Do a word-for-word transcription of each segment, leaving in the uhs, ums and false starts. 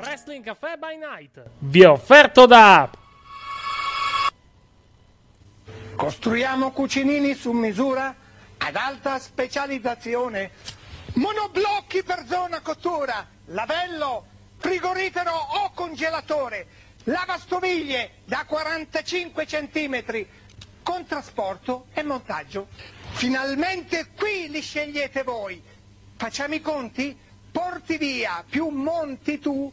Wrestling Caffè by Night vi è offerto da Costruiamo cucinini su misura ad alta specializzazione, monoblocchi per zona cottura, lavello, frigorifero o congelatore, lavastoviglie da quarantacinque centimetri, con trasporto e montaggio. Finalmente qui li scegliete voi. Facciamo i conti? Porti via più monti tu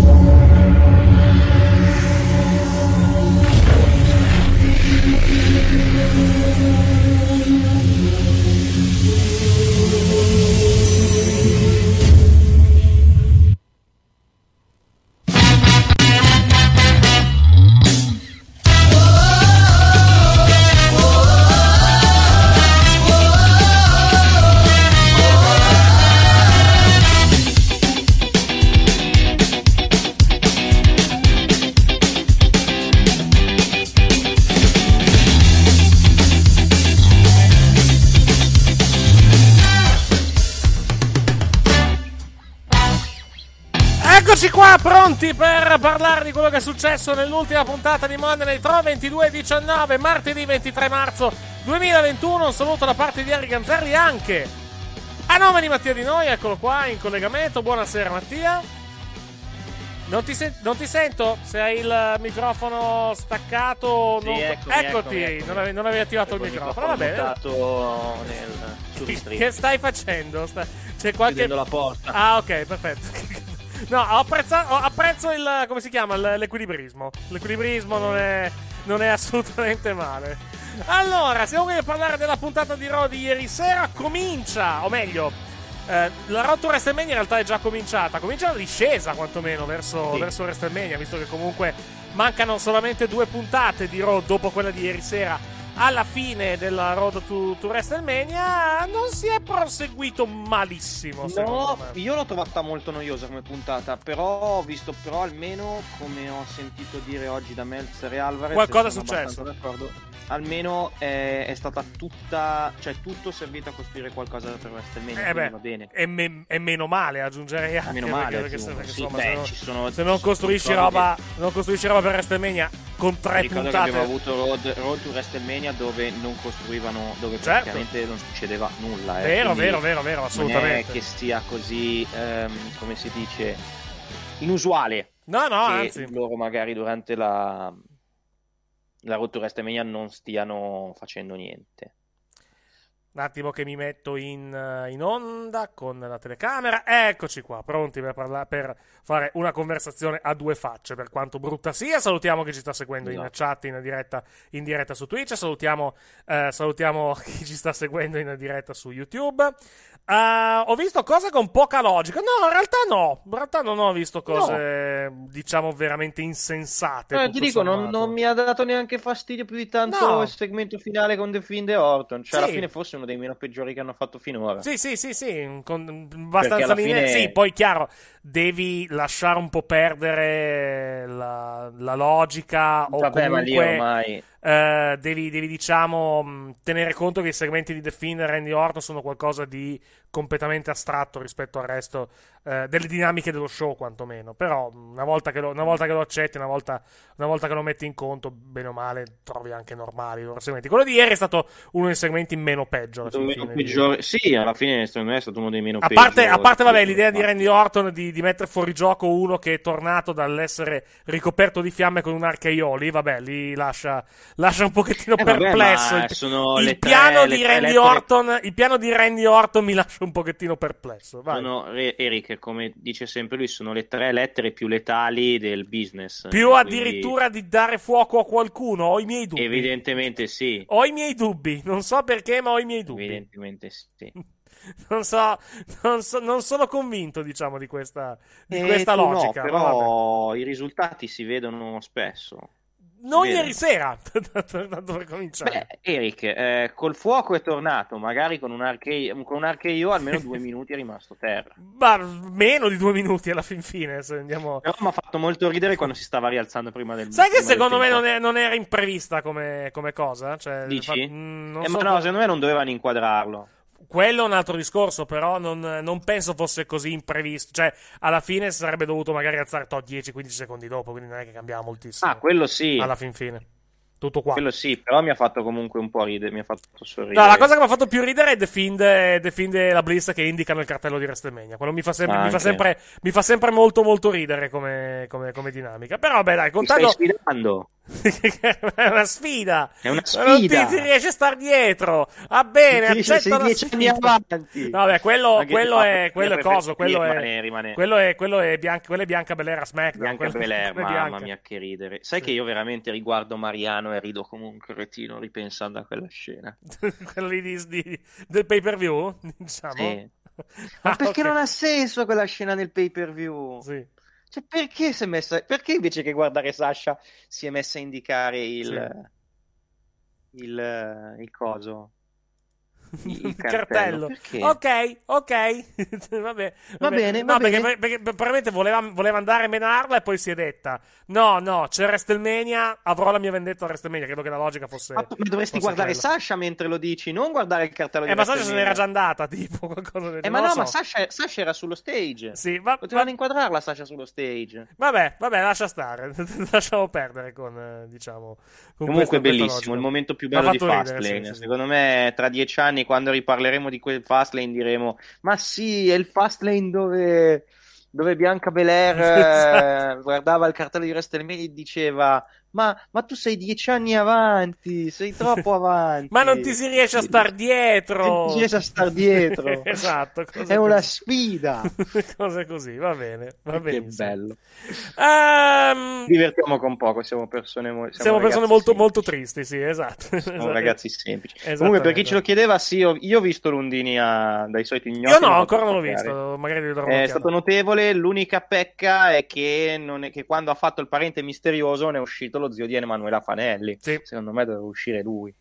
Qua pronti per parlare di quello che è successo nell'ultima puntata di Monday Night Raw ventidue diciannove, martedì ventitré marzo duemilaventuno. Un saluto da parte di Eric Ganzari, anche a nome di Mattia Di Noia, eccolo qua in collegamento. Buonasera Mattia. Non ti, sen- non ti sento? Se hai il microfono staccato, sì, non... eccomi, eccoti, eccomi, non, ave- non avevi attivato ecco il microfono, va bene. Nel... Che, che stai facendo? Sta... C'è qualche... Chiudendo la porta. Ah, ok, perfetto. No, ho apprezzato, ho apprezzo il, come si chiama, l'equilibrismo. L'equilibrismo non è, non è assolutamente male. Allora, siamo qui per parlare della puntata di Raw di ieri sera. Comincia, o meglio, eh, la Raw to WrestleMania in realtà è già cominciata. Comincia la discesa, quantomeno, verso, sì. verso WrestleMania, visto che comunque mancano solamente due puntate di Raw dopo quella di ieri sera. Alla fine della Road to, to WrestleMania non si è proseguito malissimo, secondo me. No, io l'ho trovata molto noiosa come puntata, però ho visto, però almeno come ho sentito dire oggi da Meltzer e Alvarez, qualcosa è successo, almeno è, è stata tutta, cioè tutto servito a costruire qualcosa per WrestleMania, eh beh, va bene. E, me, e meno male, aggiungerei anche, meno male, perché, perché, perché sì, insomma, beh, se, non, ci sono, se non costruisci roba che... non costruisci roba per WrestleMania con tre ricordo puntate. Ricordo che abbiamo avuto Road, Road to WrestleMania dove non costruivano, dove certo. praticamente non succedeva nulla. Eh. Vero, Quindi vero, vero, vero, assolutamente. Non è che sia così, um, come si dice, inusuale. No, no, che anzi. Loro magari durante la... la Road to WrestleMania non stiano facendo niente. Un attimo che mi metto in, in onda con la telecamera. Eccoci qua, pronti per, parla- per fare una conversazione a due facce, per quanto brutta sia. Salutiamo chi ci sta seguendo no. in chat, in diretta, in diretta su Twitch. Salutiamo, eh, salutiamo chi ci sta seguendo in diretta su YouTube. Uh, ho visto cose con poca logica. No, in realtà no. In realtà non ho visto cose, no. diciamo, veramente insensate. No, ti dico, non, non mi ha dato neanche fastidio più di tanto no. il segmento finale con The Fiend e Orton. Cioè, sì. alla fine forse uno dei meno peggiori che hanno fatto finora. Sì, sì, sì, sì. Con abbastanza linea. Fine... Sì, poi chiaro, devi lasciare un po' perdere la, la logica. Vabbè, o comunque... ma lì ormai... eh, devi, devi diciamo tenere conto che i segmenti di The Fiend e Randy Orton sono qualcosa di completamente astratto rispetto al resto eh, delle dinamiche dello show, quantomeno. Però una volta che lo, una volta che lo accetti, una volta, una volta che lo metti in conto, bene o male trovi anche normali i loro segmenti. Quello di ieri è stato uno dei segmenti meno peggio, meno peggiore di... sì, alla fine è stato uno dei meno a parte, peggiori. A parte vabbè l'idea di Randy Orton di, di mettere fuori gioco uno che è tornato dall'essere ricoperto di fiamme con un arcaioli, vabbè lì lascia lascia un pochettino eh, perplesso vabbè, il, il, piano tre, di Randy Orton, il piano di Randy Orton mi lascia un pochettino perplesso. Vai. Sono, Eric, come dice sempre lui, sono le tre lettere più letali del business, più quindi... addirittura di dare fuoco a qualcuno. Ho i miei dubbi, evidentemente sì, ho i miei dubbi, non so perché ma ho i miei dubbi, evidentemente sì. Non so, non so, non sono convinto, diciamo, di questa, di eh, questa logica. No, però vabbè, i risultati si vedono spesso. Non vedono. Ieri sera, tanto per cominciare. Beh, Eric, eh, col fuoco è tornato, magari con un archeio, con un archeio almeno due minuti è rimasto terra. Ma meno di due minuti alla fin fine, se andiamo... Però mi ha fatto molto ridere quando si stava rialzando prima del... Sai che secondo me non, è, non era imprevista come, come cosa? Cioè, dici? Fa... Mm, non eh, so ma no, come... secondo me non dovevano inquadrarlo. Quello è un altro discorso, però non, non penso fosse così imprevisto. Cioè, alla fine sarebbe dovuto magari alzare dieci quindici secondi dopo, quindi non è che cambiava moltissimo. Ah, quello sì. Alla fin fine. Tutto qua. Quello sì, però mi ha fatto comunque un po' ridere, mi ha fatto sorridere. No, la cosa che mi ha fatto più ridere è The Fiend The Fiend e la Bliss che indicano il cartello di WrestleMania. Quello mi fa sempre, mi fa sempre, mi fa sempre molto molto ridere come, come, come dinamica. Però vabbè, dai, contando... Mi stai sfidando. È una sfida. È una sfida. Non ti, ti riesce a star dietro. Va bene, accetta la sfida. Avanti. No, vabbè, quello, quello è quello è coso, quello è rimane. quello è quello è Bianca, quello è Bianca Belair a SmackDown. Bianca Belair, mamma mia che ridere. Sai sì. Che io veramente riguardo Mariano e rido come un cretino ripensando a quella scena. Quello lì di, di, del pay per view, diciamo. Sì. Ma ah, perché okay. Non ha senso quella scena del pay per view? Sì. Cioè, perché si è messa, perché invece che guardare Sasha si è messa a indicare il sì. il il coso? Il, il cartello, cartello. ok ok vabbè, vabbè. Va bene, va no, bene. Perché, perché probabilmente voleva, voleva andare a menarla e poi si è detta no no c'è WrestleMania, avrò la mia vendetta a WrestleMania. Credo che la logica fosse ma dovresti fosse guardare quella. Sasha mentre lo dici, non guardare il cartello di eh ma Sasha se n'era già andata tipo qualcosa del... eh ma no so. Ma Sasha, Sasha era sullo stage, sì, ma, potevano ma... inquadrarla Sasha sullo stage. Vabbè vabbè lascia stare lasciamo perdere con diciamo con comunque bellissimo logica. Il momento più bello di Fastlane, sì, secondo sì. me tra dieci anni quando riparleremo di quel Fastlane diremo ma sì è il Fastlane dove dove Bianca Belair esatto. eh, guardava il cartello di WrestleMania e diceva ma, ma tu sei dieci anni avanti, sei troppo avanti ma non ti si riesce a star dietro non ti si riesce a star dietro esatto, è una così. Sfida cose così, va bene, va bene, che bello. um... divertiamo con poco, siamo persone, mo- siamo siamo persone molto, molto tristi, sì esatto siamo esatto. Ragazzi semplici comunque, per chi ce lo chiedeva, sì, io, io ho visto l'Undini a... dai soliti ignoti, io no, ancora non l'ho visto, magari lo è stato notevole. L'unica pecca è che, non è che quando ha fatto il parente misterioso ne è uscito lo zio di Emanuela Fanelli. Sì. Secondo me doveva uscire lui.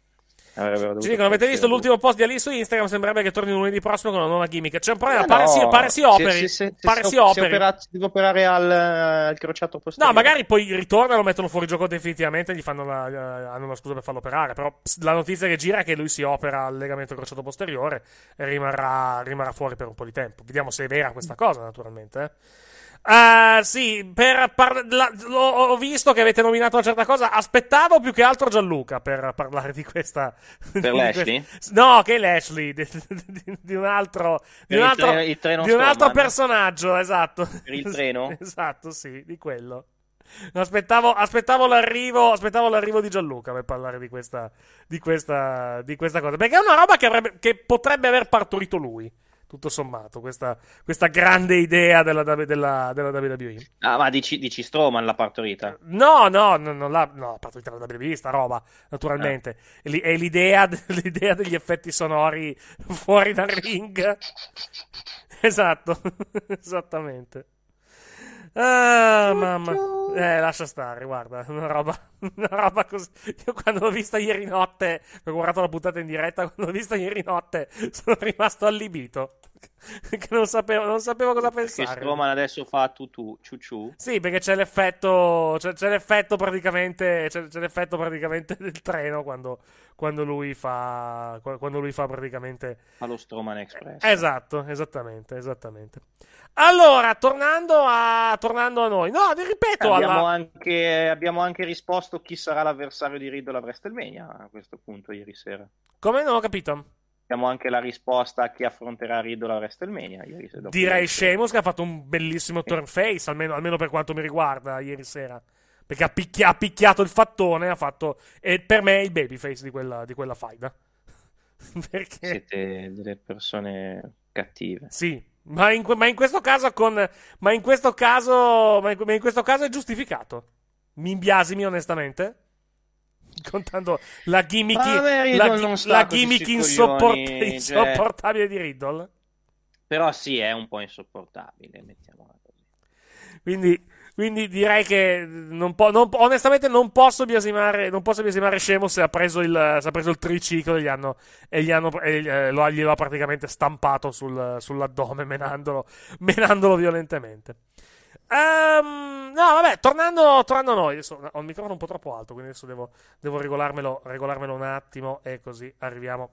Ci dicono, avete visto lui. L'ultimo post di Ali su Instagram? Sembrerebbe che torni lunedì prossimo con una nuova gimmick. C'è un problema, pare si operi. Pare si operi. Se, se, se opera, devo operare al, al crociato posteriore. No, magari poi ritorna, lo mettono fuori gioco definitivamente, gli fanno la, hanno una scusa per farlo operare. Però la notizia che gira è che lui si opera al legamento crociato posteriore e rimarrà, rimarrà fuori per un po' di tempo. Vediamo se è vera questa cosa, naturalmente, eh. Uh, sì, per par- la- lo- ho visto che avete nominato una certa cosa. Aspettavo più che altro Gianluca per parlare di questa. Per di Lashley? Questa... No, che Lashley di, di, di un altro, di un altro, tre, di un altro personaggio, esatto. Per il treno? Esatto, sì, di quello. Aspettavo, aspettavo l'arrivo, aspettavo l'arrivo di Gianluca per parlare di questa, di questa, di questa cosa, perché è una roba che avrebbe, che potrebbe aver partorito lui. Tutto sommato, questa, questa grande idea della, della, della W W E. Ah, ma dici, dici Strowman l'ha partorita? No, no, no, non l'ha no, partorita la W W E, sta roba, naturalmente. Eh. È l'idea, l'idea degli effetti sonori fuori dal ring. Esatto, esattamente. Ah, mamma. Eh, lascia stare, guarda, una roba... una roba così. Io quando l'ho vista ieri notte, ho guardato la puntata in diretta, quando l'ho vista ieri notte sono rimasto allibito, che non sapevo, non sapevo cosa pensare. Perché Strowman adesso fa tutù, ciucciù. Sì, perché c'è l'effetto, c'è, c'è l'effetto praticamente, c'è, c'è l'effetto praticamente del treno quando, quando lui fa, quando lui fa praticamente. Fa lo Strowman Express. Esatto, esattamente, esattamente. Allora, tornando a, tornando a noi, no, vi ripeto. Abbiamo, alla... anche, abbiamo anche risposto chi sarà l'avversario di Riddle a WrestleMania a questo punto ieri sera. Come? Non ho capito. Abbiamo anche la risposta a chi affronterà Riddle a WrestleMania ieri sera. Direi Sheamus, che ha fatto un bellissimo turn face, almeno, almeno per quanto mi riguarda ieri sera, perché ha, picchi- ha picchiato il fattone, ha fatto, e per me è il babyface di quella, di quella faida. Perché siete delle persone cattive. Sì, ma in, ma in questo caso con ma in questo caso ma in, ma in questo caso è giustificato. Mi imbiasimi onestamente. Contando la gimmick, me, la, gi- la gimmick insopport- insopportabile, cioè... di Riddle, però sì, è un po' insopportabile, mettiamola così. Quindi, quindi direi che non po- non, onestamente non posso biasimare non posso biasimare Sheamus, se ha preso il se ha preso il triciclo e gli hanno e gli hanno e, eh, lo glielo ha praticamente stampato sul, sull'addome menandolo menandolo violentemente. Um, no, vabbè, tornando, tornando a noi. Adesso ho il microfono un po' troppo alto, quindi adesso devo, devo regolarmelo, regolarmelo un attimo, e così arriviamo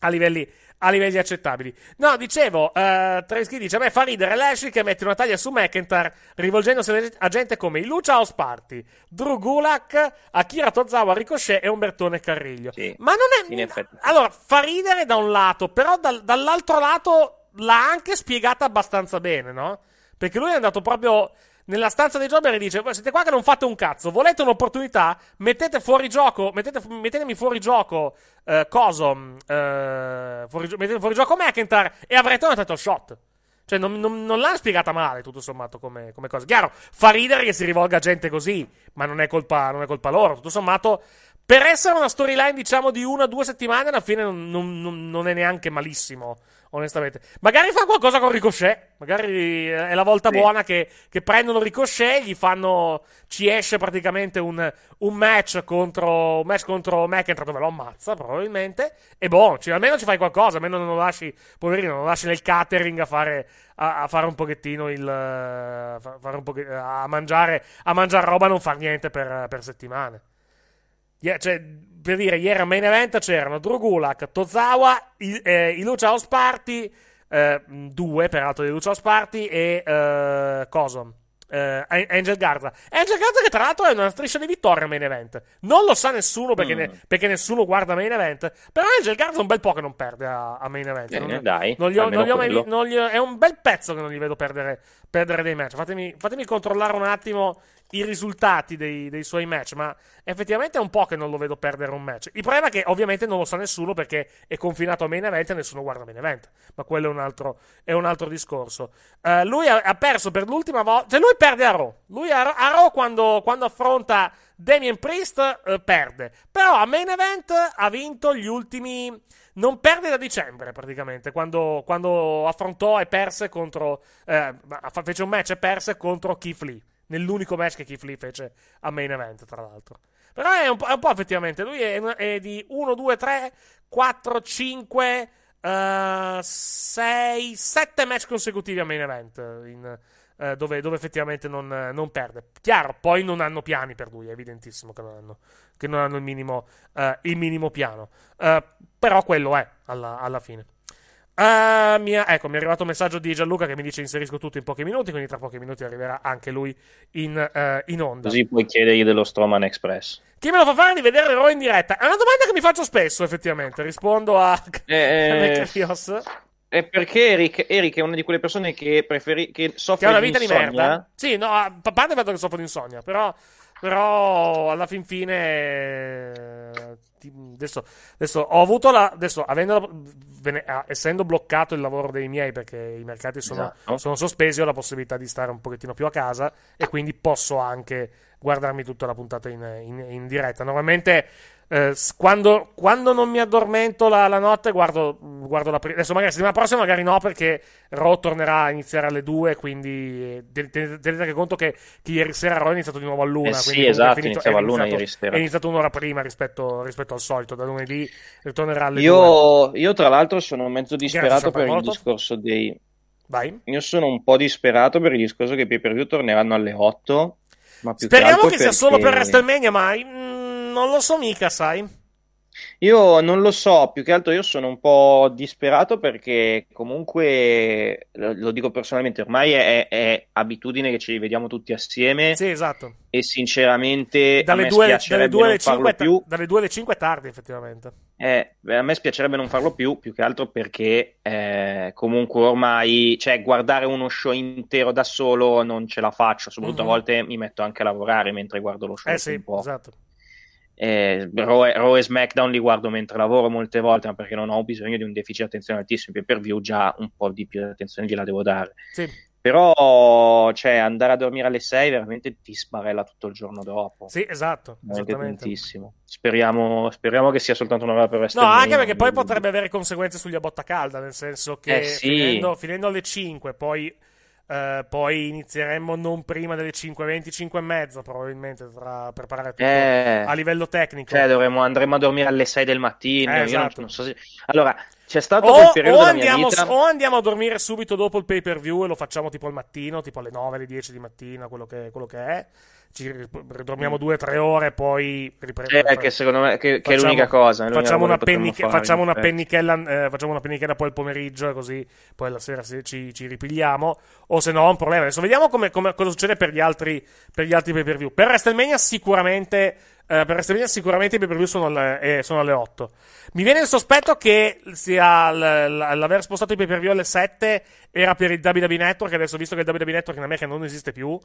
a livelli, a livelli accettabili. No, dicevo, uh, Treschi dice: a me fa ridere Lashley che mette una taglia su McIntyre rivolgendosi a gente come il Lucha House Party, Drew Gulak, Akira Tozawa, Ricochet e Umbertone Carrillo. Sì, ma non è, in effetti. Allora, fa ridere da un lato, però dal, dall'altro lato l'ha anche spiegata abbastanza bene, no? Perché lui è andato proprio nella stanza dei jobber e dice: siete qua che non fate un cazzo, volete un'opportunità, mettete fuori gioco, mettete, mettetemi fuori gioco eh, coso, eh, fuori, mettete fuori gioco McIntyre e avrete un title shot. Cioè non, non, non l'hanno spiegata male, tutto sommato, come, come cosa. Chiaro, fa ridere che si rivolga a gente così, ma non è colpa, non è colpa loro, tutto sommato. Per essere una storyline, diciamo, di una o due settimane, alla fine non, non, non è neanche malissimo, onestamente. Magari fa qualcosa con Ricochet. Magari è la volta sì. buona che, che prendono Ricochet, gli fanno... Ci esce praticamente un, un match contro... Un match contro McIntyre, dove lo ammazza, probabilmente. E boh, cioè, almeno ci fai qualcosa, almeno non lo lasci... Poverino, non lo lasci nel catering a fare... A, a fare un pochettino il... A, fare un poch... a mangiare... A mangiare roba, non far niente per, per settimane. Yeah, cioè, per dire, ieri a main event c'erano Drew Gulak, Tozawa, i, eh, i Lucha House Party, eh, due peraltro di Lucha House Party, e eh, coso, eh, Angel Garza Angel Garza che tra l'altro è una striscia di vittoria a main event, non lo sa nessuno perché, mm. ne, perché nessuno guarda main event, però Angel Garza è un bel po' che non perde a, a main event. Bene, non, dai, non gli ho, non gli ho mai, non gli ho, è un bel pezzo che non gli vedo perdere, perdere dei match. Fatemi, fatemi controllare un attimo i risultati dei, dei suoi match, ma effettivamente è un po' che non lo vedo perdere un match. Il problema è che ovviamente non lo sa nessuno perché è confinato a main event e nessuno guarda main event, ma quello è un altro, è un altro discorso. Uh, lui ha, ha perso per l'ultima volta, cioè lui perde a Raw, lui a, a Raw quando, quando affronta Damian Priest uh, perde, però a main event ha vinto gli ultimi... Non perde da dicembre, praticamente, quando, quando affrontò e perse contro... Eh, fece un match e perse contro Keith Lee, nell'unico match che Keith Lee fece a main event, tra l'altro. Però è un po', è un po' effettivamente, lui è, è di uno, due, tre, quattro, cinque, uh, sei, sette match consecutivi a main event, in, uh, dove, dove effettivamente non, non perde. Chiaro, poi non hanno piani per lui, è evidentissimo che non hanno, che non hanno il minimo, uh, il minimo piano. Uh, però quello è, alla, alla fine. Uh, mia... Ecco, mi è arrivato un messaggio di Gianluca che mi dice: inserisco tutto in pochi minuti. Quindi tra pochi minuti arriverà anche lui in, uh, in onda. Così puoi chiedergli dello Strowman Express. Chi me lo fa fare di vedere Raw in diretta? È una domanda che mi faccio spesso, effettivamente. Rispondo a eh, Necarios. È perché Eric, Eric è una di quelle persone che preferi... che soffre di insonnia. Che ha una vita di merda. Sì, no, a parte il fatto che soffro di insonnia, però... Però alla fin fine adesso, adesso ho avuto la adesso avendo la, bene, essendo bloccato il lavoro dei miei perché i mercati sono, esatto. sono sospesi, ho la possibilità di stare un pochettino più a casa e quindi posso anche guardarmi tutta la puntata in, in, in diretta. Normalmente Eh, quando, quando non mi addormento la, la notte guardo, guardo la prima. Adesso magari settimana prossima magari no, perché Raw tornerà a iniziare alle due, quindi tenete anche conto che, che ieri sera Raw è iniziato di nuovo all'una. Eh sì, esatto, iniziava all'una ieri sera. È iniziato un'ora prima rispetto, rispetto al solito, da lunedì tornerà alle io, due. Io tra l'altro sono mezzo disperato per il discorso dei... Vai. Io sono un po' disperato per il discorso che i pay per view torneranno alle otto. Ma più speriamo che sia perché... solo per WrestleMania, ma... non lo so mica, sai? Io non lo so, più che altro io sono un po' disperato perché comunque, lo, lo dico personalmente, ormai è, è abitudine che ci rivediamo tutti assieme. Sì, esatto. E sinceramente dalle a me due, spiacerebbe dalle non farlo cinque, più. Dalle due alle cinque è tardi, effettivamente. Eh, a me spiacerebbe non farlo più, più che altro perché eh, comunque ormai, cioè, guardare uno show intero da solo non ce la faccio. Soprattutto mm-hmm. a volte mi metto anche a lavorare mentre guardo lo show. Eh sì, un po'. Esatto. Eh, Raw, Raw e SmackDown li guardo mentre lavoro molte volte, ma perché non ho bisogno di un deficit di attenzione altissimo, pay per view già un po' di più di attenzione gliela devo dare. Sì. Però cioè, andare a dormire alle sei veramente ti sbarella tutto il giorno dopo. Sì, esatto, tantissimo. Speriamo, speriamo che sia soltanto un'ora per WrestleMania. No, anche perché poi potrebbe avere conseguenze sugli a botta calda, nel senso che eh sì. finendo, finendo alle cinque poi... Uh, poi inizieremmo non prima delle cinque e venti, cinque e mezza probabilmente tra, per preparare tutto eh, a livello tecnico. Cioè dovremmo, andremo a dormire alle sei del mattino. Eh, esatto. Io non, non so se... Allora c'è stato o, quel periodo o della andiamo, mia vita... o andiamo a dormire subito dopo il pay per view e lo facciamo tipo al mattino, tipo alle nove, alle dieci di mattina, quello che, quello che è. Ci dormiamo due o tre ore, poi riprendiamo. Eh, che secondo me che, che facciamo, è l'unica cosa. È l'unica facciamo, una penniche, fare, facciamo, una pennichella, eh, facciamo una pennichella poi il pomeriggio, e così poi la sera ci, ci ripigliamo. O se no, è un problema. Adesso vediamo come, come, cosa succede per gli altri per gli altri pay per view. Per WrestleMania, sicuramente. Uh, per WrestleMania sicuramente i pay per view sono alle, eh, sono alle otto. Mi viene il sospetto che sia l- l- l'aver spostato i pay per view alle sette era per il W W E Network. Adesso, visto che il W W E Network in America non esiste più, o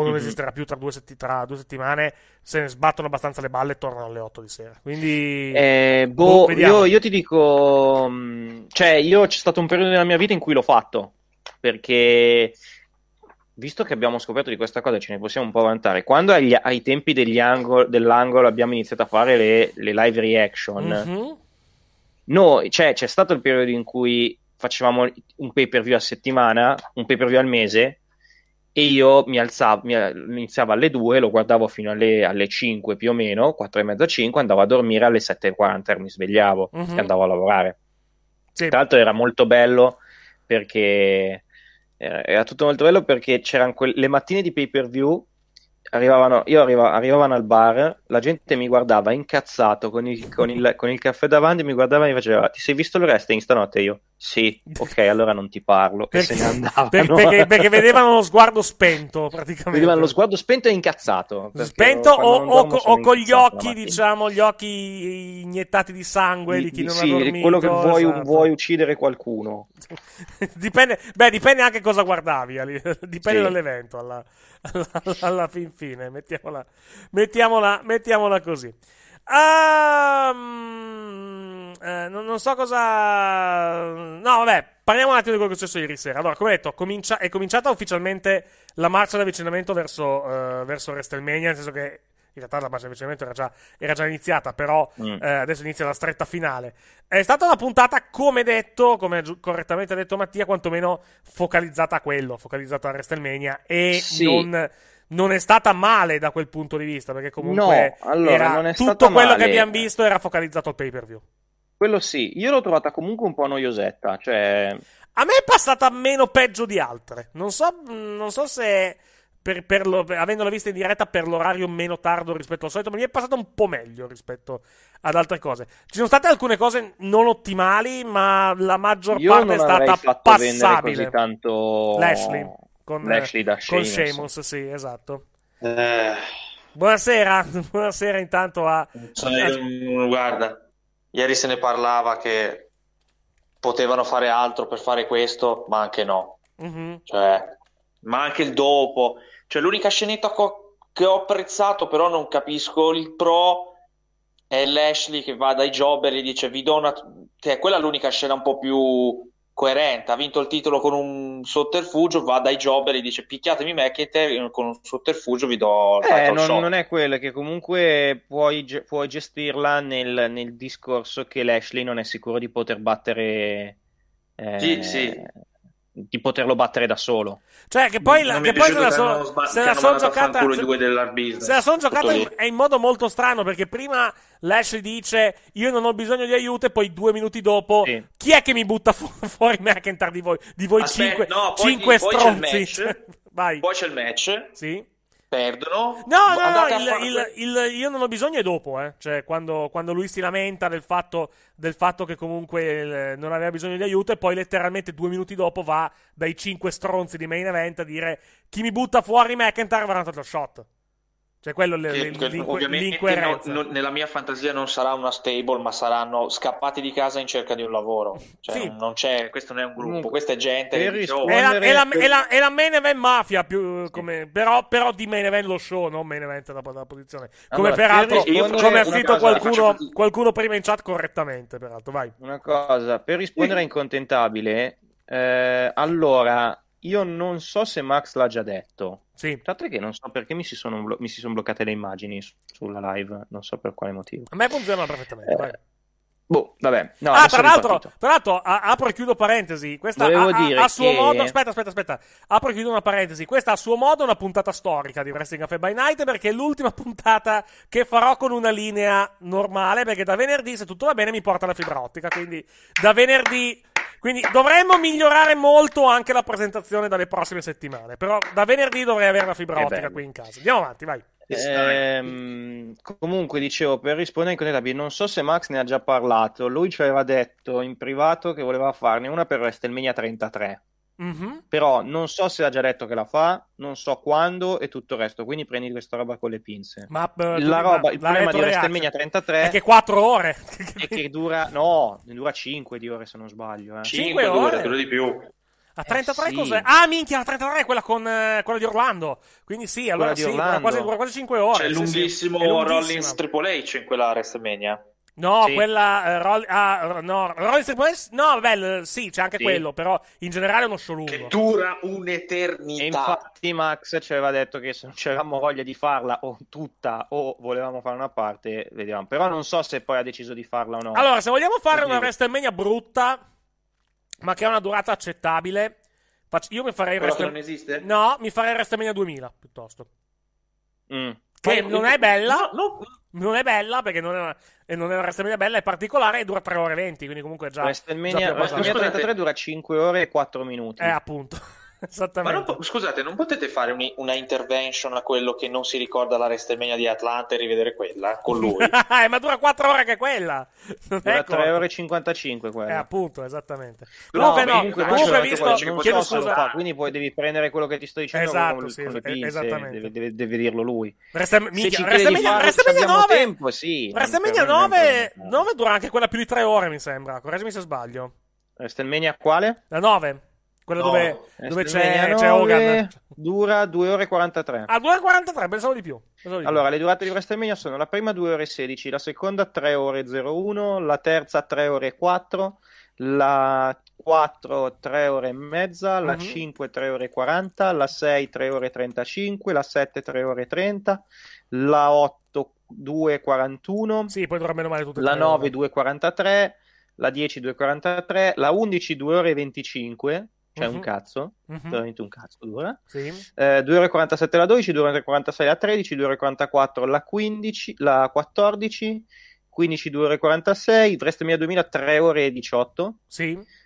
non mm-hmm. esisterà più tra due, setti- tra due settimane, se ne sbattono abbastanza le balle e tornano alle otto di sera. Quindi, eh, boh, boh, io, io ti dico, cioè, io c'è stato un periodo della mia vita in cui l'ho fatto perché. Visto che abbiamo scoperto di questa cosa, ce ne possiamo un po' vantare. Quando agli, ai tempi degli angolo, dell'angolo abbiamo iniziato a fare le, le live reaction, mm-hmm. noi, cioè, c'è stato il periodo in cui facevamo un pay per view a settimana, un pay per view al mese, e io mi alzavo, mi iniziavo alle due, lo guardavo fino alle, alle cinque più o meno, quattro e mezza, cinque, andavo a dormire alle sette e quaranta, mi svegliavo mm-hmm. e andavo a lavorare. Sì. Tra l'altro era molto bello perché... era tutto molto bello perché c'erano que- le mattine di pay per view arrivavano, io arriva- arrivavano al bar, la gente mi guardava incazzato con il, con il, con il caffè davanti, mi guardava e mi faceva: ti sei visto il wrestling stanotte? Io sì, ok, allora non ti parlo. Perché, e se ne andavano per, perché, perché vedevano lo sguardo spento, praticamente vedevano lo sguardo spento e incazzato spento o, o, co- o con gli occhi, diciamo, gli occhi iniettati di sangue di, di chi non sì, ha dormito, quello che vuoi, esatto. Vuoi uccidere qualcuno. Dipende, beh, dipende anche cosa guardavi, dipende sì. dall'evento alla, alla, alla fin fine, mettiamola mettiamola, mettiamola così. Um, eh, non, non so cosa. No, vabbè, parliamo un attimo di quello che è successo ieri sera. Allora, come detto, comincia... è cominciata ufficialmente la marcia d'avvicinamento verso, uh, verso WrestleMania, nel senso che in realtà la marcia d'avvicinamento era già, era già iniziata, però mm. eh, adesso inizia la stretta finale. È stata una puntata, come detto, come gi- correttamente ha detto Mattia, quantomeno focalizzata a quello, focalizzata a WrestleMania e sì. non... non è stata male da quel punto di vista, perché comunque no, allora, era non è tutto stato quello male. Che abbiamo visto era focalizzato al pay per view. Quello sì, io l'ho trovata comunque un po' noiosetta, cioè... a me è passata meno peggio di altre. Non so, non so se per, per lo, avendola vista in diretta per l'orario meno tardo rispetto al solito, ma mi è passata un po' meglio rispetto ad altre cose. Ci sono state alcune cose non ottimali, ma la maggior io parte è stata fatto passabile. Così tanto... Lashley. Con, eh, con Sheamus, sì, esatto. Eh. Buonasera, buonasera intanto a... Io, guarda, ieri se ne parlava che potevano fare altro per fare questo, ma anche no. Mm-hmm. Cioè, ma anche il dopo. Cioè, l'unica scenetta co- che ho apprezzato, però non capisco, il pro è Lashley che va dai jobber e gli dice vi do una... che è quella l'unica scena un po' più... coerente, ha vinto il titolo con un sotterfugio, va dai jobber e dice picchiatemi McIntyre con un sotterfugio, vi do il eh, non, non è quella che comunque puoi, puoi gestirla nel, nel discorso che Lashley non è sicuro di poter battere eh, sì, sì. di poterlo battere da solo, cioè che poi, la, che poi se, la so, sba- se, la son giocata, se, se la sono giocata in, è in modo molto strano, perché prima Lashley dice io non ho bisogno di aiuto e poi due minuti dopo sì. chi è che mi butta fu- fuori McIntyre di voi, di voi cinque, no, cinque poi, stronzi poi c'è il match, Vai. Poi c'è il match sì. perdono no no, no il, far... il, il, io non ho bisogno è dopo eh. cioè quando, quando lui si lamenta del fatto del fatto che comunque il, non aveva bisogno di aiuto, e poi letteralmente due minuti dopo va dai cinque stronzi di main event a dire chi mi butta fuori McIntyre va dato lo shot, cioè quello che, l- l- l'inqu- ovviamente no, no, nella mia fantasia non sarà una stable, ma saranno scappati di casa in cerca di un lavoro, cioè sì. non c'è, questo non è un gruppo, questa è gente che dice, oh, è, la, è, la, è, la, è la main event mafia più, come, però, però di main event lo show, non main event da, da posizione, come allora, peraltro come ha scritto qualcuno, qualcuno prima in chat correttamente, peraltro vai una cosa per rispondere a incontentabile eh, allora io non so se Max l'ha già detto. Sì. Tanto che non so perché mi si sono, blo- mi si sono bloccate le immagini su- sulla live, non so per quale motivo. A me funziona perfettamente. Eh, vai. Boh, vabbè. No, ah, tra l'altro, tra l'altro, apro e chiudo parentesi. Questa a, a, a suo che... modo, aspetta, aspetta, aspetta. Apro e chiudo una parentesi. Questa a suo modo è una puntata storica di Wrestling Cafe by Night, perché è l'ultima puntata che farò con una linea normale, perché da venerdì, se tutto va bene, mi porta la fibra ottica, quindi da venerdì Quindi dovremmo migliorare molto anche la presentazione dalle prossime settimane. Però da venerdì dovrei avere la fibra eh ottica beh. qui in casa. Andiamo avanti, vai. Ehm, comunque, dicevo, per rispondere ai contabili, non so se Max ne ha già parlato. Lui ci aveva detto in privato che voleva farne una per WrestleMania trentatré. Mm-hmm. Però non so se ha già detto che la fa, non so quando e tutto il resto. Quindi prendi questa roba con le pinze. Ma uh, la roba, il problema di WrestleMania trentatré è che quattro ore e che dura, no, ne dura cinque di ore se non sbaglio. Eh. cinque, cinque ore? Dura di più. A trentatré eh, sì. cos'è? Ah, minchia, a trentatré è quella con eh, quella di Orlando. Quindi sì, allora sì, dura quasi, dura quasi cinque ore. C'è, cioè, lunghissimo sì, Rollins Triple H in quella WrestleMania. No, sì. quella. Uh, Roll, ah, no, Roll, no, vabbè, sì, c'è anche sì. quello. Però in generale è uno show lungo che dura un'eternità. E infatti, Max ci aveva detto che se non c'eravamo voglia di farla o tutta o volevamo fare una parte, vediamo. Però non so se poi ha deciso di farla o no. Allora, se vogliamo fare Perché... una WrestleMania brutta, ma che ha una durata accettabile, faccio... io mi farei. Però Restem... non esiste? No, mi farei WrestleMania duemila piuttosto. Mm. Che poi... non è bella. No, no. Non è bella perché non è una, e non è una WrestleMania bella, è particolare e dura tre ore e venti, quindi comunque è già WrestleMania trentatré dura cinque ore e quattro minuti. Eh, appunto. Esattamente. Ma non, scusate, non potete fare un, una intervention a quello che non si ricorda la WrestleMania di Atlanta e rivedere quella con lui? Ma dura quattro ore che quella. Non dura ecco. tre ore e cinquantacinque quella. Eh, appunto, esattamente. No, comunque no, comunque, comunque visto che non so fa, quindi poi devi prendere quello che ti sto dicendo, esatto, con, sì, con le pinze, esattamente. Deve, deve, deve dirlo lui. Restem- Restem- WrestleMania nove tempo, sì. WrestleMania nove dura anche quella più di tre ore, mi sembra. Correggimi se sbaglio. WrestleMania quale? La nove. Quello no. dove, dove c'è, c'è Hogan. Dura due ore e quarantatré. Ah, due ore e quarantatré, pensavo di più. Pensavo di allora, più. Le durate di WrestleMania sono la prima due ore e sedici, la seconda tre ore e zero uno, la terza tre ore e quattro, la quattro tre ore e mezza, la uh-huh. cinque tre ore e quaranta, la sei tre ore e trentacinque, la sette tre ore e trenta, la otto due e quarantuno. Sì, poi dovrà meno male tutte. La nove due e quarantatré, la dieci due e quarantatré, la undici due ore e venticinque. Cioè uh-huh. un cazzo, uh-huh. veramente un cazzo dura. Sì. Eh, due ore e quarantasette la dodici, due ore e quarantasei la tredici, due ore e quarantaquattro la quindici, la quattordici, quindici due ore e quarantasei, WrestleMania duemila tre ore e diciotto. Sì.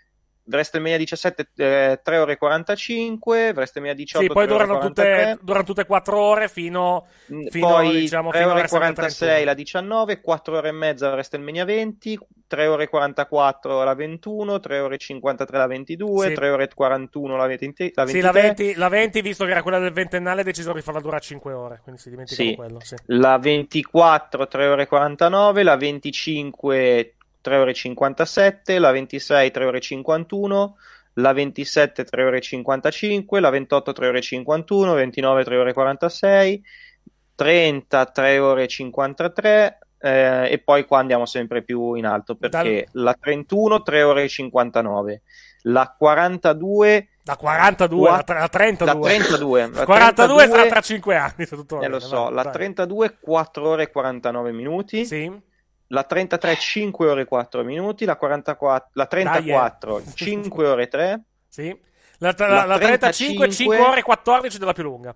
WrestleMania diciassette eh, tre ore e quarantacinque, WrestleMania diciotto sì, poi durano tutte, durano tutte quattro ore fino, fino poi diciamo, tre fino ore e quarantasei la diciannove, quattro ore e mezza WrestleMania venti, tre ore e quarantaquattro la ventuno, tre ore e cinquantatré la ventidue, sì. tre ore e quarantuno la venti, la ventitré. Sì, la venti, la venti visto che era quella del ventennale, ha deciso di farla durare cinque ore, quindi si dimentica sì. quello, sì. La ventiquattro tre ore e quarantanove, la venticinque tre ore e cinquantasette, la ventisei tre ore e cinquantuno, la ventisette tre ore e cinquantacinque, la ventotto tre ore e cinquantuno, ventinove tre ore e quarantasei, trenta tre ore e cinquantatré eh, e poi qua andiamo sempre più in alto perché Dal... la trentuno tre ore e cinquantanove, la quarantadue La quarantadue, Qua... la, trentadue La trentadue. La quarantadue sarà tra cinque anni Se tutto eh, bene, lo so, vai, la dai. trentadue quattro ore e quarantanove minuti Sì. La trentatré cinque ore e quattro minuti La, quarantaquattro la trentaquattro dai, eh. cinque ore e tre Sì. La, tra, la, la trentacinque cinque ore e quattordici della più lunga.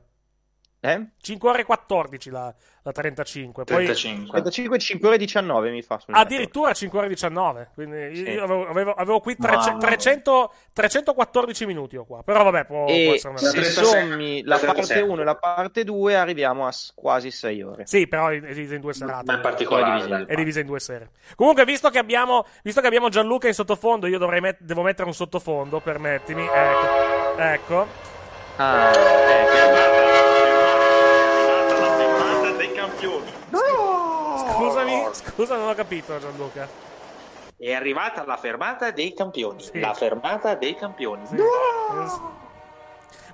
Eh? cinque ore e quattordici la, la trentacinque Poi... trentacinque cinque ore e diciannove mi fa. Addirittura cinque ore e diciannove Quindi sì. io avevo, avevo, avevo qui trece, trecento, trecentoquattordici minuti ho qua. Però vabbè, può, e può essere una... Se sommi la parte uno e la parte due arriviamo a quasi sei ore Sì, però è divisa in due serate. Ma in particolare è divisa in due sere. Comunque, visto che abbiamo, visto che abbiamo Gianluca in sottofondo, io dovrei met- devo mettere un sottofondo, permettimi. Ecco. Ecco. Ah, ecco. Scusami, scusa, non ho capito, Gianluca. È arrivata la fermata dei campioni. Sì. La fermata dei campioni. Sì. No!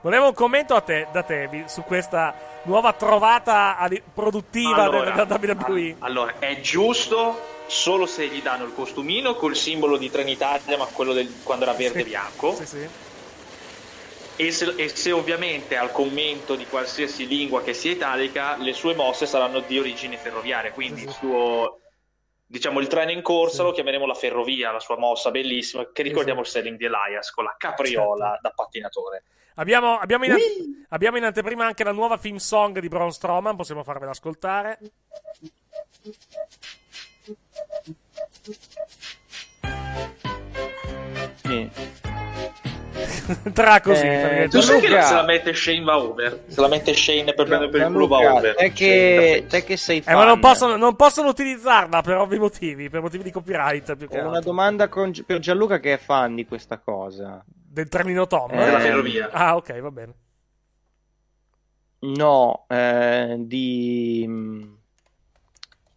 Volevo un commento a te, da te su questa nuova trovata produttiva allora, della W W E. Allora, è giusto solo se gli danno il costumino col simbolo di Trenitalia, ma quello del, quando era verde e sì. bianco. Sì, sì. E se, e se ovviamente al commento di qualsiasi lingua che sia italica le sue mosse saranno di origine ferroviaria, quindi esatto. il suo, diciamo, il treno in corsa sì. lo chiameremo la ferrovia, la sua mossa bellissima che ricordiamo esatto. il selling di Elias con la capriola certo. da pattinatore. Abbiamo, abbiamo, in, oui. abbiamo in anteprima anche la nuova theme song di Braun Strowman, possiamo farvela ascoltare. Sì. Tra così eh, tu sai che se la mette Shane va over, se la mette Shane per prendere per il culo va over, è che, è che sei fan eh, ma non possono, non possono utilizzarla per ovvi motivi, per motivi di copyright più che è una domanda con, per Gianluca che è fan di questa cosa del termino Tom eh, della ferrovia ah ok va bene no eh, di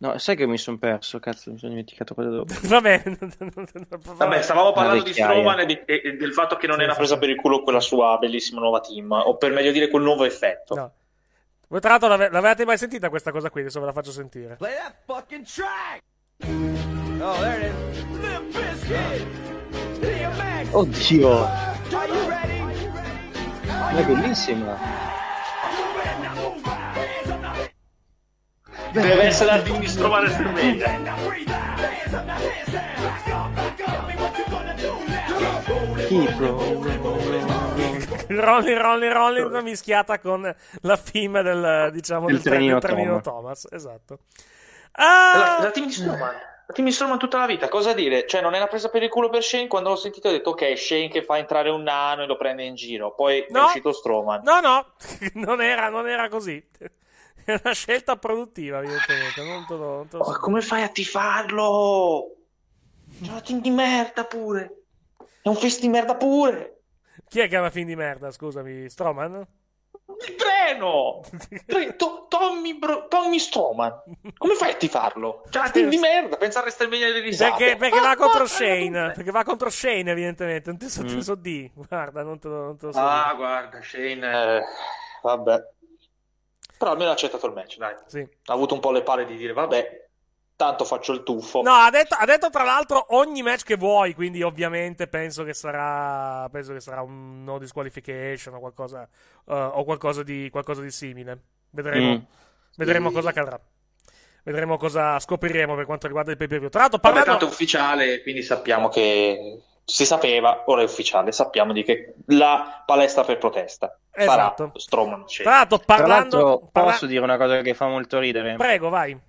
no, sai che mi sono perso, cazzo, mi sono dimenticato cosa dovevo. Vabbè, vabbè, stavamo parlando di Strowman e, di, e del fatto che non sì, era presa per il culo quella sua bellissima nuova team, o per meglio dire quel nuovo effetto. No. Voi tra l'altro l'ave- l'avevate mai sentita questa cosa qui? Adesso ve la faccio sentire. Play that fucking track! Oh, there it is. Little Biscuit! Oddio! Are you ready? Are you ready? È bellissima! Deve essere la team di Strowman e Strowman. Rolling, rolling, rolling mischiata con la team del, diciamo, del trenino Thomas. Thomas. Esatto. Ah! La, la team di Strowman. La team di Strowman tutta la vita. Cosa dire? Cioè, non era presa per il culo per Shane. Quando l'ho sentito ho detto, ok, Shane che fa entrare un nano e lo prende in giro. Poi no. è uscito Strowman. No, no, non era, non era così. È una scelta produttiva, evidentemente. Non te lo, non te lo so. Ma come fai a tifarlo? C'è una team di merda pure. È un fest di merda pure. Chi è che ha una team di merda? Scusami, Strowman? Il treno! Tre, to, Tommy, Bro, Tommy Strowman. Come fai a tifarlo? C'è una team di merda. Pensa a restare meglio delle risate. Perché, perché ah, va contro Shane. Perché va contro Shane, evidentemente. Non te lo so, mm. te lo so di. Guarda, non te lo, non te lo so Ah, di. guarda, Shane. Eh, vabbè. Però almeno ha accettato il match, dai. Sì. Ha avuto un po' le palle di dire, vabbè, tanto faccio il tuffo. No, ha detto, ha detto tra l'altro ogni match che vuoi, quindi ovviamente penso che sarà penso che sarà un no disqualification o qualcosa, uh, o qualcosa di qualcosa di simile. Vedremo, mm. vedremo sì. cosa accadrà. Vedremo cosa scopriremo per quanto riguarda il pay-per-view. Tra l'altro parlando... Però è tanto ufficiale, quindi sappiamo che... Si sapeva, ora è ufficiale, sappiamo di che la palestra per protesta esatto. farà Strowman. Tra l'altro, parlando, Tra l'altro parla... posso dire una cosa che fa molto ridere? Prego, vai.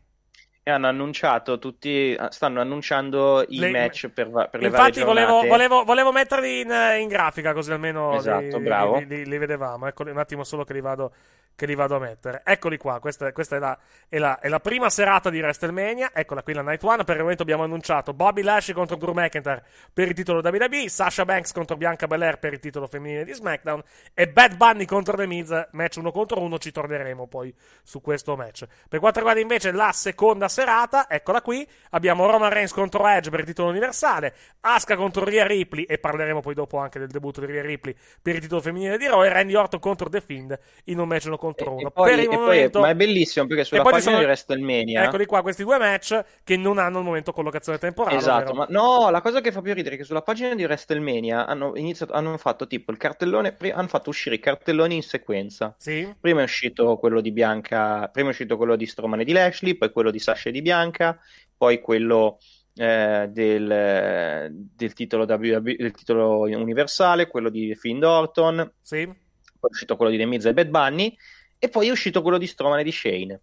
E hanno annunciato tutti, stanno annunciando i le... match per, per le varie giornate. Infatti volevo, volevo, volevo metterli in, in grafica così almeno esatto, li, bravo. Li, li, li vedevamo. Ecco, un attimo solo che li vado... che li vado a mettere. Eccoli qua, questa, questa è, la, è, la, è la prima serata di WrestleMania. Eccola qui la Night One. Per il momento abbiamo annunciato Bobby Lashley contro Drew McIntyre per il titolo W W E, Sasha Banks contro Bianca Belair per il titolo femminile di SmackDown e Bad Bunny contro The Miz, match uno contro uno. Ci torneremo poi su questo match. Per quanto riguarda invece la seconda serata, eccola qui, abbiamo Roman Reigns contro Edge per il titolo universale, Asuka contro Rhea Ripley, e parleremo poi dopo anche del debutto di Rhea Ripley per il titolo femminile di Raw, e Randy Orton contro The Fiend in un match uno contro e, uno e poi, per il momento poi, ma è bellissimo perché sulla pagina sono... di WrestleMania, eccoli qua questi due match che non hanno al momento collocazione temporale, esatto, ma no, la cosa che fa più ridere è che sulla pagina di WrestleMania hanno iniziato, hanno fatto tipo il cartellone, hanno fatto uscire i cartelloni in sequenza, sì, prima è uscito quello di Bianca, prima è uscito quello di Strowman e di Lashley, poi quello di Sasha e di Bianca, poi quello Eh, del, del, titolo w, del titolo universale, quello di Finn Orton, sì, poi è uscito quello di The Miz e Bad Bunny e poi è uscito quello di Strowman e di Shane,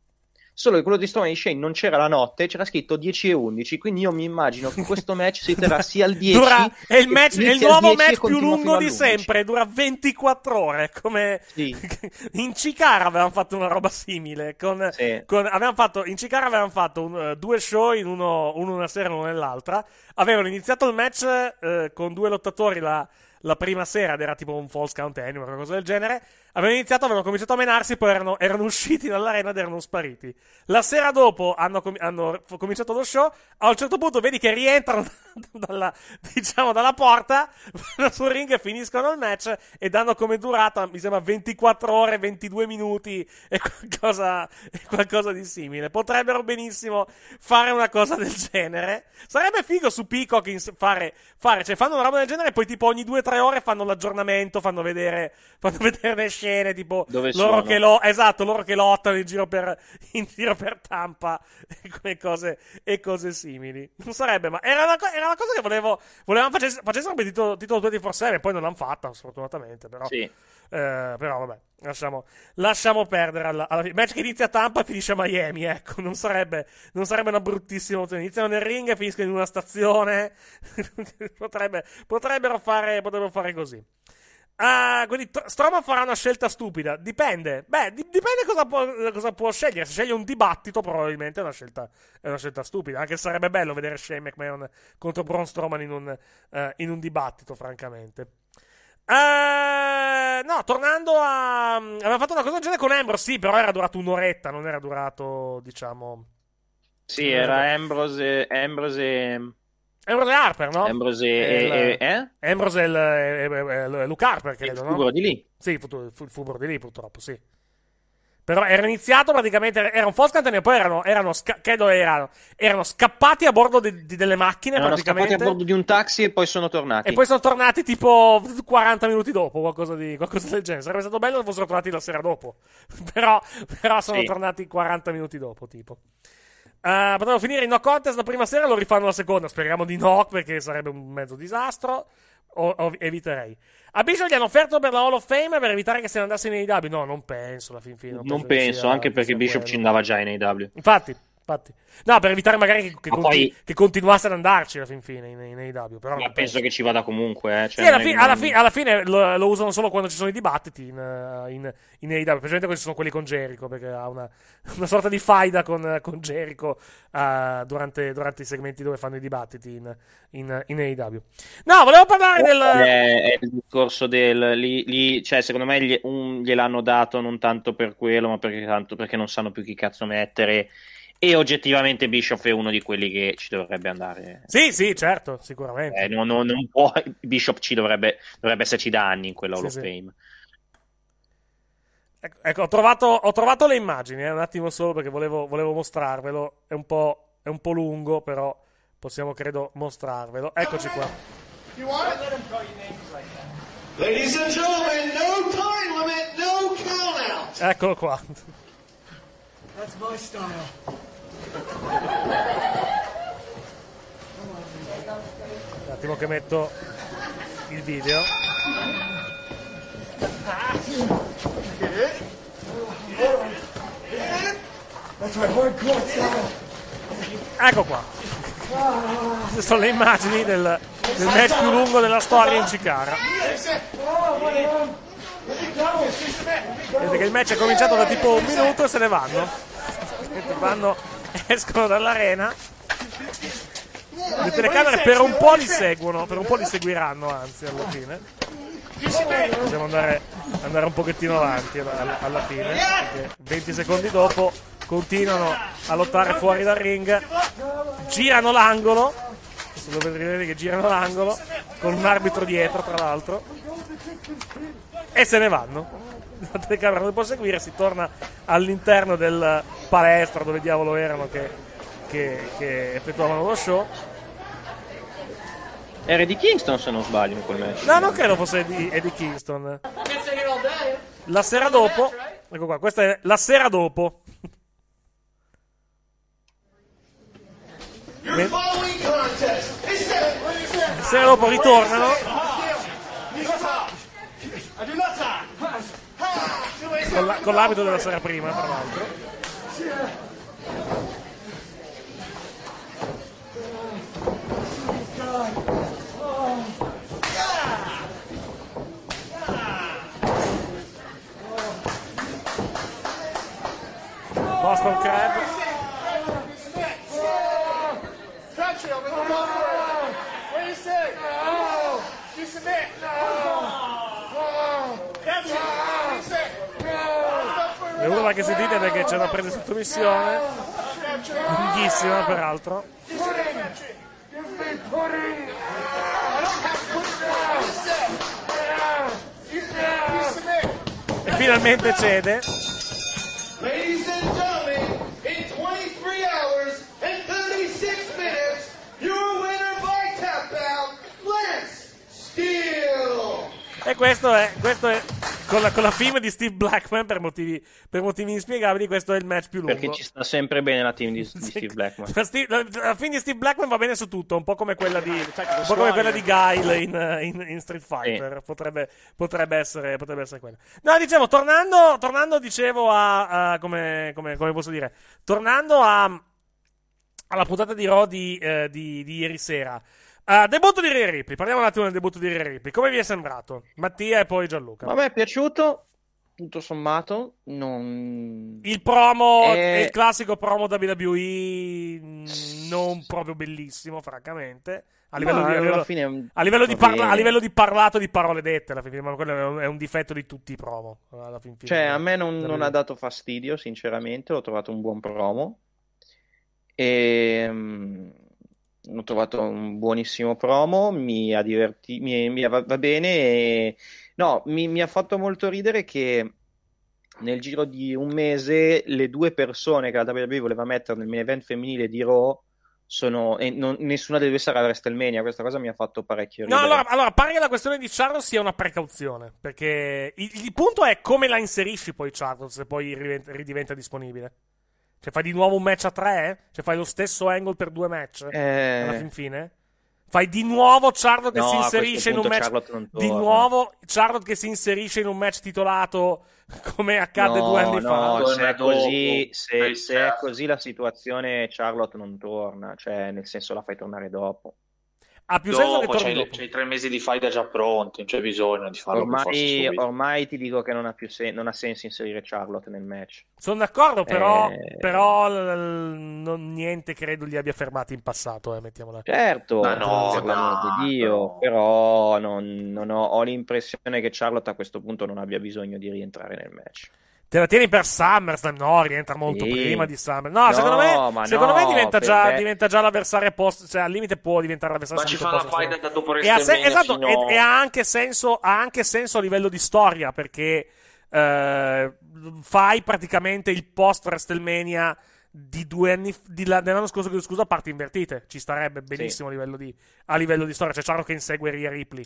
solo che quello di Strowman e di Shane non c'era la notte, c'era scritto dieci e undici, quindi io mi immagino che questo match si terrà sia al dieci dura, è il, match, è il nuovo match più lungo di sempre, dura ventiquattro ore come sì. In Cicara avevano fatto una roba simile con, sì. con, avevano fatto, in Cicara avevano fatto un, due show in uno, uno una sera e uno nell'altra, avevano iniziato il match eh, con due lottatori la La prima sera ed era tipo un false count anywhere, una cosa del genere. Avevano iniziato, avevano cominciato a menarsi, poi erano, erano usciti dall'arena ed erano spariti. La sera dopo hanno, com- hanno cominciato lo show. A un certo punto vedi che rientrano dalla, diciamo, dalla porta, vanno sul ring e finiscono il match e danno come durata, mi sembra, ventiquattro ore, ventidue minuti e qualcosa, e qualcosa di simile. Potrebbero benissimo fare una cosa del genere. Sarebbe figo su Peacock fare, fare, cioè fanno una roba del genere e poi tipo ogni due tre ore fanno l'aggiornamento, fanno vedere fanno vedere le scene, tipo dove loro sono? Che lo, esatto, loro che lottano in giro per in giro per Tampa e cose e cose simili. Non sarebbe, ma era una, era una cosa che volevo volevamo facessero facesse un titolo titolo ventiquattro sette, poi non l'hanno fatta sfortunatamente, però sì. eh, però vabbè, lasciamo lasciamo perdere alla, alla, il match che inizia a Tampa e finisce a Miami, ecco, non sarebbe non sarebbe una bruttissima opzione. Iniziano nel ring e finiscono in una stazione. potrebbe potrebbero fare potrebbero fare così. Uh, quindi Tr- Strowman farà una scelta stupida, dipende, beh di- dipende cosa può, cosa può scegliere. Se sceglie un dibattito probabilmente è una scelta è una scelta stupida, anche se sarebbe bello vedere Shane McMahon contro Braun Strowman in un, uh, in un dibattito, francamente. Uh, no, tornando a um, aveva fatto una cosa del genere con Ambrose, sì, però era durato un'oretta, non era durato, diciamo, sì, era Ambrose Ambrose Ambrose Harper, no? Ambrose e... Eh? Ambrose e, e, e Luke Harper, credo, no? Il fubro di lì. Sì, il fu, fu, fubro di lì, purtroppo, sì. Però era iniziato praticamente... Era un false count e poi erano... erano sca- credo erano... Erano scappati a bordo di, di delle macchine, erano praticamente. Erano scappati a bordo di un taxi e poi sono tornati. E poi sono tornati tipo quaranta minuti dopo, qualcosa, di, qualcosa del genere. Sarebbe stato bello se fossero tornati la sera dopo. però, però sono sì. tornati quaranta minuti dopo, tipo. Uh, potevano finire in no contest la prima sera, lo rifanno la seconda, speriamo di no, perché sarebbe un mezzo disastro. O, o eviterei. A Bishop gli hanno offerto per la Hall of Fame per evitare che se ne andasse in A E W. No, non penso, alla fin fine. Non, non penso, penso anche perché Bishop quello. Ci andava già in A E W. Infatti, infatti. No, per evitare magari che, che, Ma conti- poi... che continuasse ad andarci alla fin fine in, in A E W. Però Ma penso, penso che ci vada comunque. Eh. Cioè, sì, alla, fi- in... alla, fi- alla fine lo, lo usano solo quando ci sono i dibattiti in, in, in A E W. Specialmente questi sono quelli con Jericho, perché ha una, una sorta di faida con, con Jericho uh, durante, durante i segmenti dove fanno i dibattiti in, in, in A E W. No, volevo parlare eh, del... È, è il discorso del... Li, li, cioè, secondo me gli, un, gliel'hanno dato non tanto per quello, ma perché, tanto perché non sanno più chi cazzo mettere. E oggettivamente Bischoff è uno di quelli che ci dovrebbe andare. Sì, sì, certo, sicuramente. Eh, non, non, non può, Bischoff ci dovrebbe, dovrebbe esserci da anni in quella Hall of Fame. Ecco, ecco ho, trovato, ho trovato le immagini, eh, un attimo solo perché volevo, volevo mostrarvelo. È un po', è un po' lungo, però possiamo, credo, mostrarvelo. Eccoci qua. Ladies and gentlemen, no time limit, no count out. Eccolo qua. That's my style. Un attimo che metto il video. Ecco qua. Queste sono le immagini del, del match più lungo della storia in Cicara. Vedete che il match è cominciato da tipo un minuto e se ne vanno. Vanno, escono dall'arena. Le telecamere per un po' li seguono, per un po' li seguiranno, anzi, alla fine. Possiamo andare, andare un pochettino avanti alla, alla fine, perché venti secondi dopo continuano a lottare fuori dal ring. Girano l'angolo. Adesso dovete vedere che girano l'angolo, con un arbitro dietro, tra l'altro. E se ne vanno. la telecamera non può seguire, si torna all'interno del palestra dove diavolo erano che, che, che effettuavano lo show. Era di Kingston, se non sbaglio, in quel match. No, non credo fosse di Eddie Kingston. La sera dopo, ecco qua, questa è la sera dopo. La sera dopo ritornano. Con, la, con l'abito della sera prima, tra l'altro. Boston Crab. Le urla che sentite perché c'è una presa sottomissione lunghissima, peraltro. E finalmente cede. E questo è, questo è con la, con la team di Steve Blackman, per motivi, per motivi inspiegabili, questo è il match più lungo. Perché ci sta sempre bene la team di, di Steve Blackman. La, Steve, la, la team di Steve Blackman va bene su tutto, un po' come quella di, un po' come quella di Guile in, in, in Street Fighter, sì. potrebbe, potrebbe, essere, potrebbe essere quella. No, dicevo, tornando, tornando dicevo a, a come, come, come posso dire, tornando a alla puntata di Raw di, eh, di, di ieri sera. Uh, debutto di Rhea Ripley, parliamo un attimo del debutto di Rhea Ripley. Come vi è sembrato, Mattia e poi Gianluca? A me è piaciuto, tutto sommato. Non... Il promo, è... il classico promo W W E, non proprio bellissimo, francamente. A livello, no, di, a livello, fine... a livello di parla, a livello di parlato, di parole dette, alla fine, ma quello è un difetto di tutti i promo. Alla fine, cioè, a me non, non ha dato fastidio, sinceramente. Ho trovato un buon promo. E... ho trovato un buonissimo promo, mi ha divertito, mi, mi va, va bene, e... no, mi, mi ha fatto molto ridere che nel giro di un mese le due persone che la W W E voleva mettere nel main event femminile di Raw sono, e non, nessuna delle due sarà a WrestleMania. Questa cosa mi ha fatto parecchio ridere. No, allora, allora pare che la questione di Charlotte sia una precauzione, perché il, il punto è come la inserisci poi Charlotte, se poi ridiventa, ridiventa disponibile. Cioè fai di nuovo un match a tre? Cioè fai lo stesso angle per due match? Eh... Alla fin fine? Fai di nuovo Charlotte, no, che si inserisce in un match... Di nuovo Charlotte che si inserisce in un match titolato come accadde no, due anni no, fa? No, se, così, se, se è così la situazione Charlotte non torna. Cioè nel senso la fai tornare dopo. Ha più senso dopo, che torni c'hai, dopo. C'hai tre mesi di faida già pronti, non c'è bisogno di farlo. Ormai, ormai ti dico che non ha più sen- non ha senso inserire Charlotte nel match. Sono d'accordo, però, eh... però l- non niente credo li abbia fermati in passato, eh, mettiamola. Certo, ma no, no, di Dio, no. Però non, non ho, ho l'impressione che Charlotte a questo punto non abbia bisogno di rientrare nel match. Te la tieni per SummerSlam? No, rientra molto sì. prima di SummerSlam. No, no, secondo me, secondo no, me diventa, già, diventa già l'avversario post, cioè al limite può diventare l'avversario. Ma ci fa la faida da dopo WrestleMania. Esatto, fino... e, e ha, anche senso, ha anche senso a livello di storia, perché eh, fai praticamente il post WrestleMania di due anni di la, dell'anno scorso, scusa, a parti invertite. Ci starebbe benissimo sì. a, livello di, a livello di storia. C'è Charlo che insegue Rhea Ripley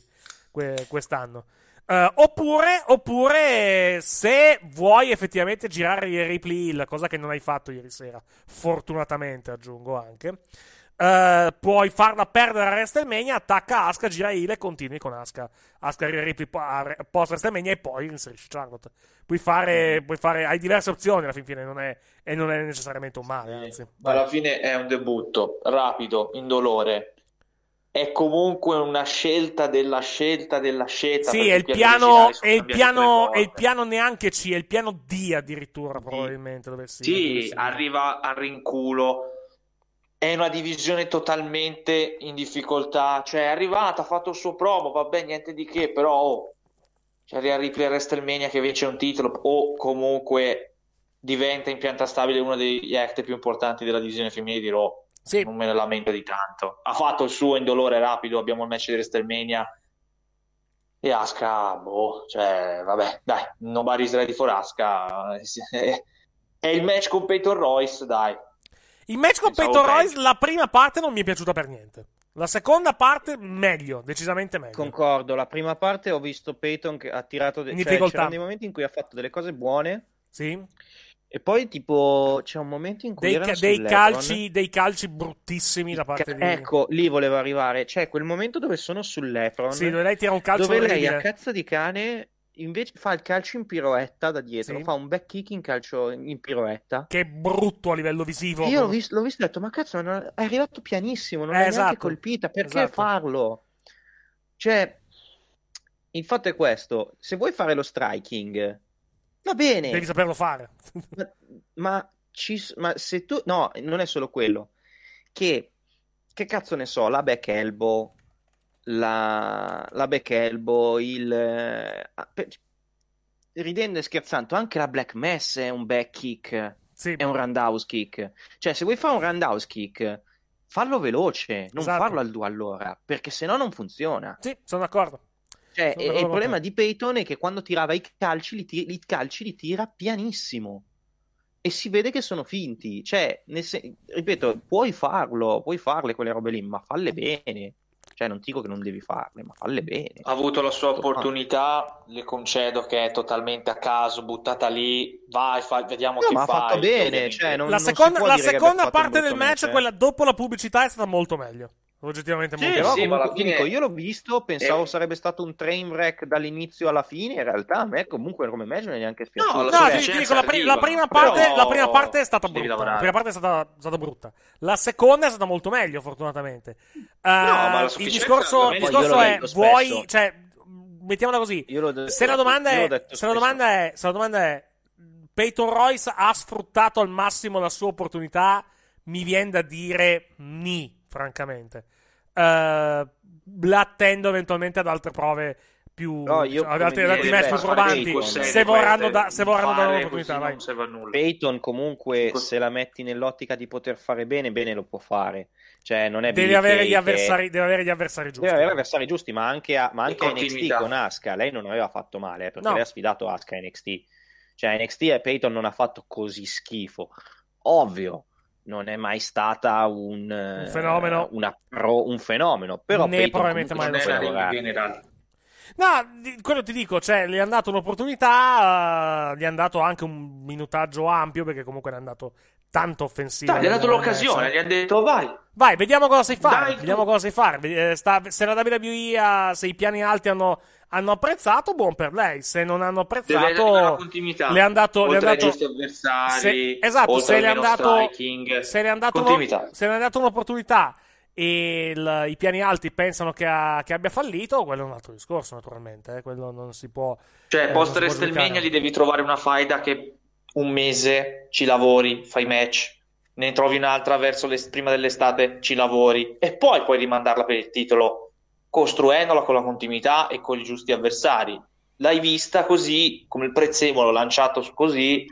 que, quest'anno. Uh, oppure, oppure se vuoi effettivamente girare i replay, la cosa che non hai fatto ieri sera, fortunatamente aggiungo anche, uh, puoi farla perdere a WrestleMania, attacca Asuka, gira heel e continui con Asuka Asuka replay post WrestleMania e poi inserisci Charlotte. Puoi fare, puoi fare, hai diverse opzioni alla fin fine, non è, e non è necessariamente un male, sì. anzi. Alla fine è un debutto rapido, indolore. È comunque una scelta della scelta della scelta. Sì, è il piano, è il piano, è il piano neanche C, è il piano D addirittura sì. probabilmente. Dove si, sì, dove si arriva a rinculo. È una divisione totalmente in difficoltà. Cioè è arrivata, ha fatto il suo promo, vabbè, niente di che, però oh, c'è Rhea Ripley a WrestleMania che vince un titolo o comunque diventa in pianta stabile uno degli act più importanti della divisione femminile di Raw. Sì. Non me ne lamento di tanto. Ha fatto il suo indolore rapido. Abbiamo il match di WrestleMania. E Asuka, boh, cioè, vabbè, dai, nobody's ready for Asuka. È il match con Peyton Royce, dai. Il match con Peyton Royce, la prima parte non mi è piaciuta per niente. La seconda parte, meglio, decisamente meglio. Concordo, la prima parte ho visto Peyton che ha tirato... De- cioè, c'erano dei momenti in cui ha fatto delle cose buone. Sì. E poi, tipo, c'è un momento in cui dei, ca- dei calci dei calci bruttissimi da parte ca- di... Ecco, lì voleva arrivare. C'è quel momento dove sono sull'Efron. Sì, dove lei tira un calcio dove lei, a cazzo di cane, invece fa il calcio in piroetta da dietro. Sì. Fa un back kick in calcio in piroetta. Che è brutto a livello visivo. Io l'ho visto, l'ho visto e ho detto, ma cazzo, è arrivato pianissimo, non eh, è esatto. neanche colpita. Perché esatto. farlo? Cioè, il fatto è questo. Se vuoi fare lo striking... Va bene. Devi saperlo fare. Ma, ma, ci, ma se tu... No, non è solo quello. Che... Che cazzo ne so, la back elbow, la, la back elbow, il... Per, ridendo e scherzando, anche la Black Mass è un back kick. Sì. È un roundhouse kick. Cioè, se vuoi fare un roundhouse kick, fallo veloce. Non esatto. farlo al due all'ora. Perché sennò non funziona. Sì, sono d'accordo. Cioè, e, il problema di Peyton è che quando tirava i calci li, ti- li calci li tira pianissimo e si vede che sono finti, cioè nel sen- ripeto, puoi farlo, puoi farle quelle robe lì, ma falle bene, cioè non dico che non devi farle, ma falle bene. Ha avuto la sua opportunità, le concedo che è totalmente a caso buttata lì, vai, fa- vediamo no, che ma fai, ha fatto bene, cioè, non, la seconda, non la seconda parte del match, quella dopo la pubblicità, è stata molto meglio. Oggettivamente sì, molto. Sì, però, ma alla fine... dico, io l'ho visto, pensavo eh. sarebbe stato un train wreck dall'inizio alla fine, in realtà a me comunque come match non è neanche spiaciuto. No, no, ti dico, la, pri- la, prima parte, però... la prima parte è stata brutta. La prima parte è stata, stata brutta. La seconda è stata molto meglio, fortunatamente. No, uh, ma la il discorso, il discorso è vuoi, cioè, mettiamola così. Detto, se la domanda è se la domanda è se la domanda è Peyton Royce ha sfruttato al massimo la sua opportunità, mi viene da dire ni, francamente. Uh, l'attendo eventualmente ad altre prove più, no, io, ad altri match più probanti, se vorranno da, se vorranno dare l'opportunità. Vai. Peyton comunque così, se la metti nell'ottica di poter fare bene, bene lo può fare, cioè non è deve avere gli avversari, che... deve avere gli avversari giusti, deve avere avversari giusti, ma anche a, ma anche a N X T con Asuka lei non aveva fatto male, eh, perché no. lei ha sfidato Asuka a N X T, cioè N X T e Peyton non ha fatto così schifo, ovvio. Non è mai stata un, un fenomeno, una pro, un fenomeno, però ne probabilmente mai lo No, quello ti dico, cioè gli è andato un'opportunità, uh, gli è andato anche un minutaggio ampio perché comunque è andato tanto offensivo. Dai, gli ha dato l'occasione, gli ha detto vai. Vai, vediamo cosa sai fare. Dai, vediamo tu. cosa sai fare. Eh, sta, se la W W E ha, se i piani alti hanno hanno apprezzato, buon per lei. Se non hanno apprezzato, le è andato, le è andato avversari, se, esatto, se le è andato, se le è andato, uno, se le è andato un'opportunità e il, i piani alti pensano che, ha, che abbia fallito, quello è un altro discorso, naturalmente, eh, quello non si può. Cioè, eh, post WrestleMania gli devi trovare una faida che un mese ci lavori, fai match, ne trovi un'altra verso le, prima dell'estate, ci lavori e poi puoi rimandarla per il titolo, costruendola con la continuità e con i giusti avversari. L'hai vista così, come il prezzemolo lanciato così,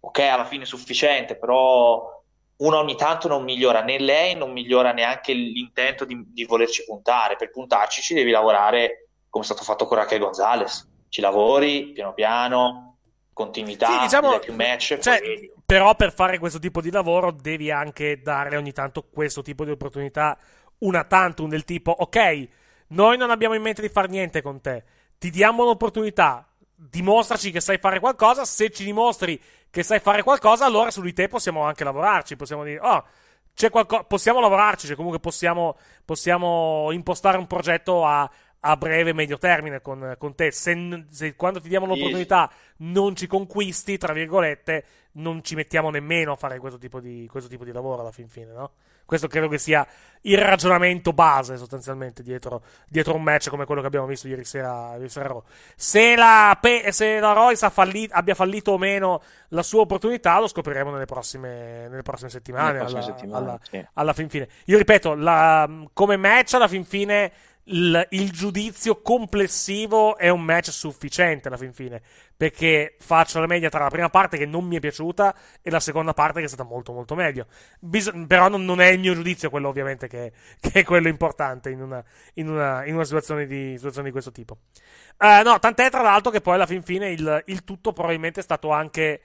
ok, alla fine è sufficiente, però uno ogni tanto non migliora, né lei non migliora neanche l'intento di, di volerci puntare. Per puntarci ci devi lavorare come è stato fatto con Raquel Gonzalez, ci lavori piano piano, continuità, sì, diciamo, più match, cioè, però per fare questo tipo di lavoro devi anche dare ogni tanto questo tipo di opportunità, una tantum del tipo, ok, noi non abbiamo in mente di fare niente con te, ti diamo un'opportunità, dimostraci che sai fare qualcosa, se ci dimostri che sai fare qualcosa, allora su di te possiamo anche lavorarci, possiamo dire, oh, c'è qualco- possiamo lavorarci, cioè comunque possiamo, possiamo impostare un progetto a, a breve medio termine con, con te, se, se quando ti diamo un'opportunità non ci conquisti, tra virgolette, non ci mettiamo nemmeno a fare questo tipo di, questo tipo di lavoro alla fin fine, no? Questo credo che sia il ragionamento base sostanzialmente dietro, dietro un match come quello che abbiamo visto ieri sera, ieri sera a Raw. Se la, Pe- se la Royce ha fallito, abbia fallito o meno la sua opportunità lo scopriremo nelle prossime, nelle prossime settimane, nelle prossime alla, settimane alla, sì. alla fin fine. Io ripeto, la, come match alla fin fine il, il giudizio complessivo è un match sufficiente alla fin fine, perché faccio la media tra la prima parte che non mi è piaciuta e la seconda parte che è stata molto molto meglio. Bis- però non, non è il mio giudizio quello, ovviamente, che, che è quello importante in una, in una, in una situazione, di, situazione di questo tipo. Uh, no, tant'è tra l'altro che poi alla fin fine il, il tutto probabilmente è stato anche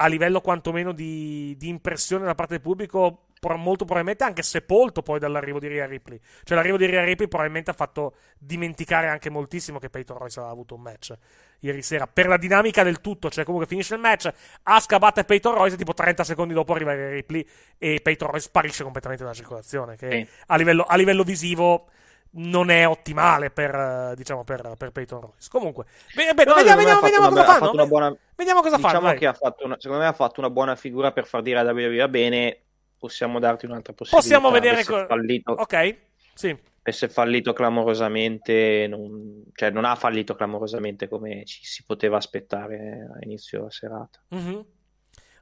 a livello quantomeno di, di impressione da parte del pubblico molto probabilmente anche sepolto poi dall'arrivo di Rhea Ripley. Cioè l'arrivo di Rhea Ripley probabilmente ha fatto dimenticare anche moltissimo che Peyton Royce aveva avuto un match ieri sera, per la dinamica del tutto. Cioè comunque finisce il match, Asuka batte Peyton Royce e tipo trenta secondi dopo arriva Rhea Ripley e Peyton Royce sparisce completamente dalla circolazione, che eh. a, livello, a livello visivo non è ottimale per, diciamo, per, per Peyton Royce. Comunque beh, beh, no, vediamo, vediamo, vediamo cosa bella, fanno buona... vediamo cosa diciamo fanno, diciamo che ha fatto una, secondo me ha fatto una buona figura per far dire a W W E va bene, possiamo darti un'altra possibilità. Possiamo vedere co- fallito, ok, sì. E se fallito clamorosamente, non, cioè non ha fallito clamorosamente come ci si poteva aspettare a inizio della serata. Mm-hmm.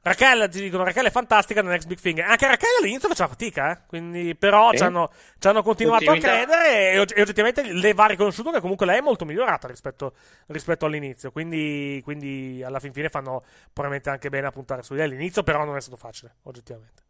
Raquel, ti dicono, Raquel è fantastica nel Next Big Thing. Anche Raquel all'inizio faceva fatica, eh? Quindi però eh? ci hanno, ci hanno continuato Continuità. a credere e, e oggettivamente le va riconosciuto che comunque lei è molto migliorata rispetto, rispetto all'inizio. Quindi, quindi alla fin fine fanno probabilmente anche bene a puntare su lei. All'inizio però non è stato facile, oggettivamente.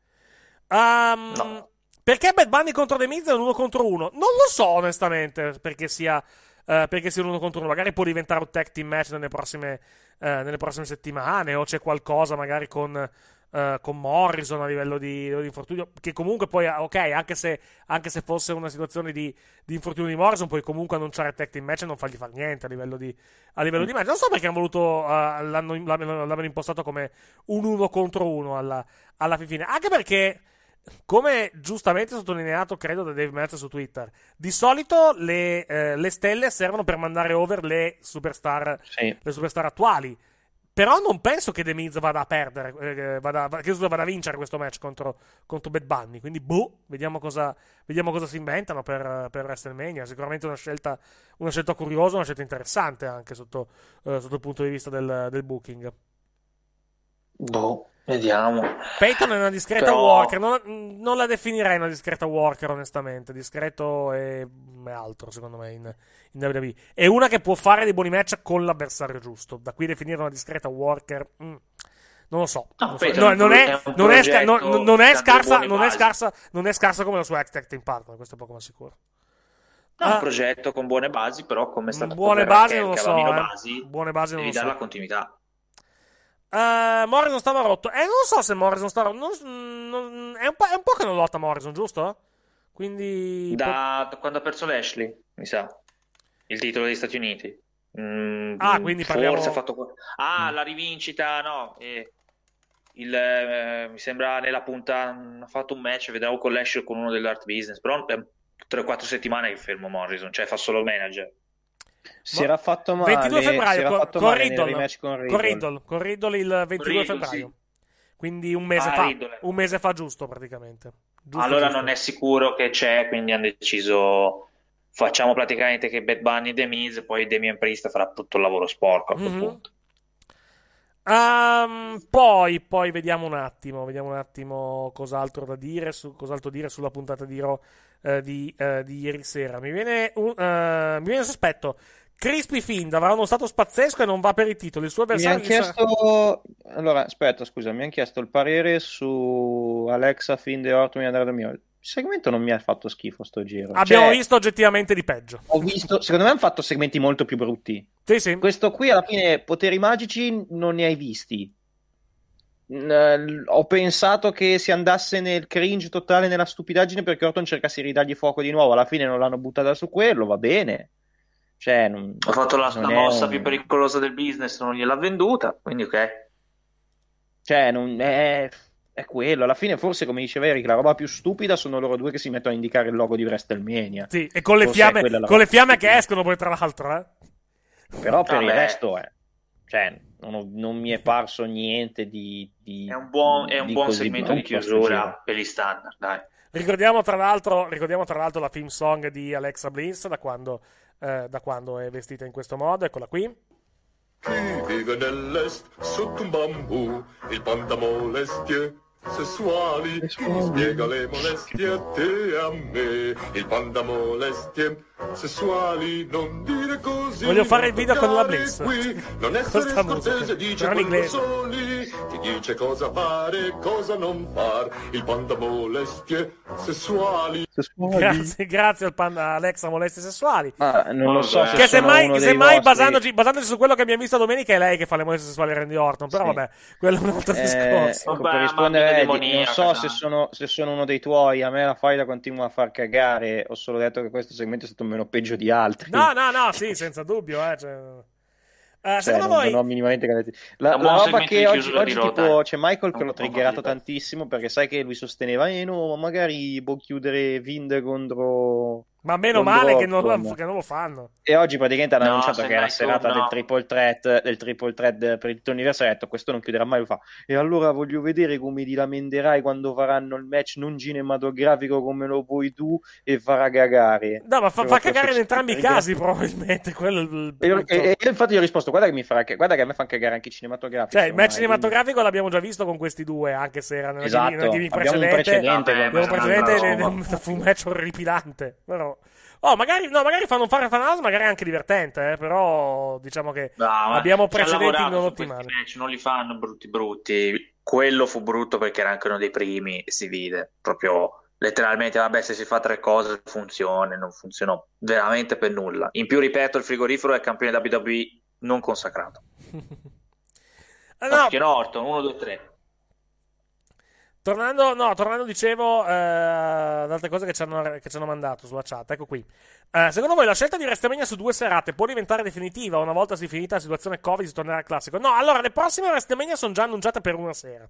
Um, no. Perché Bad Bunny contro The Miz è un uno contro uno? Non lo so onestamente perché sia, uh, perché sia un uno contro uno. Magari può diventare un tag team match nelle prossime, uh, nelle prossime settimane, o c'è qualcosa magari con, uh, con Morrison a livello di, di infortunio, che comunque poi ok, anche se, anche se fosse una situazione di, di infortunio di Morrison, puoi comunque annunciare tag team match e non fargli far niente a livello di, a livello mm. di match. Non so perché hanno voluto uh, l'hanno, l'hanno impostato come un uno contro uno alla, alla fine, anche perché, come giustamente sottolineato credo da Dave Meltzer su Twitter, di solito le, eh, le stelle servono per mandare over le superstar, sì. le superstar attuali. Però non penso che The Miz vada a perdere, eh, vada, che vada a vincere questo match contro, contro Bad Bunny. Quindi boh, vediamo cosa, vediamo cosa si inventano per, per WrestleMania. Sicuramente una scelta, una scelta curiosa, una scelta interessante anche sotto, eh, sotto il punto di vista del, del booking. Boh, vediamo. Peyton è una discreta Però... worker, non, non la definirei una discreta worker onestamente, discreto è, è altro secondo me in, in W W E. È una che può fare dei buoni match con l'avversario giusto, da qui definire una discreta worker mm. non lo so, non è scarsa, non è scarsa, non è scarsa come la sua ex tag team partner, questo è poco ma sicuro. No, ah. Un progetto con buone basi, però come è stato buone basi, non lo so, eh. basi, buone basi non lo so, devi dare la continuità. Uh, Morrison stava rotto. Eh, non so se Morrison stava rotto. Non, non, è, un po', è un po' che non lotta Morrison, giusto? Quindi. Da po- quando ha perso Lashley, mi sa. Il titolo degli Stati Uniti. Mm, ah, quindi parliamo. Forse ha fatto. Ah, mm. la rivincita, no. Eh, il, eh, mi sembra nella punta. Ha fatto un match, vedevo con Lashley con uno dell'Art Business. Però per tre o quattro settimane che fermo Morrison, cioè fa solo manager. Si Ma... era fatto male ventidue febbraio era co- fatto con, male Riddle, nel con Riddle con Riddle, con Riddle il ventidue febbraio sì. Quindi un mese ah, fa Riddle. un mese fa giusto praticamente giusto, allora giusto. Non è sicuro che c'è, quindi hanno deciso facciamo praticamente che Bad Bunny e The Miz, poi Damian Priest farà tutto il lavoro sporco a quel mm-hmm. punto. Um, poi, poi vediamo un attimo vediamo un attimo cos'altro da dire su, cos'altro dire sulla puntata di Raw uh, di, uh, di ieri sera. Mi viene un, uh, mi viene un sospetto. Crispy Fiend avrà uno status pazzesco e non va per il titolo. Il suo avversario mi ha chiesto sarà... allora aspetta scusa mi hanno chiesto il parere su Alexa Fiend e Orton. Andrea mio il segmento non mi ha fatto schifo sto giro, abbiamo cioè, visto oggettivamente di peggio. Ho visto, secondo me hanno fatto segmenti molto più brutti. Sì, sì. Questo qui alla fine poteri magici non ne hai visti. Uh, ho pensato che si andasse nel cringe totale, nella stupidaggine, perché Orton cercasse di ridargli fuoco di nuovo. Alla fine non l'hanno buttata su quello, va bene. Cioè, non, ho fatto la, la mossa un... più pericolosa del business, non gliel'ha venduta, quindi ok. Cioè, non è, è quello. Alla fine, forse, come diceva Eric, la roba più stupida sono loro due che si mettono a indicare il logo di WrestleMania. Sì, e con le forse fiamme, con le fiamme che escono poi tra l'altro, eh. Però per ah, il beh. resto è... Eh. Cioè, non, ho, non mi è parso niente di... di è un buon, è un buon segmento di chiusura per gli standard, dai. Ricordiamo tra l'altro, ricordiamo tra l'altro la theme song di Alexa Bliss, da quando, eh, da quando è vestita in questo modo, eccola qui. Chi vive nell'est, sotto un bambù, il panda molestie, sessuali, mi spiega le molestie a te e a me, il panda molestie sessuali, non dire così. Voglio fare il video con la Blitz qui, non essere scortese, dice quello soli, ti dice cosa fare, cosa non fare, il panda molestie sessuali. sessuali. Grazie, grazie al panda Alexa molestie sessuali. Ma ah, non lo so se che semmai, che semmai basandoci, basandoci su quello che abbiamo visto domenica, è lei che fa le molestie sessuali a Randy Orton, però sì. Vabbè, quello è un altro eh, discorso. Ecco, per rispondere, non so se sono, se sono uno dei tuoi, a me la fai la continua a far cagare, ho solo detto che questo segmento è stato meno peggio di altri. No, no, no, sì, senza dubbio, eh, cioè... Uh, secondo cioè, voi non, non ho minimamente la, la roba che oggi, oggi tipo c'è cioè Michael che l'ho triggerato tantissimo perché sai che lui sosteneva eh no, magari può chiudere Vind contro ma meno contro male che non, lo, che non lo fanno, e oggi praticamente hanno no, annunciato che è la serata no. del triple threat del triple threat per il tuo anniversario, detto questo non chiuderà mai, lo fa e allora voglio vedere come ti lamenterai quando faranno il match non cinematografico come lo vuoi tu e farà cagare. No, ma fa, fa cagare in entrambi i casi probabilmente quello il... e, io, e, e infatti io ho risposto guarda che mi farà, guarda che a me fanno cagare anche i cinematografici. Cioè, il match cinematografico quindi... l'abbiamo già visto con questi due, anche se era nella esatto. gimmick precedente. Abbiamo un precedente, precedente no, no, fu un match orripilante. Però... Oh, magari no, magari fanno fare fantasma, magari è anche divertente, eh, però diciamo che no, abbiamo precedenti non ottimali. Non li fanno brutti brutti. Quello fu brutto perché era anche uno dei primi, si vide proprio letteralmente, vabbè, se si fa tre cose funziona, non funzionò veramente per nulla. In più, ripeto, il frigorifero è il campione W W E non consacrato. Perché no, Orton, uno, due, tre. Tornando, no, tornando dicevo eh, ad altre cose che ci, hanno, che ci hanno mandato sulla chat, ecco qui. Eh, secondo voi la scelta di WrestleMania su due serate può diventare definitiva una volta si finita la situazione Covid si tornerà al classico? No, allora le prossime WrestleMania sono già annunciate per una sera.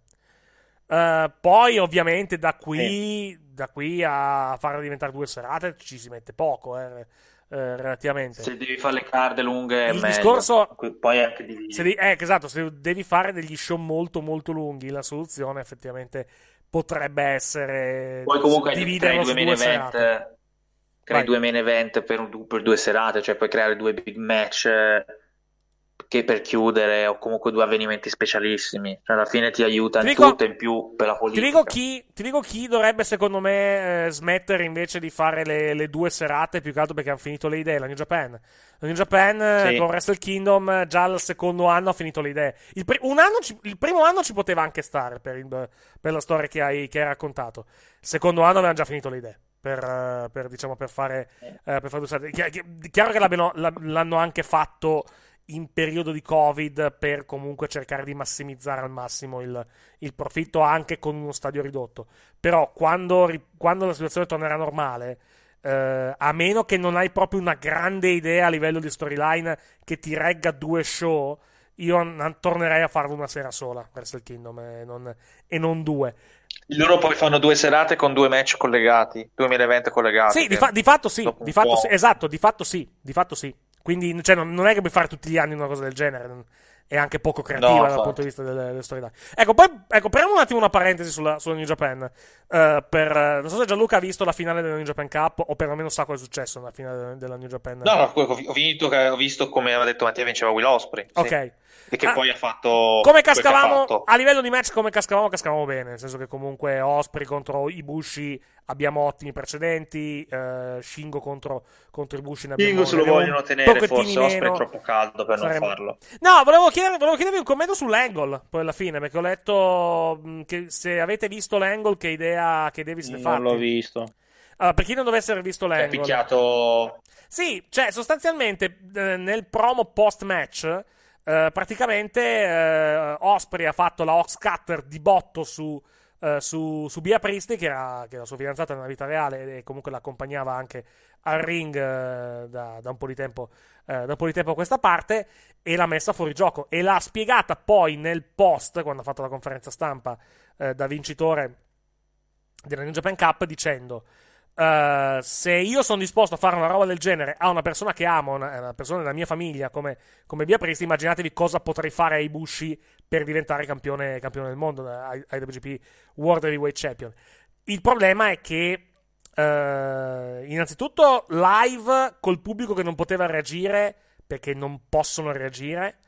Eh, poi ovviamente da qui, eh. da qui a farla diventare due serate ci si mette poco, eh. Eh, relativamente se devi fare le card lunghe il meglio. Discorso poi anche di... se devi... eh, esatto, se devi fare degli show molto molto lunghi la soluzione effettivamente potrebbe essere poi comunque dividerlo su due serate, crei due main event per, un, per due serate, cioè puoi creare due big match che per chiudere o comunque due avvenimenti specialissimi, cioè alla fine ti aiuta in tutto in più per la politica. Ti dico chi, ti dico chi dovrebbe secondo me eh, smettere invece di fare le, le due serate, più che altro perché hanno finito le idee, la New Japan la New Japan sì. Con Wrestle Kingdom già al secondo anno ha finito le idee, il, pr- un anno ci, il primo anno ci poteva anche stare per, il, per la storia che hai, che hai raccontato, il secondo anno avevano già finito le idee per, per diciamo per fare eh, per fare due serate. Chi, chiaro che l'abbiano, l'hanno anche fatto in periodo di Covid per comunque cercare di massimizzare al massimo il, il profitto anche con uno stadio ridotto, però quando, quando la situazione tornerà normale eh, a meno che non hai proprio una grande idea a livello di storyline che ti regga due show, io n- tornerei a farlo una sera sola verso il Kingdom e non, e non due. Loro poi fanno due serate con due match collegati, due main event collegati. Sì, di, fa- di fatto sì, di fatto sì esatto, di fatto sì, di fatto sì. Quindi cioè, non è che puoi fare tutti gli anni una cosa del genere, è anche poco creativa no, dal fatto. punto di vista delle, delle storyline. Ecco, poi ecco, prendiamo un attimo una parentesi sulla, sulla New Japan. Uh, per, uh, non so se Gianluca ha visto la finale della New Japan Cup, o perlomeno sa cosa è successo nella finale della New Japan. No, no ho, ho, finito, ho visto come aveva detto Mattia vinceva Will Ospreay. Sì. Ok. E che ah, poi ha fatto come cascavamo fatto. A livello di match come cascavamo cascavamo bene, nel senso che comunque Ospreay contro Ibushi abbiamo ottimi precedenti, eh, Shingo contro, contro Ibushi ne abbiamo, Shingo se lo vogliono tenere forse, Ospreay è troppo caldo per Saremo... non farlo. No, volevo, chiedere, volevo chiedervi un commento sull'angle poi alla fine, perché ho letto che se avete visto l'angle che idea che devi fare. Non l'ho visto. Allora, per chi non dovesse aver visto l'angle, è picchiato. Sì, cioè sostanzialmente eh, nel promo post match Uh, praticamente uh, Ospreay ha fatto la Ox Cutter di botto su, uh, su, su Bea Priestley, che era, che era sua fidanzata nella vita reale e comunque l'accompagnava anche al ring uh, da, da un po' di tempo uh, da un po' di tempo a questa parte, e l'ha messa fuori gioco e l'ha spiegata poi nel post quando ha fatto la conferenza stampa uh, da vincitore della New Japan Cup dicendo Uh, se io sono disposto a fare una roba del genere a una persona che amo, una, una persona della mia famiglia come, come Bea Priestley, immaginatevi cosa potrei fare ai Bushi per diventare campione, campione del mondo, ai I W G P World Heavyweight Champion. Il problema è che uh, innanzitutto live col pubblico che non poteva reagire perché non possono reagire,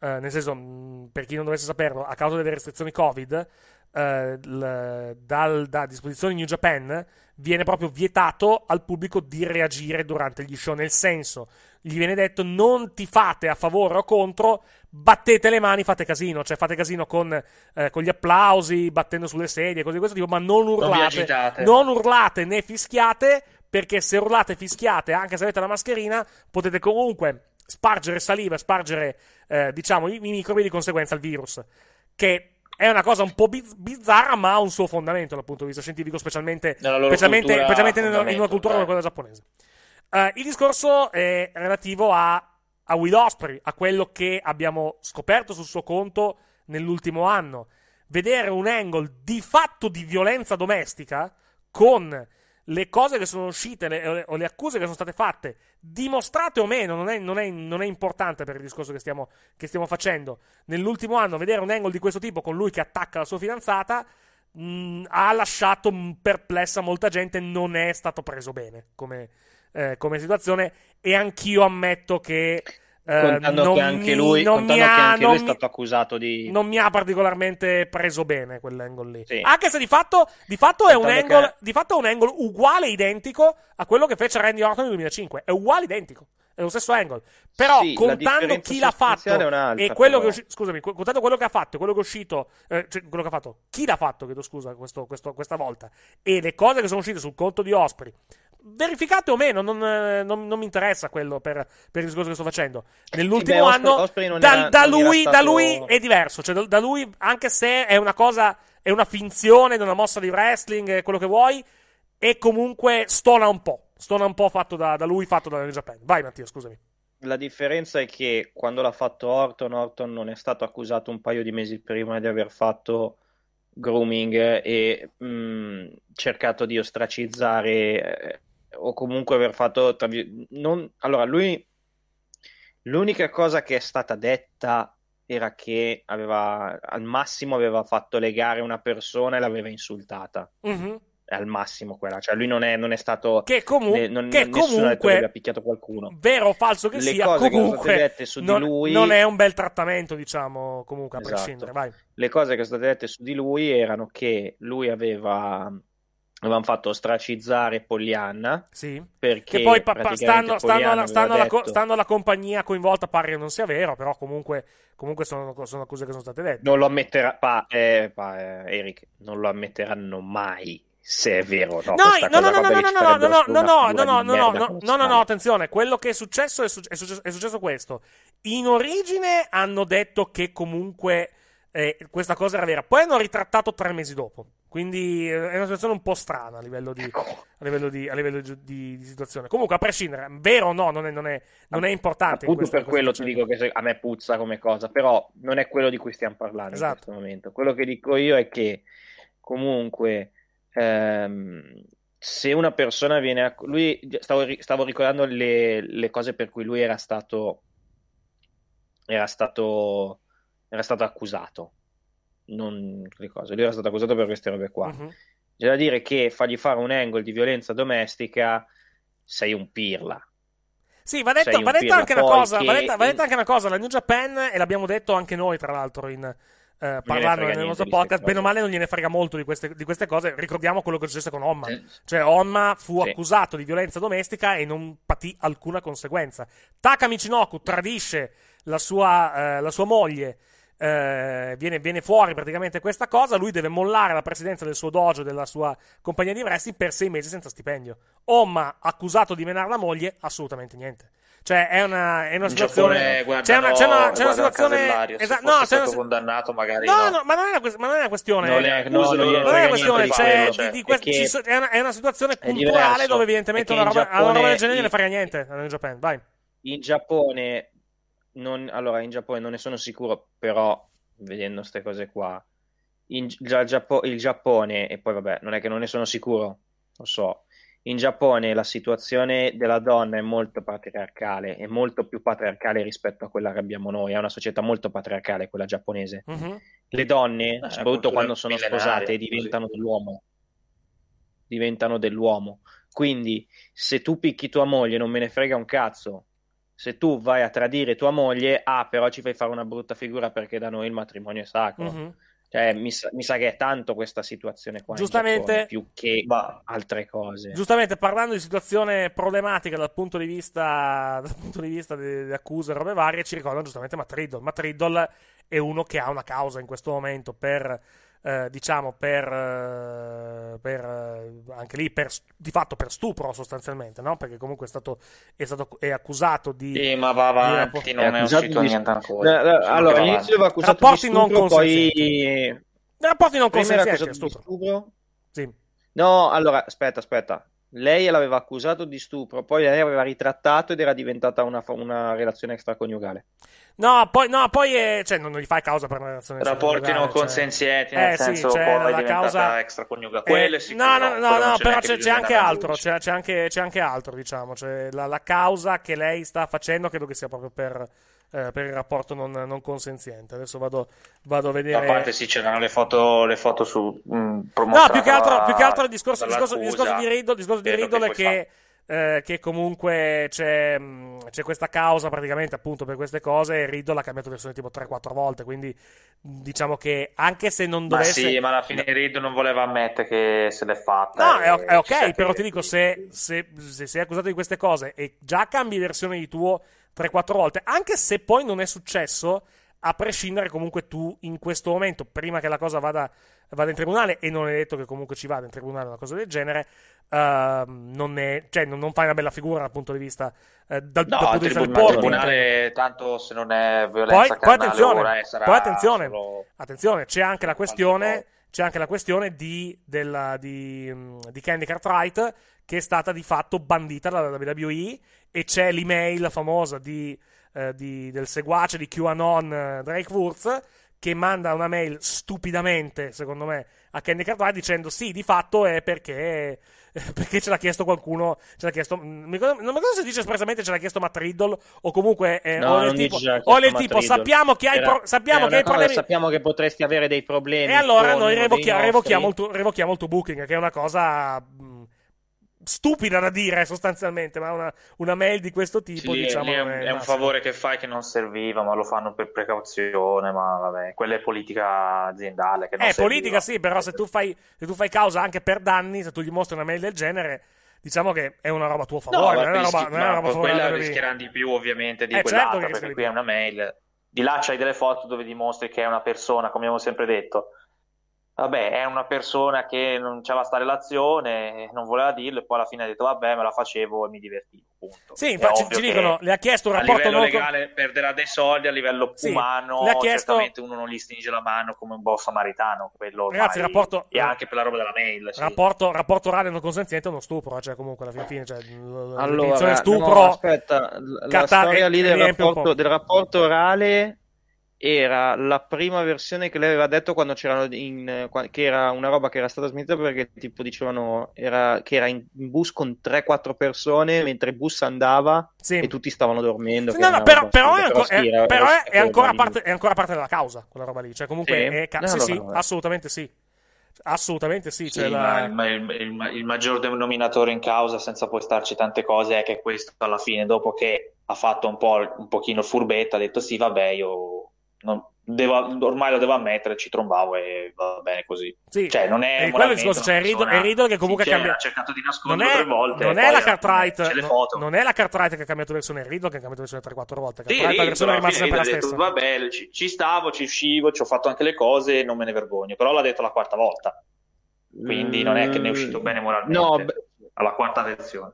uh, nel senso mh, per chi non dovesse saperlo a causa delle restrizioni Covid eh, l, dal, da disposizione New Japan viene proprio vietato al pubblico di reagire durante gli show, nel senso, gli viene detto non tifate a favore o contro, battete le mani, fate casino, cioè fate casino con, eh, con gli applausi, battendo sulle sedie, cose di questo tipo, ma non urlate, non, non urlate né fischiate, perché se urlate e fischiate, anche se avete la mascherina, potete comunque spargere saliva, spargere eh, diciamo i, i microbi, di conseguenza il virus, che è una cosa un po' biz- bizzarra, ma ha un suo fondamento dal punto di vista scientifico, specialmente, specialmente, cultura, specialmente nella, in una cultura come quella giapponese. Uh, il discorso è relativo a, a Will Ospreay, a quello che abbiamo scoperto sul suo conto nell'ultimo anno. Vedere un angle di fatto di violenza domestica, con le cose che sono uscite le, o, le, o le accuse che sono state fatte, dimostrate o meno, non è, non è, non è importante per il discorso che stiamo, che stiamo facendo. Nell'ultimo anno vedere un angle di questo tipo, con lui che attacca la sua fidanzata, mh, ha lasciato perplessa molta gente. Non è stato preso bene come, eh, come situazione, e anch'io ammetto che eh, contando non che anche lui, non contando mi ha, che anche lui è stato accusato di... non mi ha particolarmente preso bene quell'angle lì, sì. Anche se di fatto, di fatto è un angle che... di fatto è un angle uguale, identico a quello che fece Randy Orton nel duemilacinque, è uguale, identico, è lo stesso angle, però sì, contando chi l'ha fatto e quello che usci... scusami, contando quello che ha fatto, quello che è uscito, eh, cioè quello che ha fatto, chi l'ha fatto, chiedo scusa, questo, questo, questa volta, e le cose che sono uscite sul conto di Ospreay, verificate o meno, non, non, non mi interessa quello per, per il discorso che sto facendo. Nell'ultimo sì, beh, Ospreay, anno Ospreay da, era, da, lui, stato... da lui è diverso, cioè da, da lui, anche se è una cosa, è una finzione, è una mossa di wrestling, quello che vuoi, e comunque stona un po'. Stona un po' fatto da, da lui, fatto da New Japan. Vai Mattia, scusami. La differenza è che quando l'ha fatto Orton, Orton non è stato accusato un paio di mesi prima di aver fatto grooming e mh, cercato di ostracizzare, eh, o comunque aver fatto... Tra... Non... Allora, lui... L'unica cosa che è stata detta era che aveva al massimo aveva fatto legare una persona e l'aveva insultata. Mm-hmm. Al massimo quella, cioè lui non è, non è stato che, comu- ne, non, che nessuno comunque ha detto che abbia picchiato qualcuno, vero o falso che le sia, cose comunque che sono state dette su non, di lui non è un bel trattamento, diciamo, comunque a esatto. prescindere, vai. Le cose che sono state dette su di lui erano che lui aveva avevano fatto ostracizzare Pollyanna, sì, perché che poi pa- pa- stanno, stanno, alla, stanno, alla co- stanno alla compagnia coinvolta, pare che non sia vero, però comunque, comunque sono, sono cose che sono state dette, non lo ammetterà pa, eh, pa, eh, Eric, non lo ammetteranno mai. Se è vero, no, no, no, no, no, no, no, no, no, no, no, no, no, no, no, no, attenzione, quello che è successo è successo, è successo questo. In origine hanno detto che comunque eh, questa cosa era vera, poi hanno ritrattato tre mesi dopo. Quindi è una situazione un po' strana a livello di, a livello di, a livello di, di, di situazione. Comunque, a prescindere, vero o no, non è, non è, non è importante. Appunto per quello ti dico che a me puzza come cosa, però non è quello di cui stiamo parlando in questo momento. Quello che dico io è che comunque... Um, se una persona viene a... lui stavo, stavo ricordando le, le cose per cui lui era stato era stato era stato accusato, non le cose, lui era stato accusato per queste robe qua. Uh-huh. C'è da dire che fargli fare un angle di violenza domestica, sei un pirla. Sì, va detto, va detto anche una cosa, che... va, detta, va detta anche una cosa, la New Japan, e l'abbiamo detto anche noi tra l'altro in Eh, parlando nel nostro podcast, bene o male non gliene frega molto di queste, di queste cose. Ricordiamo quello che è successo con Homma, eh. cioè Homma fu sì. accusato di violenza domestica e non patì alcuna conseguenza. Taka Michinoku tradisce la sua, eh, la sua moglie, eh, viene, viene fuori praticamente questa cosa, lui deve mollare la presidenza del suo dojo, della sua compagnia di wrestling, per sei mesi senza stipendio. Homma, accusato di menare la moglie, assolutamente niente. Cioè è una, è una situazione, guarda, c'è una, no, c'è una, c'è una situazione, esatto, no, c'è stato una... condannato magari no, no, no, ma non è una, ma non è una questione, non è, no, non non non è una questione, c'è cioè, di, di quest... è, so... è, una, è una situazione culturale diverso, dove evidentemente una roba, Giappone, una roba del genere in... ne frega niente in Giappone, vai. In Giappone non, allora in Giappone non ne sono sicuro, però vedendo queste cose qua, in già Giappone, il Giappone, e poi vabbè, non è che non ne sono sicuro, lo so. In Giappone la situazione della donna è molto patriarcale, è molto più patriarcale rispetto a quella che abbiamo noi, è una società molto patriarcale quella giapponese. Mm-hmm. Le donne, eh, soprattutto quando sono sposate, diventano così. dell'uomo, diventano dell'uomo. Quindi se tu picchi tua moglie non me ne frega un cazzo, se tu vai a tradire tua moglie, ah però ci fai fare una brutta figura perché da noi il matrimonio è sacro. Mm-hmm. Cioè, mi sa, mi sa che è tanto questa situazione qua, giustamente, in Giappone, più che altre cose. Giustamente, parlando di situazione problematica dal punto di vista dal punto di vista delle accuse e robe varie, ci ricordano giustamente Matt Riddle. Matt Riddle è uno che ha una causa in questo momento per eh, diciamo per eh, per anche lì per di fatto per stupro sostanzialmente, no? Perché comunque è stato è stato è accusato di sì, ma va avanti, di non è, è uscito di... niente ancora. No, no, allora, all'inizio va accusato rapporti di stupro, non poi rapporti non consenzienti, di stupro. stupro. Sì. No, allora, aspetta, aspetta. Lei l'aveva accusato di stupro, poi lei aveva ritrattato ed era diventata una, una relazione extraconiugale. No, poi, no, poi è, cioè, non gli fai causa per una relazione rapporti non consenzienti, cioè... nel eh, senso sì, cioè, poi è diventata causa... extraconiugale. Quello è sicuro, no, no, no, no, però c'è, c'è anche altro, c'è, c'è, anche, c'è anche altro, diciamo, cioè, la, la causa che lei sta facendo credo che sia proprio per... per il rapporto non, non consenziente. Adesso vado, vado a vedere. Da parte sì, c'erano le foto, le foto su mh, no, più che altro, più che altro il discorso, discorso, discorso di Riddle, discorso di Riddle che, che, eh, che comunque c'è, mh, c'è questa causa praticamente appunto per queste cose. Riddle ha cambiato versione tipo tre quattro volte, quindi diciamo che anche se non dovesse, ma sì, ma alla fine Riddle non voleva ammettere che se l'è fatta. No, è, è ok, però che... ti dico, se, se, se sei accusato di queste cose e già cambi versione di tuo tre quattro volte, anche se poi non è successo, a prescindere comunque tu in questo momento, prima che la cosa vada, vada in tribunale, e non è detto che comunque ci vada in tribunale una cosa del genere, uh, non, è, cioè, non, non fai una bella figura dal punto di vista eh, dal, no, dal punto di vista del tribunale, tanto se non è violenza poi, carnale, attenzione, ora sarà poi attenzione, solo... attenzione, c'è anche la questione c'è anche la questione di, della, di, di Candy Cartwright, che è stata di fatto bandita dalla W W E, e c'è l'email famosa di, eh, di, del seguace di QAnon Drake Wurz, che manda una mail stupidamente, secondo me, a Candy Cartwright dicendo sì, di fatto è perché perché ce l'ha chiesto qualcuno, ce l'ha chiesto, non mi ricordo se dice espressamente ce l'ha chiesto Matt Riddle o comunque eh, no, o del tipo, o del tipo sappiamo che hai, Era, pro, sappiamo che hai problemi, che sappiamo che potresti avere dei problemi, e allora noi revochia, revochiamo, il tu, revochiamo il tuo booking, che è una cosa mh, stupida da dire sostanzialmente, ma una, una mail di questo tipo, sì, diciamo, è, è, è un favore che fai che non serviva, ma lo fanno per precauzione, ma vabbè, quella è politica aziendale che non è serviva. Politica sì, però se tu fai se tu fai causa anche per danni, se tu gli mostri una mail del genere, diciamo che è una roba a tuo favore, no, non è una roba, non è una roba quella rischieranno di più ovviamente di eh, quell'altra, certo, perché qui è una mail, di là c'hai delle foto dove dimostri che è una persona, come abbiamo sempre detto. Vabbè, è una persona che non c'aveva sta relazione, non voleva dirlo, e poi alla fine ha detto vabbè, me la facevo e mi divertivo, punto. Sì, infatti ci dicono, le ha chiesto un rapporto a livello non legale, con... perderà dei soldi, a livello sì, umano chiesto... certamente uno non gli stringe la mano come un buon samaritano, quello ormai, ragazzi, rapporto... e anche per la roba della mail, sì. rapporto rapporto orale non consenziente è uno stupro, cioè comunque alla fine, cioè, allora, la stupro no, aspetta la cata... storia lì del rapporto, del rapporto orale era la prima versione che lei aveva detto quando c'erano in, che era una roba che era stata smentita, perché tipo dicevano era, che era in bus con tre quattro persone mentre il bus andava, sì, e tutti stavano dormendo, sì, no, no, però, però, è, anco- schira, è, però è, è ancora parte, è ancora parte della causa quella roba lì, cioè comunque sì, è ca- no, sì, no, sì, no, assolutamente sì assolutamente sì, sì, cioè la... ma il, il, il maggior denominatore in causa, senza poi starci tante cose, è che questo alla fine, dopo che ha fatto un po' un pochino furbetta, ha detto sì vabbè, io non devo, ormai lo devo ammettere, ci trombavo e va bene così, sì, cioè non è quello il discorso, cioè è Riddle che comunque ha cambiato, ha cercato di nasconderlo tre volte, non è la Cartwright, no, non è la Cartwright che ha cambiato versione, è Riddle che ha cambiato versione tre quattro volte, sì, Riddle, la versione è rimasta sempre la stessa, vabbè, ci, ci stavo, ci uscivo, ci ho fatto anche le cose, non me ne vergogno, però l'ha detto la quarta volta, quindi mm, non è che ne è uscito bene moralmente, no, beh... alla quarta versione.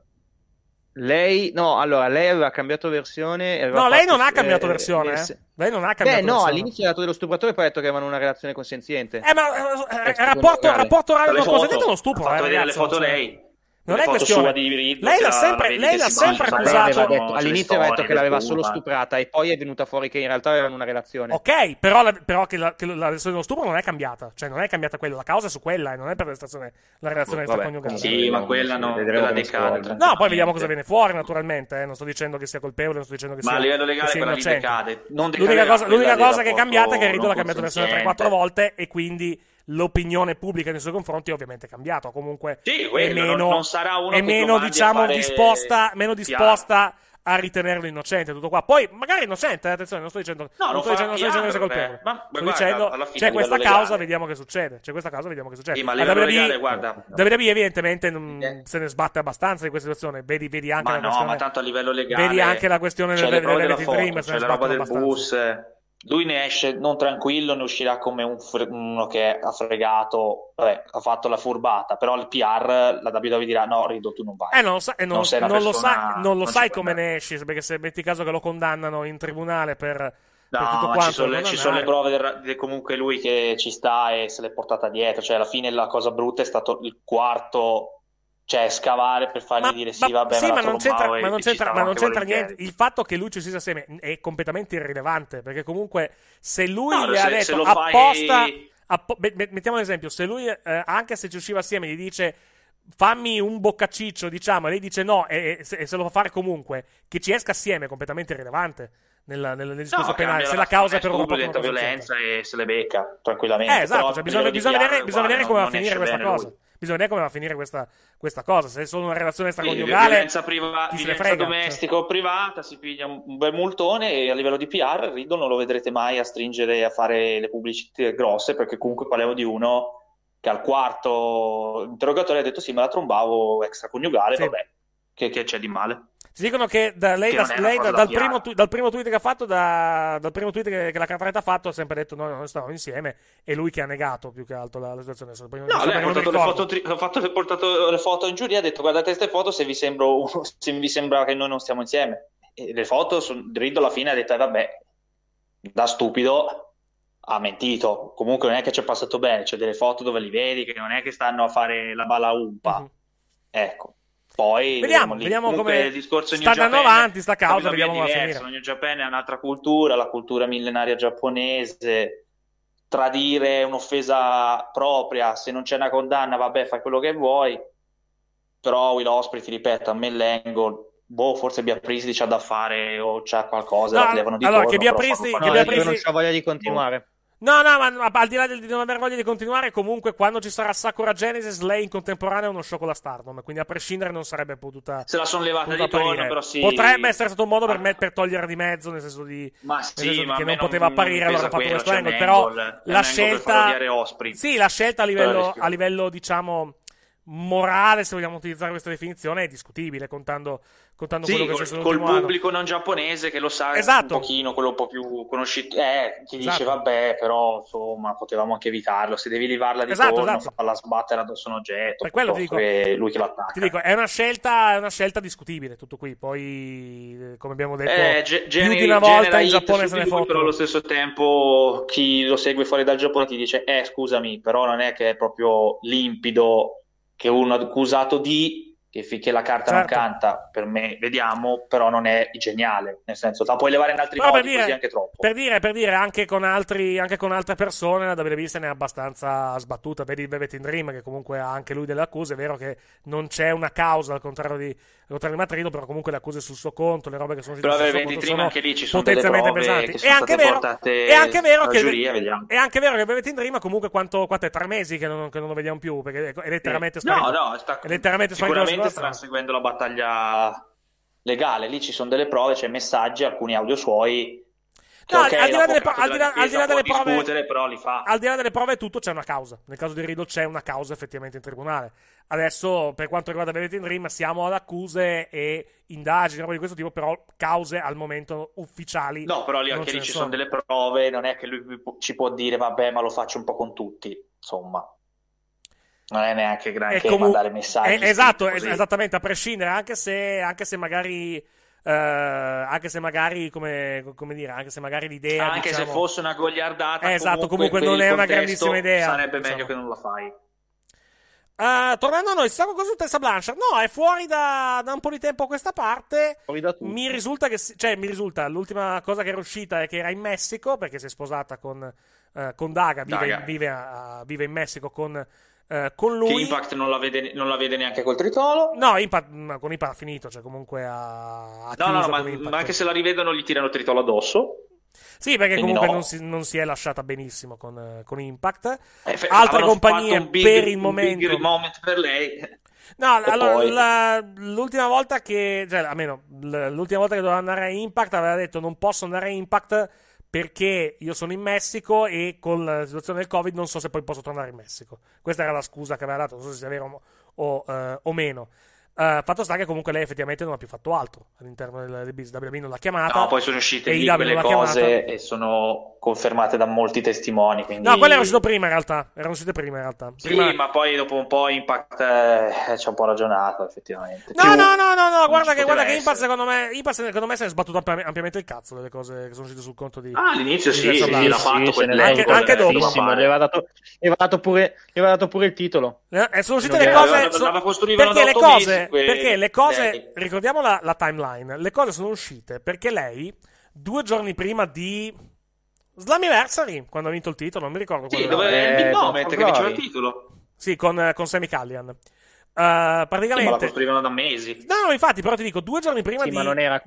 Lei no, allora lei aveva cambiato versione. Aveva no, fatto, lei non ha cambiato eh, versione. Eh. Lei non ha cambiato. Beh, no, versione. All'inizio è dato dello stupratore, poi ha detto che avevano una relazione consenziente. Eh, ma eh, rapporto, rapporto orale non consentente è uno stupro. Ha fatto eh, vedere ragazzi, le foto lei. Non le è questione. Di Riddle, lei l'ha sempre, lei l'ha sempre accusato. Detto, all'inizio aveva detto che l'aveva solo stuprata, e poi è venuta fuori che in realtà avevano una relazione. Ok, però la, però che la, che la relazione dello stupro non è cambiata, cioè non è cambiata quella, la causa è su quella e non è per la relazione extraconiugale. Sì, ma quella non quella decade. No, poi vediamo cosa viene fuori, naturalmente. Eh. Non sto dicendo che sia colpevole, non sto dicendo che sia. Ma a livello legale quella lì decade. L'unica cosa che è cambiata è che Riddle l'ha cambiato versione tre quattro volte, e quindi l'opinione pubblica nei suoi confronti è ovviamente cambiato, comunque sì, è meno, non, non sarà uno è meno diciamo fare... disposta meno disposta a ritenerlo innocente, tutto qua. Poi magari innocente, attenzione, non sto dicendo no, non, non sto dicendo non sto dicendo colpevole, ma sto guarda, dicendo c'è questa legale. causa, vediamo che succede. C'è questa causa, vediamo che succede. Sì, ma la W W E legale, guarda, W W E evidentemente non eh. se ne sbatte abbastanza di questa situazione. Vedi vedi anche ma la no, questione, ma tanto a livello legale. Vedi anche la questione del reality dream, se ne sbatte abbastanza. Lui ne esce non tranquillo, ne uscirà come un fre- uno che ha fregato, vabbè, ha fatto la furbata, però il P R, la W W E dirà no, Riddle, tu non vai. Eh, non lo, sa- eh, non, non, non persona, lo, sa- non lo non sai come ne esci, perché se metti caso che lo condannano in tribunale per, no, per tutto quanto... Ci sono, le, ci sono le prove del, de- comunque lui che ci sta e se l'è portata dietro, cioè alla fine la cosa brutta è stato il quarto... Cioè, scavare per fargli ma, dire sì, vabbè, sì, ma non c'entra, ma non c'entra, ma non c'entra niente. Il fatto che lui ci sia assieme è completamente irrilevante, perché comunque se lui no, gli se, ha detto apposta... Fai... Appo- mettiamo un esempio, se lui, eh, anche se ci usciva assieme, gli dice fammi un boccaciccio, diciamo, e lei dice no, e, e, se, e se lo fa fare comunque, che ci esca assieme è completamente irrilevante. Nella, nella, nel discorso no, penale, se la causa per un rapporto violenza e se le becca tranquillamente. Eh, esatto, cioè, bisogna, bisogna, piano, vedere, bisogna vedere come va a finire questa cosa. Lui. Bisogna vedere come va a finire questa, questa cosa. Se è solo una relazione extraconiugale, violenza, priva- violenza domestica o privata, si piglia un bel multone e a livello di P R Riddle non lo vedrete mai a stringere, a fare le pubblicità grosse, perché comunque parliamo di uno che al quarto interrogatorio ha detto sì, me la trombavo extraconiugale, sì. Vabbè, che, che c'è di male? Ci dicono che da lei, che da, lei da, dal, primo tu, dal primo tweet che ha fatto, da, dal primo tweet che, che la Cartretta ha fatto, ha sempre detto no, noi stavamo insieme, e lui che ha negato più che altro la, la situazione. So, prima, no, lei ha portato, le foto, tri- fatto, le, portato le foto in giuria, ha detto guardate queste foto se vi, sembro, se vi sembra che noi non stiamo insieme. E le foto, Riddle alla fine ha detto eh, vabbè, da stupido ha mentito, comunque non è che ci è passato bene, c'è delle foto dove li vedi che non è che stanno a fare la balla umpa, mm-hmm. Ecco. Poi vediamo, vediamo come sta andando avanti sta causa, vediamo come va a finire. New Japan è un'altra cultura, la cultura millenaria giapponese, tradire è un'offesa propria, se non c'è una condanna vabbè fai quello che vuoi, però Will Ospreay, ti ripeto, a me l'angle boh, forse Biapristi c'ha da fare o c'ha qualcosa, no, levano di allora torno, che Biapristi no, Biapristi... non c'ha voglia di continuare. No, no, ma, ma al di là di non aver voglia di continuare, comunque quando ci sarà Sakura Genesis, lei in contemporanea è uno shock alla Stardom, quindi a prescindere non sarebbe potuta. Se la sono levata di torno, però sì. Potrebbe essere stato un modo per, me, per togliere di mezzo, nel senso di, ma sì, nel senso ma di che non poteva non apparire, allora ha fatto questo angle, però la scelta, sì, la scelta a livello, a livello diciamo morale, se vogliamo utilizzare questa definizione, è discutibile, contando, contando sì, quello che c'è stato col pubblico anno. Non giapponese che lo sa, esatto. Un pochino, quello un po' più conosciuto, eh, chi esatto. Dice vabbè, però insomma potevamo anche evitarlo, se devi levarla di esatto, torno, esatto. Farla sbattere addosso un oggetto, per quello ti dico, che lui che l'attacca. Ti dico, è una scelta, è una scelta discutibile, tutto qui, poi come abbiamo detto, eh, ge- più geni- di una volta in Giappone se ne foto. Però allo stesso tempo chi lo segue fuori dal Giappone ti dice eh scusami, però non è che è proprio limpido che uno accusato di, che finché la carta certo. Non canta, per me, vediamo, però non è geniale, nel senso, la puoi levare in altri però modi, per dire, così anche troppo. Per dire, per dire anche, con altri, anche con altre persone, la W W E se ne è abbastanza sbattuta, vedi il Velvet in Dream, che comunque ha anche lui delle accuse, è vero che non c'è una causa, al contrario di, al contrario di Matrino, però comunque le accuse sul suo conto, le robe che sono uscite sul suo conto sono anche lì ci sono potenzialmente pesanti. È anche, vero, è, anche vero che, giuria, è anche vero che il Velvet in Dream, comunque quanto, quanto è tre mesi che non, che non lo vediamo più, perché è letteralmente sì. sparito. No, no, sta, è letteralmente sparito. Sicuramente stanno seguendo la battaglia legale, lì ci sono delle prove, c'è messaggi, alcuni audio suoi. No, okay, al di là delle, pro- al di là, al di là delle prove, però li fa. Al di là delle prove, tutto c'è una causa. Nel caso di Riddle c'è una causa effettivamente in tribunale. Adesso, per quanto riguarda Velvet in Dream, siamo ad accuse e indagini, roba di questo tipo, però cause al momento ufficiali. No, però lì anche lì ci sono. sono delle prove, non è che lui ci può dire vabbè, ma lo faccio un po' con tutti, insomma. Non è neanche granché comu- mandare messaggi. È, esatto, es- esattamente, a prescindere, anche se, anche se magari... Uh, anche se magari come, come dire anche se magari l'idea anche diciamo... se fosse una gogliardata esatto comunque, comunque non è una grandissima idea, sarebbe diciamo. Meglio che non la fai. Uh, tornando a noi, siamo così su Tessa Blanchard, no è fuori da, da un po' di tempo a questa parte, mi risulta che cioè mi risulta l'ultima cosa che era uscita è che era in Messico, perché si è sposata con, uh, con Daga, vive, Daga. In, vive, uh, vive in Messico con Uh, con lui che Impact non la vede, non la vede neanche col tritolo. No, Impact, con Impact ha finito, cioè comunque ha, ha no, no, ma, ma anche se la rivedono gli tirano il tritolo addosso. Sì, perché quindi comunque no. non, si, non si è lasciata benissimo con, con Impact. Eh, Altre compagnie big, per il momento. Moment per lei. No, e allora poi... la, l'ultima volta che, cioè almeno l'ultima volta che doveva andare a Impact aveva detto non posso andare a Impact perché io sono in Messico e con la situazione del Covid non so se poi posso tornare in Messico. Questa era la scusa che aveva dato, non so se sia vero o, uh, o meno. Uh, fatto sta che comunque lei effettivamente non ha più fatto altro all'interno del business. W W E non l'ha chiamata. No, poi sono uscite lì quelle cose chiamata. E sono confermate da molti testimoni. Quindi... No, quelle erano uscite prima in realtà. Erano uscite prima in realtà. Sì, prima... ma poi dopo un po' Impact eh, ci ha un po' ragionato effettivamente. No, più... no, no, no, no. Guarda che, guarda che Impact secondo me, Impact secondo me si è sbattuto ampiamente il cazzo delle cose che sono uscite sul conto di. Ah, all'inizio di sì, sì, sì, l'ha fatto. Sì, anche, anche dopo. Gli aveva dato, dato, dato pure il titolo. Eh, sono uscite le cose. Sono... Perché le cose. Perché le cose, ricordiamo la, la timeline, le cose sono uscite perché lei, due giorni prima di Slammiversary, quando ha vinto il titolo, non mi ricordo sì, quando dove era. È il big moment che vinceva il titolo. Sì, con, con Sami Callihan. Uh, praticamente... Sì, ma la costruivano da mesi. No, no, infatti, però ti dico, due giorni prima sì, di,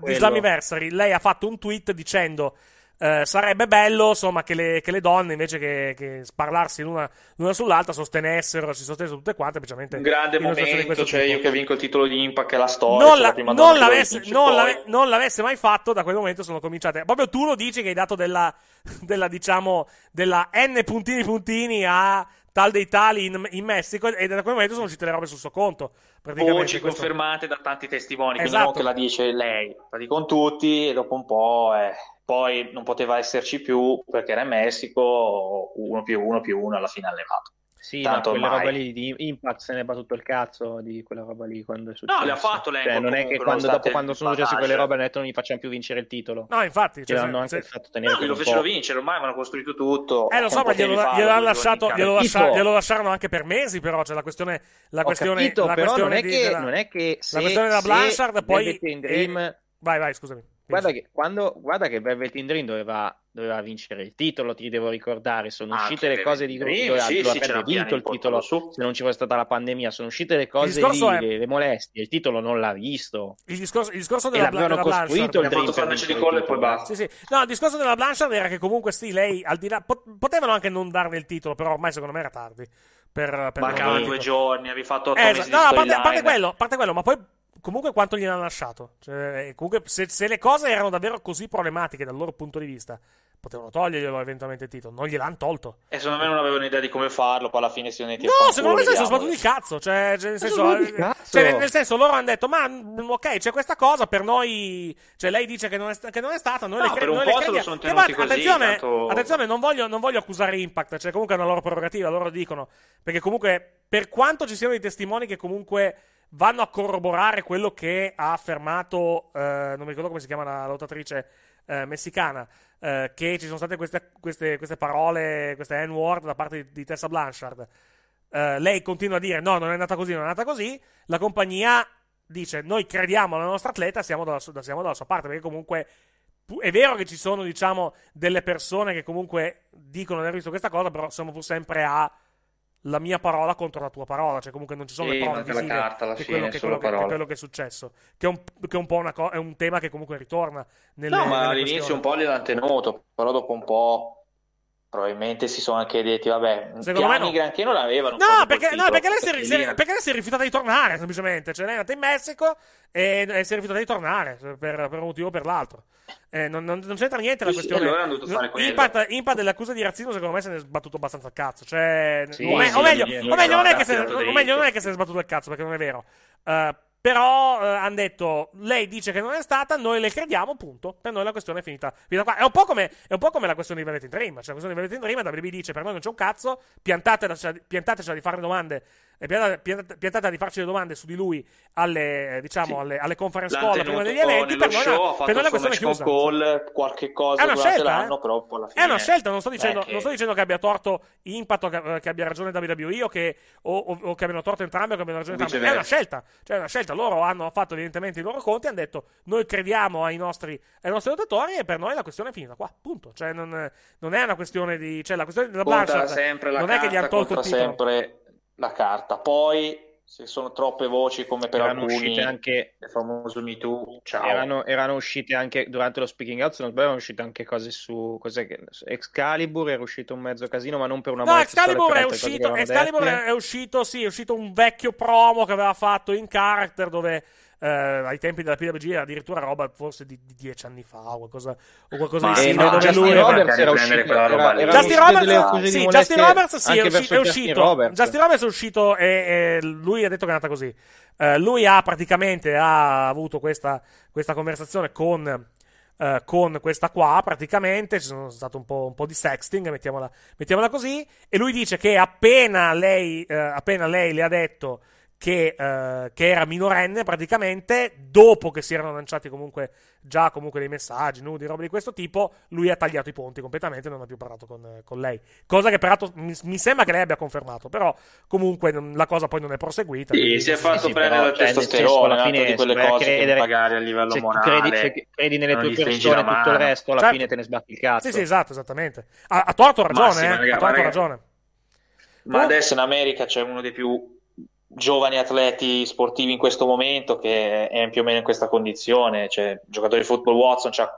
di Slammiversary, lei ha fatto un tweet dicendo... Uh, sarebbe bello insomma che le, che le donne invece che, che sparlarsi l'una, l'una sull'altra sostenessero si sostenessero tutte quante precisamente un grande momento, cioè tipo. Io che vinco il titolo di Impact e la storia non, la, la prima non, l'avesse, non, l'ave, non l'avesse mai fatto. Da quel momento sono cominciate proprio, tu lo dici che hai dato della, della diciamo della n puntini puntini a tal dei tali in, in Messico, e da quel momento sono uscite le robe sul suo conto praticamente. Voci questo... confermate da tanti testimoni, esatto. Quindi non che la dice lei, la dicono tutti e dopo un po' eh... Poi non poteva esserci più perché era in Messico, uno più uno più uno alla fine ha levato. Sì, tanto ma quella ormai... roba lì di Impact se ne va tutto il cazzo di quella roba lì quando è successo. No, l'ha fatto lei. Cioè, non è che quando, dopo quando sono successe quelle robe hanno detto non gli facciamo più vincere il titolo. No, infatti. Cioè, l'hanno se... anche fatto tenere no, glielo fecero po'. vincere, ormai avevano costruito tutto. Eh, lo so, ma glielo, farlo, glielo, lasciato, glielo, lascia, glielo lasciarono anche per mesi, però. Cioè, la questione... La questione, capito, la però questione non, è che, della, non è che... Se, la questione della Blanchard poi... Vai, vai, scusami. Guarda che, quando, guarda che Velvet in Dream doveva, doveva vincere il titolo, ti devo ricordare, sono ah, uscite le cose di Dream, sì, doveva sì, aver vinto il titolo, su. Se non ci fosse stata la pandemia, sono uscite le cose lì, è... le, le molestie, il titolo non l'ha visto. Il discorso, il discorso della, della, della Blanchard, il Dream per vincere il titolo. Poi basta. Sì, sì. No, il discorso della Blanchard era che comunque sì, lei, al di là, potevano anche non darle il titolo, però ormai secondo me era tardi. Per, per Mancavano due giorni, avevi fatto otto mesi di storyline. No, a parte quello, ma poi... Comunque quanto gliel'hanno lasciato, cioè, comunque se, se le cose erano davvero così problematiche dal loro punto di vista potevano toglierglielo eventualmente il titolo, non gliel'hanno tolto. E secondo me non avevano idea di come farlo, poi alla fine si sono... No, secondo me sono sbattuti di cazzo, cioè, cioè, nel senso, di cazzo. Cioè nel senso loro hanno detto ma ok c'è questa cosa per noi, cioè lei dice che non è, che non è stata, noi no, le, cre- noi le crediamo, che ma, così, attenzione, tanto... attenzione non voglio, non voglio accusare Impact, cioè comunque è una loro prerogativa, loro dicono, perché comunque per quanto ci siano dei testimoni che comunque vanno a corroborare quello che ha affermato, eh, non mi ricordo come si chiama la lottatrice eh, messicana, eh, che ci sono state queste, queste, queste parole, queste N-word da parte di, di Tessa Blanchard. Eh, lei continua a dire no, non è andata così, non è andata così. La compagnia dice noi crediamo alla nostra atleta, siamo dalla, siamo dalla sua parte, perché comunque è vero che ci sono, diciamo, delle persone che comunque dicono di aver visto questa cosa, però siamo pur sempre a... la mia parola contro la tua parola, cioè comunque non ci sono sì, le prove visive carta, che, quello, che, quello, che, che quello che è successo, che è un, che è un po' una co- è un tema che comunque ritorna nelle, no ma all'inizio un po' gliel'hanno tenuto, però dopo un po' probabilmente si sono anche detti vabbè, secondo me no. Granché non l'avevano no perché, no perché lei si è, si è, perché lei si è rifiutata di tornare semplicemente, cioè lei è andata in Messico e, e si è rifiutata di tornare per, per un motivo o per l'altro. Eh, non, non, non c'entra niente la sì, questione. Allora hanno dovuto fare quello. Impact, Impact dell'accusa di razzismo, secondo me, se ne è sbattuto abbastanza al cazzo. Cioè, sì, o, me- sì, o meglio, sì, o meglio non è che se ne è sbattuto al cazzo, perché non è vero. Uh, però uh, hanno detto: lei dice che non è stata, noi le crediamo, punto. Per noi la questione è finita. Qua. È, un po' come, è un po' come la questione di Velvet in Dream. Cioè, la questione di Velvet in Dream, W W E dice: per noi non c'è un cazzo, piantatela, piantatela di fare domande. Piantata di farci le domande su di lui alle, diciamo, sì. alle, alle conference call prima degli eventi, per noi la questione è chiusa. Call, qualche cosa è una scelta, l'anno, eh? Però alla fine è una scelta, non sto dicendo, non che... sto dicendo che abbia torto Impact o che, che abbia ragione W W E o che, o, o, o che abbiano torto entrambi o che abbiano ragione entrambi. È una scelta, cioè è una scelta. Loro hanno fatto evidentemente i loro conti, hanno detto noi crediamo ai nostri, ai nostri lottatori e per noi la questione è finita qua, punto. Cioè non, non è una questione di, cioè la questione della Blanchard non è che gli hanno tolto il titolo. La carta, poi se sono troppe voci come per erano alcuni uscite anche il famoso Me Too, ciao. Erano, erano uscite anche durante lo speaking out, se non sbaglio erano uscite anche cose su cos'è che, Excalibur era uscito un mezzo casino, ma non per una no, Excalibur è uscito Excalibur è uscito sì, è uscito un vecchio promo che aveva fatto in character dove eh, ai tempi della P W G era addirittura roba forse di, di dieci anni fa o qualcosa, o qualcosa ma di simile, no, Justin lui Roberts era uscito quella roba era, era Justin Roberts sì, Justin Roberts sì, è, usci- è uscito Roberts. Justin Roberts è uscito e, e lui ha detto che è andata così, uh, lui ha praticamente ha avuto questa, questa conversazione con uh, con questa qua praticamente, ci sono stato un po', un po' di sexting, mettiamola, mettiamola così, e lui dice che appena lei uh, appena lei le ha detto Che, eh, che era minorenne praticamente, dopo che si erano lanciati comunque già comunque dei messaggi nudi, robe di questo tipo, lui ha tagliato i ponti completamente, non ha più parlato con, con lei, cosa che peraltro mi, mi sembra che lei abbia confermato, però comunque non, la cosa poi non è proseguita. Sì, si è fatto sì, prendere la testosterone, alla fine di quelle cose credere, che pagare a livello se morale credi, se credi nelle tue persone, tutto il resto alla certo. fine te ne sbatti il cazzo. Sì sì esatto, esattamente, ha, ha torto ragione, ma, sì, eh, ma, ha torto ma, ragione. Ma comunque, adesso in America c'è uno dei più giovani atleti sportivi in questo momento che è più o meno in questa condizione, cioè giocatore di football Watson c'ha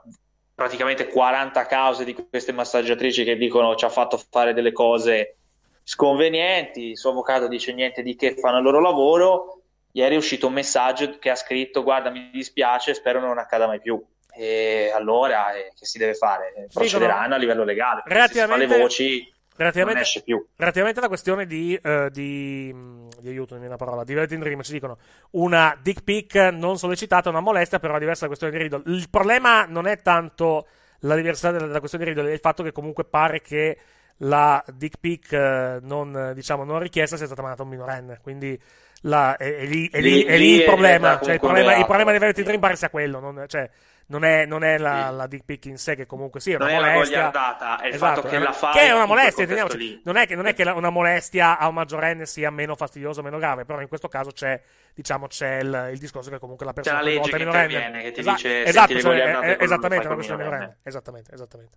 praticamente quaranta cause di queste massaggiatrici che dicono ci ha fatto fare delle cose sconvenienti, il suo avvocato dice niente di che, fanno il loro lavoro. Ieri è uscito un messaggio che ha scritto guarda mi dispiace, spero non accada mai più. E allora eh, che si deve fare? Procederanno a livello legale, relativamente... si fa le voci Relativamente, non esce più. Relativamente alla questione di, uh, di, di aiuto, non è una parola, di Velvet in Dream, ci dicono una dick pic non sollecitata, una molestia, però diversa la questione di Riddle. Il problema non è tanto la diversità della, della questione di Riddle, è il fatto che comunque pare che la dick pic uh, non, diciamo, non richiesta sia stata mandata a un minorenne, quindi la, è, è, lì, è, lì, è lì il problema. Cioè, il problema, il problema di Velvet in Dream pare sia quello, non, cioè. Non è, non è la, sì. la dick pic in sé, che comunque sì, è una non molestia. Non è, è il esatto, fatto che la fa. Che è una molestia, cioè, non è che, non è che la, una molestia a un maggiorenne sia meno fastidiosa, meno grave, però in questo caso c'è, diciamo, c'è il, il discorso che comunque la persona. C'è la legge che interviene, che ti Esa- dice esatto, se ti cioè, è, esattamente, una questione minorenne. Esattamente, esattamente.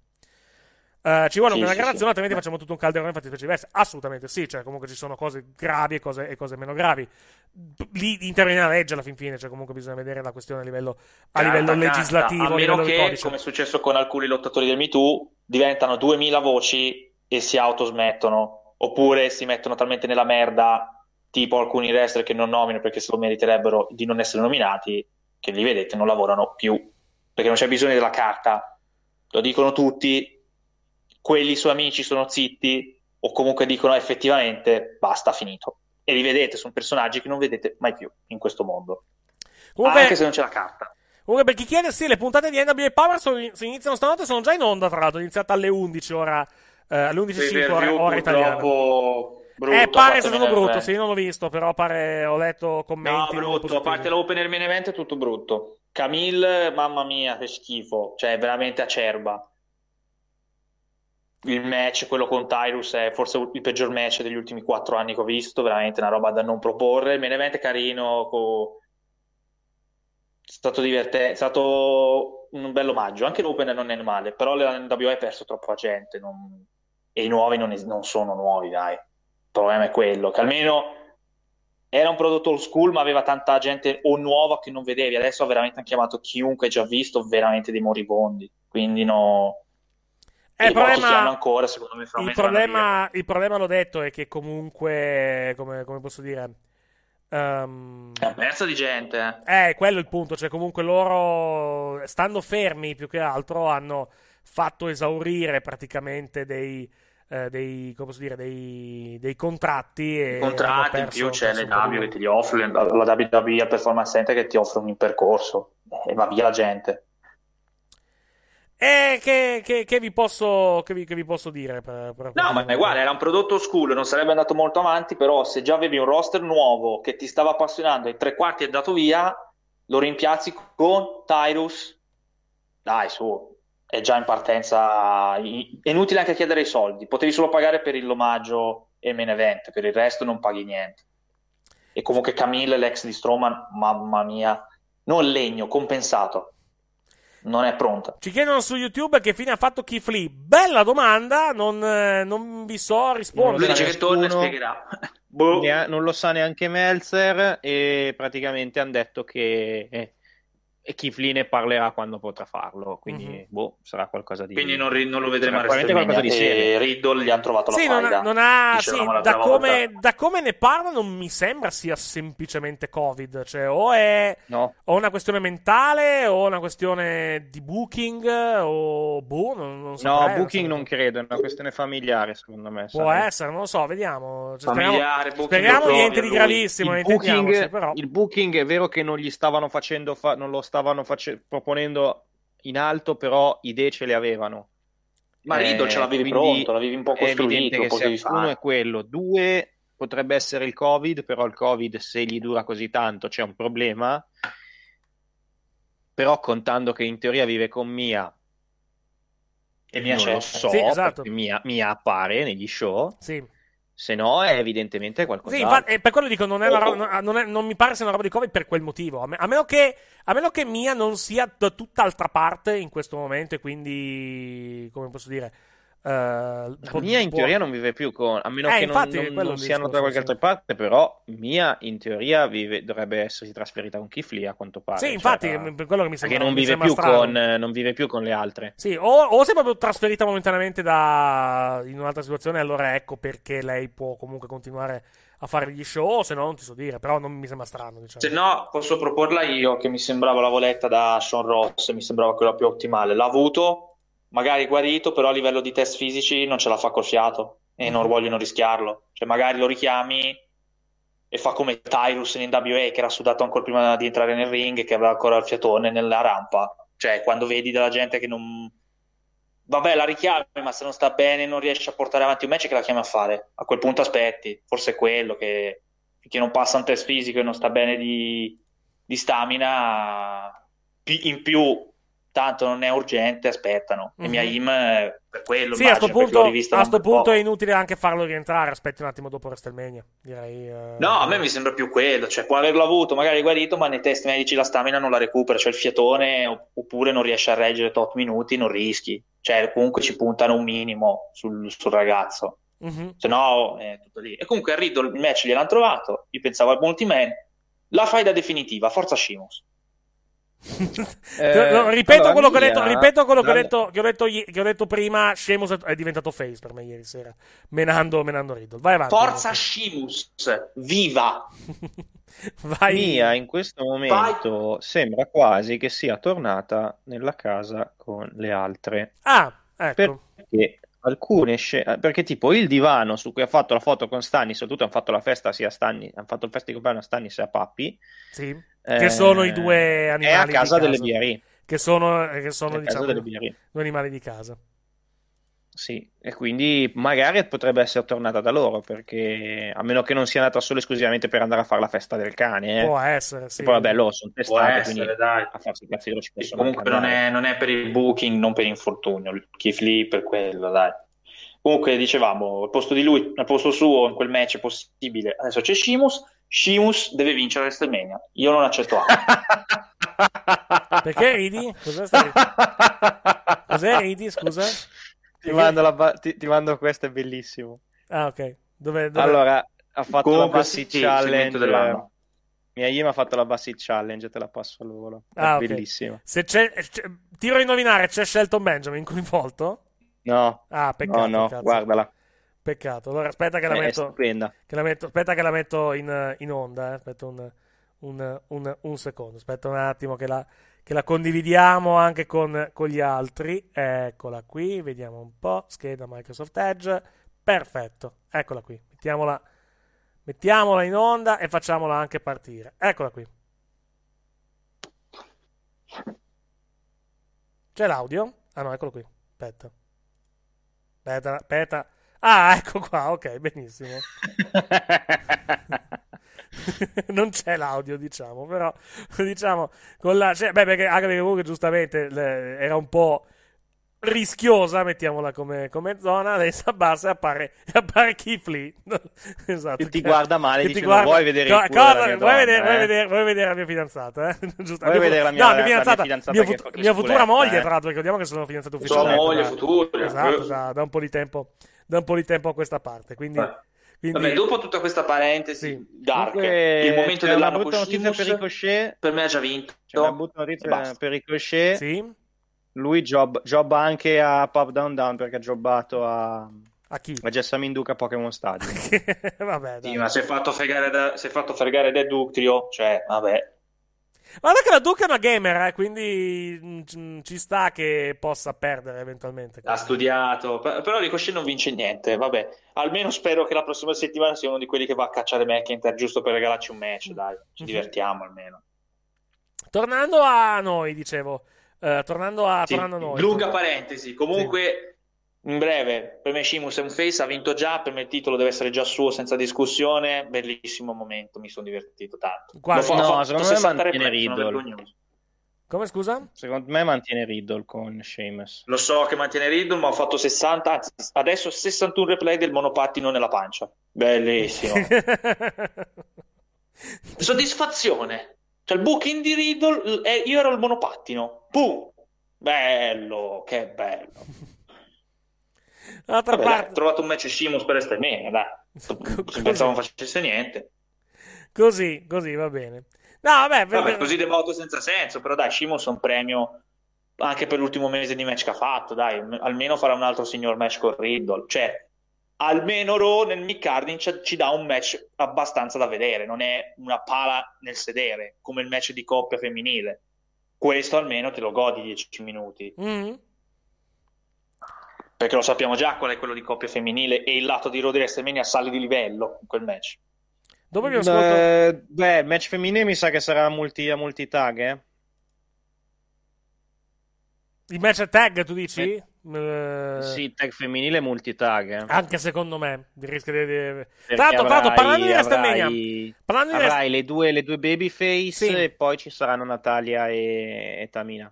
Uh, ci vuole sì, una sì, gradazione, sì. altrimenti facciamo tutto un calderone infatti specie diverse. Assolutamente sì, cioè comunque ci sono cose gravi e cose, e cose meno gravi. Lì interviene la legge alla fin fine, cioè comunque bisogna vedere la questione a livello, a canta, livello legislativo. Canta. A meno livello che, come è successo con alcuni lottatori del Me Too, diventano duemila voci e si autosmettono, oppure si mettono talmente nella merda, tipo alcuni wrestler che non nomino perché se lo meriterebbero di non essere nominati, che li vedete non lavorano più, perché non c'è bisogno della carta, lo dicono tutti. Quelli suoi amici sono zitti o comunque dicono effettivamente basta, finito. E li vedete, sono personaggi che non vedete mai più in questo mondo. Comunque, anche se non c'è la carta. Comunque, per chi chiede, sì, le puntate di N W A Power sono, si iniziano stanotte, sono già in onda, tra l'altro, è iniziata alle undici ora, eh, alle undici e cinque ora, ora italiana. Brutto, eh, pare sia stato brutto, sì, non l'ho visto, però pare, ho letto commenti. No, brutto, a parte l'open air main event è tutto brutto. Camille, mamma mia, che schifo, cioè è veramente acerba. Il match, quello con Tyrus, è forse il peggior match degli ultimi quattro anni che ho visto, veramente una roba da non proporre. Il main event è carino, co... è stato divertente, è stato un bel omaggio. Anche l'open non è male, però l'N W A ha perso troppa gente non... e i nuovi non, es- non sono nuovi, dai. Il problema è quello, che almeno era un prodotto old school ma aveva tanta gente o nuova che non vedevi. Adesso ha veramente chiamato chiunque già visto, veramente dei moribondi, quindi no... Eh, problema, ancora, secondo me, il, problema, il problema l'ho detto è che comunque come, come posso dire um, è persa di gente eh, quello è il punto, cioè comunque loro stando fermi più che altro hanno fatto esaurire praticamente dei eh, dei come posso dire dei, dei contratti e contratti perso, in più c'è l'E W che ti offre la, la W W E Performance Center che ti offre un percorso e eh, va via la gente. Eh, che, che, che, vi posso, che, vi, che vi posso dire? Per, per... No, ma guarda, era un prodotto oscuro, non sarebbe andato molto avanti, però se già avevi un roster nuovo che ti stava appassionando e tre quarti è dato via, lo rimpiazzi con Tyrus, dai su, è già in partenza, è inutile anche chiedere i soldi, potevi solo pagare per l'omaggio e il main event, per il resto non paghi niente. E comunque Camille, l'ex di Strowman, mamma mia, non legno, compensato. non è pronta. Ci chiedono su YouTube che fine ha fatto Keith Lee. Bella domanda, non, eh, non vi so rispondere. Lui dice che torna e spiegherà. Boh. Ne- non lo sa neanche Meltzer, e praticamente hanno detto che eh, Keith Lee ne parlerà quando potrà farlo, quindi mm-hmm. boh, sarà qualcosa di... Quindi non, ri- non lo vedremo a qualcosa di serio. Riddle gli hanno trovato la sì, faida. Non ha, non ha, sì, da, come, da come ne parla non mi sembra sia semplicemente Covid, cioè o è no. o una questione mentale o una questione di booking o boh, non, non so. No, booking non, so. non credo, è una questione familiare secondo me. Può sai. essere, non lo so, vediamo. Cioè, familiare, speriamo speriamo trovi, niente di gravissimo, il booking, però. Il booking è vero che non gli stavano facendo, fa- non lo stavano stavano face- proponendo in alto, però idee ce le avevano. Ma eh, Riddle ce l'avevi pronto, l'avevi un po' costruito, che potevi fare. Uno è quello, due potrebbe essere il Covid, però il Covid se gli dura così tanto c'è un problema, però contando che in teoria vive con Mia e Mia non lo so, sì, esatto. Mia, Mia appare negli show, sì. Se no è evidentemente qualcosa. Sì, infatti, e per quello dico, non, è la roba, non, è, non mi pare sia una roba di Covid per quel motivo. A, me, a, meno che, a meno che Mia non sia da tutt'altra parte in questo momento, e quindi, come posso dire... Uh, po- Mia in po- teoria non vive più con... A meno eh, che infatti, non, non siano da qualche altra parte, però Mia in teoria vive, dovrebbe essersi trasferita con Keith Lee, a quanto pare. Sì, infatti, cioè, per quello che mi sembra, che non, mi vive sembra più con, non vive più con le altre. Sì, o, o si è proprio trasferita momentaneamente da in un'altra situazione, allora ecco perché lei può comunque continuare a fare gli show, se no non ti so dire, però non mi sembra strano. Diciamo. Se no posso proporla io, che mi sembrava la voletta da Sean Ross, mi sembrava quella più ottimale. L'ha avuto... magari guarito, però a livello di test fisici non ce la fa col fiato e non vogliono rischiarlo, cioè magari lo richiami e fa come Tyrus in N W A, che era sudato ancora prima di entrare nel ring, che aveva ancora il fiatone nella rampa, cioè quando vedi della gente che non vabbè la richiami, ma se non sta bene non riesce a portare avanti un match, che la chiami a fare? A quel punto aspetti, forse è quello che che non passa un test fisico e non sta bene di, di stamina in più, tanto non è urgente, aspettano. E mm-hmm. Mia Im per quello sì, immagino, a sto punto, a sto punto è inutile anche farlo rientrare, aspetti un attimo dopo WrestleMania, direi. Eh... No, a me mi sembra più quello, cioè può averlo avuto, magari guarito, ma nei test medici la stamina non la recupera, cioè il fiatone, oppure non riesce a reggere tot minuti, non rischi, cioè comunque ci puntano un minimo sul, sul ragazzo, mm-hmm. se no è tutto lì. E comunque a Riddle il match gliel'hanno trovato, io pensavo al multiman, la faida definitiva, forza Sheamus. eh, no, ripeto, allora, quello che ho detto, ripeto quello che ho detto, che ho detto, che ho detto prima. Sheamus è diventato face per me ieri sera, menando, menando Riddle. Vai avanti. Forza Sheamus, viva. Vai. Mia in questo momento Vai. sembra quasi che sia tornata nella casa con le altre. Ah, ecco. Perché alcune scene, perché tipo il divano su cui ha fatto la foto con Stannis, soprattutto hanno fatto la festa sia a Stannis, hanno fatto il festa di compleanno a Stannis e a Pappi. Sì. Che sono eh, i due animali è a casa di casa, delle B R I. Che sono, che sono diciamo, delle B R I. Due animali di casa. Sì, e quindi magari potrebbe essere tornata da loro, perché a meno che non sia andata solo esclusivamente per andare a fare la festa del cane. Eh. Può essere, sì. E poi vabbè, loro sono testate, essere, quindi dai. a farsi cazzi loro ci possono Comunque non è, non è per il booking, non per infortunio, il Keith Lee per quello, dai. Comunque dicevamo, al posto di lui, al posto suo in quel match è possibile. Adesso c'è Sheamus. Sheamus deve vincere WrestleMania. Io non accetto altro. Perché ridi? Cosa stai? Cos'è ridi? Scusa. Ti mando, la ba- ti, ti mando questo, è bellissimo. Ah, ok. Dove, dove... Allora, ha fatto Comunque, la Bassi sì, Challenge. Dell'anno. Mia Yima ha fatto la Bassi Challenge, te la passo al volo. È ah, okay. Bellissima. Se c'è, c'è... Tiro a indovinare, c'è Shelton Benjamin coinvolto? No. Ah, peccato. No, no, cazzo. Guardala. Peccato. Allora aspetta che la eh, metto. Che la metto, aspetta che la metto in, in onda, eh. Aspetta un, un, un, un secondo, aspetta un attimo che la, che la condividiamo anche con, con gli altri. Eccola qui, vediamo un po', scheda Microsoft Edge. Perfetto. Eccola qui. Mettiamola mettiamola in onda e facciamola anche partire. Eccola qui. C'è l'audio? Ah no, eccolo qui. Aspetta. Aspetta, aspetta. Ah, ecco qua, ok, benissimo. Non c'è l'audio, diciamo, però diciamo con la, cioè, beh, perché anche perché comunque giustamente le, era un po' rischiosa, mettiamola come, come zona, lei si abbassa e appare, appare Kifli. Esatto, che ti che, guarda male e dice, guarda, vuoi vedere co- il culo cosa, vuoi, donna, vedere, eh? vuoi, vedere, vuoi vedere la mia fidanzata? Eh? Giusto, vuoi vedere la mia, no, la mia fidanzata? Mia, fidanzata mia, che fut- mia futura moglie, eh? Tra l'altro, ricordiamo che sono fidanzato ufficialmente. Sua moglie da, futura. Esatto, da, da un po' di tempo, da un po' di tempo a questa parte, quindi... Eh. Quindi... Vabbè, dopo tutta questa parentesi, sì. Dark, dunque, il momento dell'anno con Sheamus, per Ricochet, per me ha già vinto. C'è una brutta notizia per Ricochet, sì. Lui job, jobba anche a Pop Down Down, perché ha jobbato a... A chi? A Jessamine Duke a Pokémon Stadium. Vabbè, sì, ma si è fatto fregare da, si è fatto fregare da Ductrio, cioè, vabbè. Ma guarda che la Duke è una gamer, eh, quindi c- ci sta che possa perdere eventualmente. Quindi. Ha studiato, però Ricochet non vince niente, vabbè. Almeno spero che la prossima settimana sia uno di quelli che va a cacciare McIntyre, giusto per regalarci un match, dai. Ci divertiamo almeno. Tornando a noi, dicevo. Uh, tornando a, sì, tornando a noi. Lunga parentesi, comunque... Sì. In breve, per me Sheamus è un face, ha vinto già, per me il titolo deve essere già suo senza discussione, bellissimo momento, mi sono divertito tanto. Guarda, fa, no, fa, secondo me mantiene Riddle. Come, scusa? Secondo me mantiene Riddle con Sheamus. Lo so che mantiene Riddle, ma ho fatto sessanta, anzi adesso sessantuno replay del monopattino nella pancia. Bellissimo. Soddisfazione. Cioè il booking di Riddle, eh, io ero il monopattino. Pum! Bello, che bello. D'altra vabbè, parte... dai, ho trovato un match Sheamus per Estemene, dai. Non pensavo non facesse niente. Così, così, va bene. No, vabbè, vabbè, vabbè. Così devoto senza senso, però dai, Sheamus è un premio anche per l'ultimo mese di match che ha fatto, dai, almeno farà un altro signor match con Riddle, cioè almeno Raw nel Mick Hardin ci, ci dà un match abbastanza da vedere, non è una pala nel sedere, come il match di coppia femminile. Questo almeno te lo godi dieci minuti. Mm-hmm. Perché lo sappiamo già qual è quello di coppia femminile e il lato di Rodri Estemenia sale di livello in quel match. Dopo che ascolto... Beh, match femminile mi sa che sarà multi, a multi-tag, eh? Il match a tag, tu dici? Beh, uh... Sì, tag femminile e multi-tag. Eh. Anche secondo me. Rischio di... Tanto, avrai, tanto, parlando di Estemenia... Avrai, parlando di avrai le due, le due babyface, sì. E poi ci saranno Natalia e, e Tamina.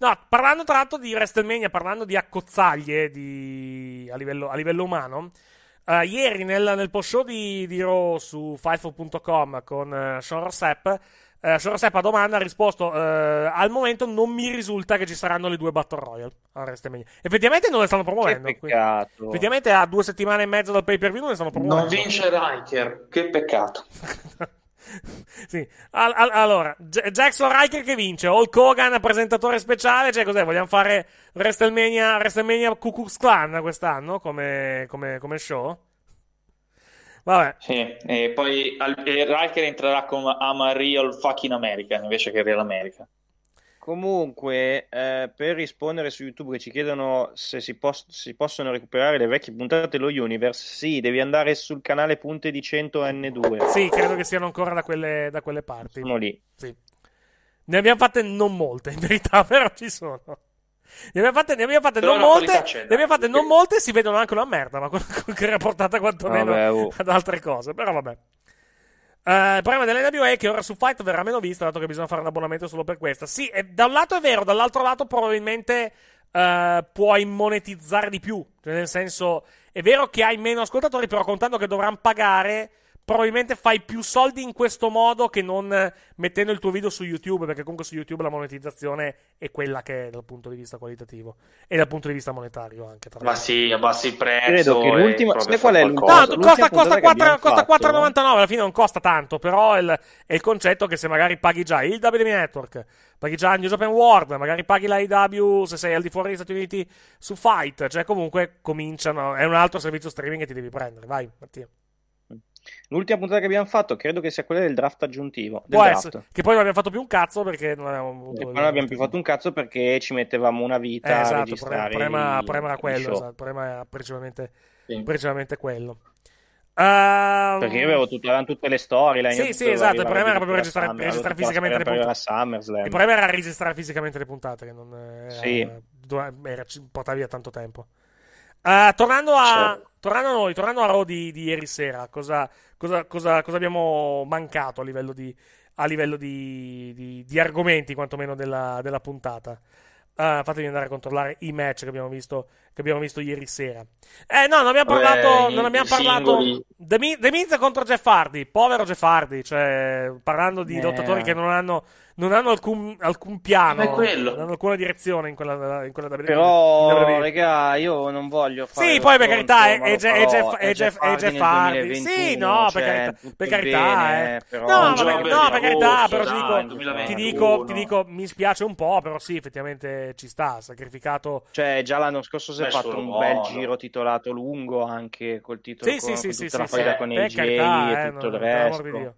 No, parlando tra l'altro di WrestleMania, parlando di accozzaglie di... A, livello, a livello umano, uh, ieri nel, nel post show di, di Raw su fifo punto com con uh, Sean Rossap, uh, Sean Rossap a domanda ha risposto uh, al momento non mi risulta che ci saranno le due Battle Royale a WrestleMania. Effettivamente non le stanno promuovendo. Che peccato. Quindi, effettivamente a due settimane e mezzo dal pay per view non le stanno promuovendo. Non vince Riker, che peccato. Sì. All- all- allora J- Jackson Riker che vince, Hulk Hogan presentatore speciale, cioè cos'è, vogliamo fare WrestleMania WrestleMania Ku Klux Klan quest'anno come, come, come show? Vabbè, sì, e poi al- e Riker entrerà con I'm a Real Fucking America invece che Real America. Comunque eh, per rispondere su YouTube che ci chiedono se si, pos- si possono recuperare le vecchie puntate dello Universe, sì, devi andare sul canale Punte di cento N due. Sì, credo che siano ancora da quelle, da quelle parti. Sono lì. Sì. Ne abbiamo fatte non molte, in verità, però ci sono. Ne abbiamo fatte, ne abbiamo fatte non molte, ne abbiamo fatte non molte, si vedono anche una merda, ma con, con che era portata quantomeno vabbè, oh. ad altre cose, però vabbè. Uh, il problema dell'A E W è che ora su Fight verrà meno vista, dato che bisogna fare un abbonamento solo per questa. Sì, e da un lato è vero, dall'altro lato probabilmente uh, puoi monetizzare di più. Cioè, nel senso, è vero che hai meno ascoltatori, però contando che dovranno pagare, probabilmente fai più soldi in questo modo che non mettendo il tuo video su YouTube, perché comunque su YouTube la monetizzazione è quella che è dal punto di vista qualitativo e dal punto di vista monetario anche. Tra Ma sì, abbassi il prezzo. Credo che l'ultima... Sì, qual è l'ultima? No, l'ultima costa, costa quattro virgola novantanove, alla fine non costa tanto, però è il, è il concetto che se magari paghi già il W W E Network, paghi già New Japan World, magari paghi la A E W se sei al di fuori degli Stati Uniti su Fight, cioè comunque cominciano, è un altro servizio streaming che ti devi prendere. Vai, Mattia. L'ultima puntata che abbiamo fatto credo che sia quella del draft aggiuntivo del draft. Che poi non abbiamo fatto più un cazzo perché non abbiamo, e poi non abbiamo più fatto un cazzo perché ci mettevamo una vita eh, esatto, a registrare prema, prema quello, esatto, prema principalmente, sì. principalmente quello um... perché io avevo tutta, tutte le storie sì sì esatto, il problema era proprio registrare, Summer, registrare fisicamente le puntate, il problema era registrare fisicamente le puntate che non era, sì. era, era, portava via tanto tempo. Uh, tornando a certo. tornando a noi, tornando a Raw di, di ieri sera, cosa, cosa, cosa, cosa abbiamo mancato a livello di a livello di, di, di argomenti quantomeno della, della puntata. Uh, Ah, fatemi andare a controllare i match che abbiamo visto, che abbiamo visto ieri sera. Eh no, non abbiamo parlato, eh, non abbiamo parlato The Miz, The Miz contro Jeff Hardy, povero Jeff Hardy, cioè parlando di eh. lottatori che non hanno non hanno alcun, alcun piano, non hanno alcuna direzione in quella in quella W W E. Però raga, io non voglio fare Sì, poi per carità, è Jeff Hardy. Sì, no, cioè, per carità, per carità, eh. Però no, vabbè, per no, per carità, però ti dico, ti dico, ti dico mi spiace un po', però sì, effettivamente ci sta, sacrificato. Cioè già l'anno scorso si è fatto un buono. bel giro titolato lungo anche col titolo sì, con, sì, con sì, tutta sì, la faida sì. con A J e tutto eh, il resto di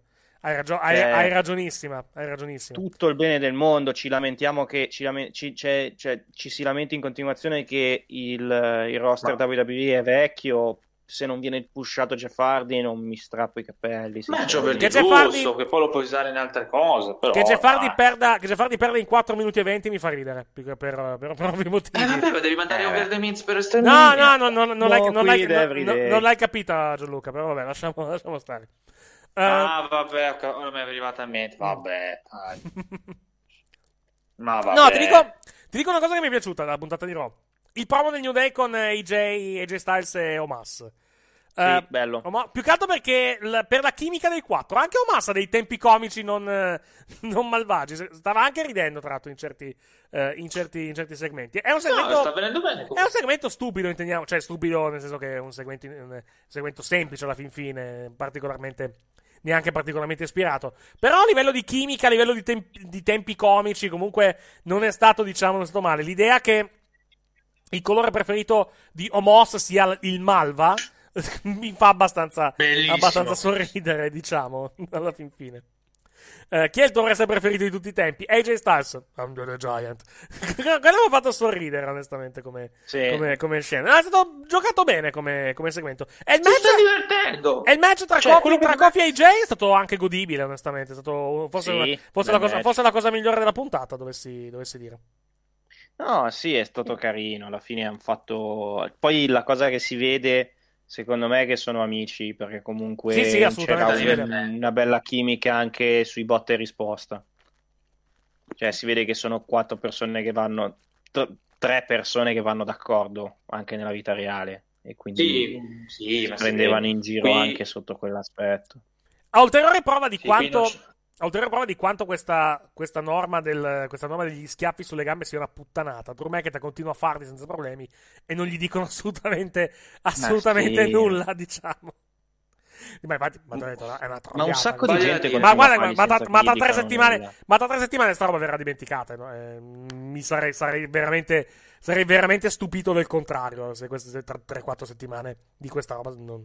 hai, ragio- hai, hai ragionissima hai ragionissima tutto il bene del mondo. Ci lamentiamo che ci, lame- ci, cioè, cioè, ci si lamenta in continuazione che il, il roster ma... W W E è vecchio. Se non viene pushato Jeff Hardy non mi strappo i capelli. Ma c'ho per il gusto Hardy... che poi lo puoi usare in altre cose. Però, che Jeff Hardy perda, che Jeff Hardy perda in quattro minuti e venti mi fa ridere per, per, per, per ovvi motivi. Eh vabbè, ma devi mandare eh. over the Miz per esterminio. No, no, no, no, no like, non, like, no, non l'hai capita Gianluca, però vabbè, lasciamo, lasciamo stare. Uh... Ah vabbè, non mi è arrivata a mente, vabbè. Ma vabbè. No, ti dico, ti dico una cosa che mi è piaciuta dalla puntata di Raw. Il promo del New Day con A J, A J Styles e Omas. Sì, uh, bello. Oma, più che altro perché l, per la chimica dei quattro. Anche Omas ha dei tempi comici non, non malvagi. Stava anche ridendo, tra l'altro, in certi, uh, in certi, in certi segmenti. È un segmento, no, sta venendo bene. È un segmento stupido, intendiamo. Cioè, stupido nel senso che è un segmento, un segmento semplice alla fin fine, particolarmente... neanche particolarmente ispirato, però a livello di chimica, a livello di, temp- di tempi comici comunque non è stato, diciamo, non è stato male. L'idea che il colore preferito di Omos sia il malva mi fa abbastanza, abbastanza sorridere, diciamo, alla fin fine. Uh, chi è il tuo wrestler preferito di tutti i tempi? A J Styles. I'm the Giant. Quello mi ha fatto sorridere, onestamente, come, sì. come, come scena. È stato giocato bene come, come segmento. E il match, sta divertendo. E il match tra cioè, Kofi che... e A J è stato anche godibile, onestamente. È stato forse, sì, una, forse, la cosa, forse la cosa migliore della puntata, dovessi, dovessi dire. No, sì, è stato carino. Alla fine hanno fatto... Poi la cosa che si vede... Secondo me che sono amici, perché comunque sì, sì, c'era un, una bella chimica anche sui botte e risposta. Cioè si vede che sono quattro persone che vanno, t- tre persone che vanno d'accordo anche nella vita reale. E quindi sì, sì, si prendevano sì, in giro qui... anche sotto quell'aspetto. A ulteriore prova di sì, quanto... A ulteriore prova di quanto questa, questa, norma del, questa norma degli schiaffi sulle gambe sia una puttanata. Drew McIntyre continua a farli senza problemi e non gli dicono assolutamente, assolutamente nulla, diciamo. Ma, infatti, ma, detto, è una ma un sacco di gente ma guarda, ma, ta, ma, ta tre settimane, ma tra tre settimane questa roba verrà dimenticata, no? eh, mi sarei, sarei veramente sarei veramente stupito del contrario se queste tre quattro settimane di questa roba non...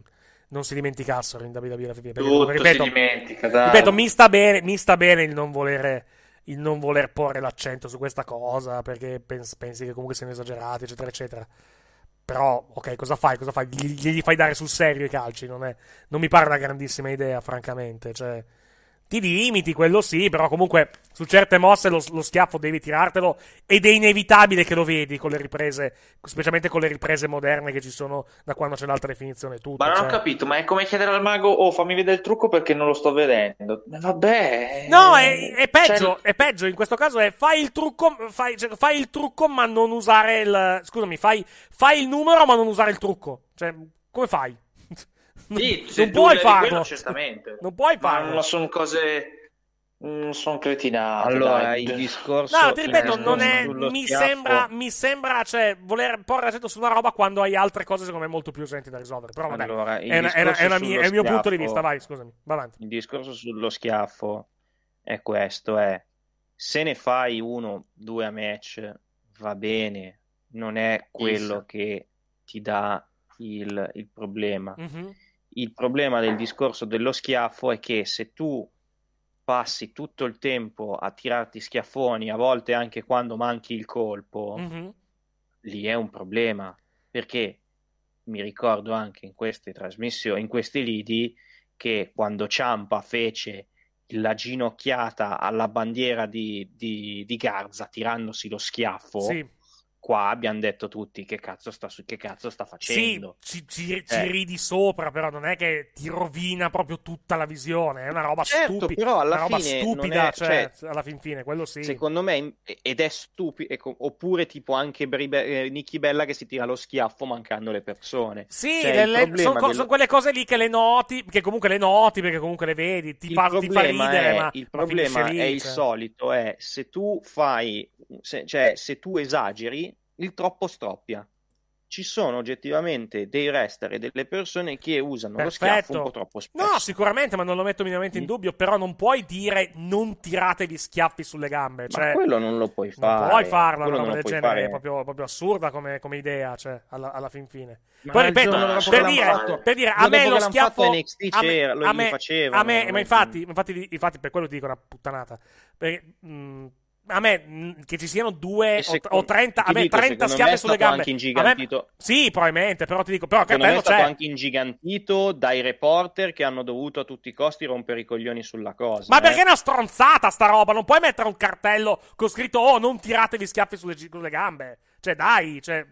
non si dimenticassero in W W E. Perché, tutto ripeto, si dimentica, dai. Ripeto, mi sta bene, mi sta bene il non volere il non voler porre l'accento su questa cosa, perché pens- pensi che comunque siano esagerati, eccetera, eccetera. Però, ok, cosa fai? Cosa fai? Gli, gli fai dare sul serio i calci? Non, è, non mi pare una grandissima idea, francamente. Cioè, ti limiti, quello sì, però comunque su certe mosse lo, lo schiaffo devi tirartelo ed è inevitabile che lo vedi con le riprese, specialmente con le riprese moderne che ci sono da quando c'è l'altra definizione. Tutto, ma non cioè... ho capito, ma è come chiedere al mago, oh fammi vedere il trucco perché non lo sto vedendo. Ma vabbè... No, è, è peggio, cioè... è peggio, in questo caso è fai il trucco, fai, cioè, fai il trucco ma non usare il... Scusami, fai, fai il numero ma non usare il trucco. Cioè, come fai? Sì, non, se puoi farlo. Quello, certamente. Non puoi farlo. Ma sono cose... Mm, sono cretinate. Allora, dai. Il discorso. No, ti ripeto, non è. Mi sembra, mi sembra, cioè, voler porre l'accento su una roba quando hai altre cose, secondo me, molto più urgenti da risolvere. Però, vabbè, allora, il è, una, è, una, è, una mia, è il mio schiaffo, punto di vista. Vai, scusami, vai avanti. Il discorso sullo schiaffo è questo: è se ne fai uno, due a match, va bene, non è quello yes. che ti dà il, il problema. Mm-hmm. Il problema del discorso dello schiaffo è che se tu passi tutto il tempo a tirarti schiaffoni, a volte anche quando manchi il colpo, mm-hmm. lì è un problema, perché mi ricordo anche in queste trasmissioni, in questi lidi, che quando Ciampa fece la ginocchiata alla bandiera di, di, di Garza tirandosi lo schiaffo, sì. qua abbiamo detto tutti che cazzo sta, che cazzo sta facendo. Sì, ci, ci, eh. ci ridi sopra, però non è che ti rovina proprio tutta la visione, è una roba certo, stupida, però alla una roba fine stupida, non è, cioè, cioè, alla fin fine, quello sì. Secondo me, ed è stupido, oppure tipo anche Bribe- eh, Nikki Bella che si tira lo schiaffo mancando le persone. Sì, cioè, le, sono, dello... sono quelle cose lì che le noti, che comunque le noti, perché comunque le vedi, ti, fa, ti fa ridere, è, ma il problema ma lì, è il cioè. solito, è se tu fai, se, cioè se tu esageri, il troppo stroppia. Ci sono oggettivamente dei wrestler e delle persone che usano Perfetto. lo schiaffo un po' troppo spesso. No, sicuramente, ma non lo metto minimamente in dubbio, però non puoi dire non tirate gli schiaffi sulle gambe. Ma cioè, quello non lo puoi fare. Non puoi farla, una roba del genere, fare. è proprio, proprio assurda come, come idea, cioè, alla, alla fin fine. Ma Poi ripeto, per dire, fatto, per dire, a me lo schiaffo... N X T a me, lo a me, facevano, a me ma infatti, infatti, infatti per quello ti dico una puttanata. Perché... Mh, a me che ci siano due secondo, o trenta a me dico, trenta schiaffe sulle gambe anche ingigantito. Me, sì probabilmente però ti dico però che bello, è stato c'è. anche ingigantito dai reporter che hanno dovuto a tutti i costi rompere i coglioni sulla cosa, ma eh? perché è una stronzata sta roba, non puoi mettere un cartello con scritto oh non tiratevi schiaffi sulle, sulle gambe, cioè dai, cioè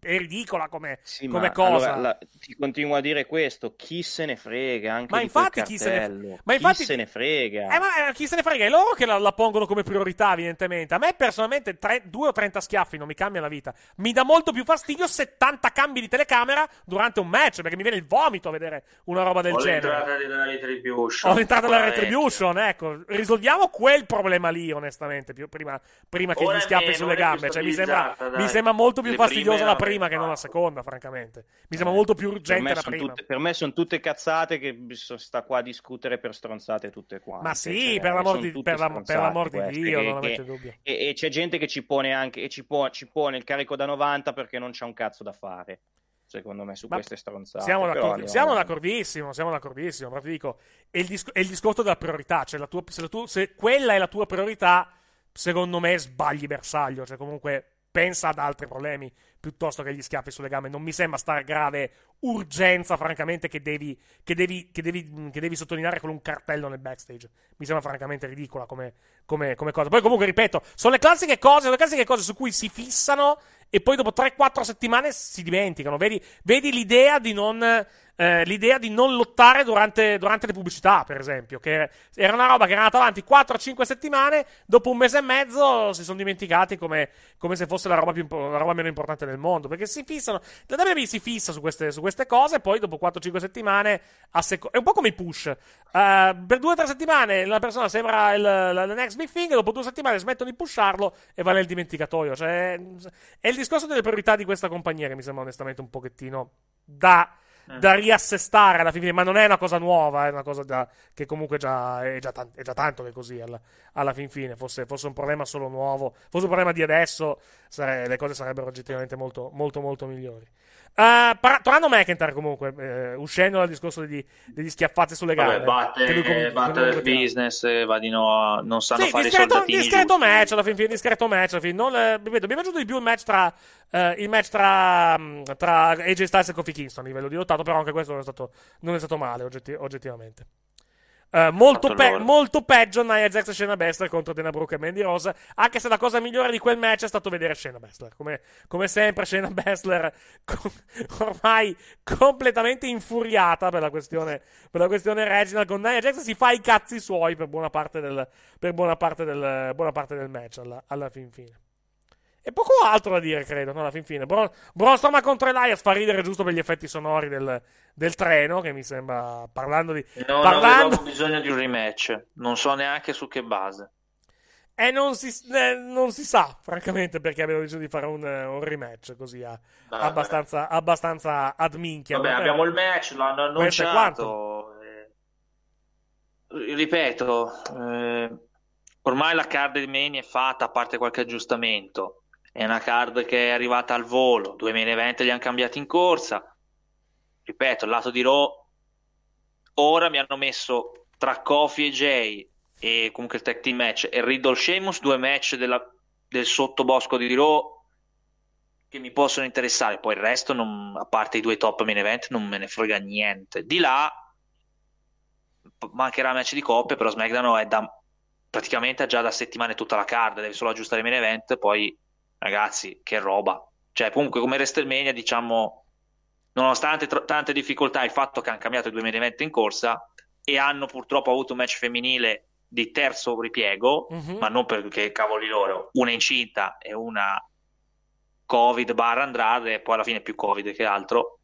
è ridicola come, sì, come cosa. Allora, la, ti continuo a dire questo, chi se ne frega anche ma di infatti quel cartello, chi se ne, ma chi infatti, se ne frega eh, ma eh, chi se ne frega, è loro che la, la pongono come priorità evidentemente. A me personalmente tre, due o trenta schiaffi non mi cambia la vita, mi dà molto più fastidio settanta cambi di telecamera durante un match, perché mi viene il vomito a vedere una roba del o genere o l'entrata della Retribution, o l'entrata della Retribution ecco, risolviamo quel problema lì onestamente più, prima, prima che gli schiaffi sulle gambe, cioè, mi, sembra, mi sembra molto più fastidiosa la la prima che non la seconda, francamente mi sembra eh, molto più urgente la prima. Tutte, per me sono tutte cazzate che sta qua a discutere per stronzate tutte quante, ma sì, cioè, per l'amor di, per la, per l'amor di Dio che, non che, avete dubbio e, e c'è gente che ci pone anche e ci, può, ci pone il carico da novanta perché non c'è un cazzo da fare secondo me su ma queste stronzate. Siamo, però, d'accordi- siamo d'accordissimo, siamo d'accordissimo, ma ti dico è il, disc- è il discorso della priorità, cioè la tua, se, la tua, se quella è la tua priorità secondo me sbagli bersaglio, cioè comunque pensa ad altri problemi piuttosto che gli schiaffi sulle gambe. Non mi sembra sta grave urgenza, francamente, che devi, che devi, che devi, che devi sottolineare con un cartello nel backstage. Mi sembra francamente ridicola come, come, come cosa. Poi comunque, ripeto, sono le classiche cose, le classiche cose su cui si fissano e poi dopo tre quattro settimane si dimenticano. Vedi, vedi l'idea di non... Eh, l'idea di non lottare durante, durante le pubblicità, per esempio, che era una roba che era andata avanti quattro cinque settimane, dopo un mese e mezzo si sono dimenticati come, come se fosse la roba, più, la roba meno importante del mondo, perché si fissano, la W W E si fissa su queste, su queste cose, poi dopo quattro cinque settimane a seco- è un po' come i push, uh, per due tre settimane la persona sembra il, la, la next big thing, dopo due settimane smettono di pusharlo e va nel dimenticatoio, cioè è il discorso delle priorità di questa compagnia che mi sembra onestamente un pochettino da... da riassestare alla fine, ma non è una cosa nuova, è una cosa da, che comunque già, è, già tanto, è già tanto che così alla, alla fin fine fosse, fosse un problema solo nuovo, fosse un problema di adesso sare, le cose sarebbero oggettivamente molto molto molto migliori. Uh, para- tornando a McIntyre comunque eh, uscendo dal discorso degli, degli schiaffazzi sulle gambe, batte il business e va di no, non sanno sì, fare discreto, i soldatini discreto giusti. match alla fin fine discreto match alla fin fine. Non, eh, ripeto, mi è piaciuto di più il match tra eh, il match tra, tra A J Styles e Kofi Kingston a livello di lottato, però anche questo non è stato, non è stato male oggetti- oggettivamente. Uh, molto, pe- molto peggio Nia Jax e Shayna Baszler contro Dana Brooke e Mandy Rose, anche se la cosa migliore di quel match è stato vedere Shayna Baszler come, come sempre Shayna Baszler com- ormai completamente infuriata per la questione per la questione Reginald, con Nia Jax si fa i cazzi suoi per buona parte del, per buona parte del, buona parte del match alla, alla fin fine. E poco altro da dire, credo, no? Alla fin fine. Braun, Braun Strowman contro Elias fa ridere giusto per gli effetti sonori del, del treno, che mi sembra, parlando di... No, parlando... non avevo bisogno di un rematch. Non so neanche su che base. E non si, eh, non si sa, francamente, perché abbiamo deciso di fare un, un rematch così a, abbastanza, abbastanza ad minchia. Vabbè, abbiamo il match, l'hanno annunciato. Eh, ripeto, eh, ormai la card di Mania è fatta, a parte qualche aggiustamento. È una card che è arrivata al volo, duemilaventi li hanno cambiati in corsa, ripeto, il lato di Raw ora mi hanno messo tra Kofi e Jay e comunque il tag team match e Riddle Sheamus, due match della, del sottobosco di Raw che mi possono interessare, poi il resto non, a parte i due top main event non me ne frega niente. Di là mancherà match di coppia, però SmackDown è da, praticamente già da settimane tutta la card, deve solo aggiustare i main event, poi ragazzi, che roba. Cioè, comunque come WrestleMania, diciamo, nonostante tr- tante difficoltà, il fatto che hanno cambiato il duemilaventi in corsa e hanno purtroppo avuto un match femminile di terzo ripiego, mm-hmm. ma non perché cavoli loro, una incinta e una Covid barra Andrade, e poi alla fine più Covid che altro.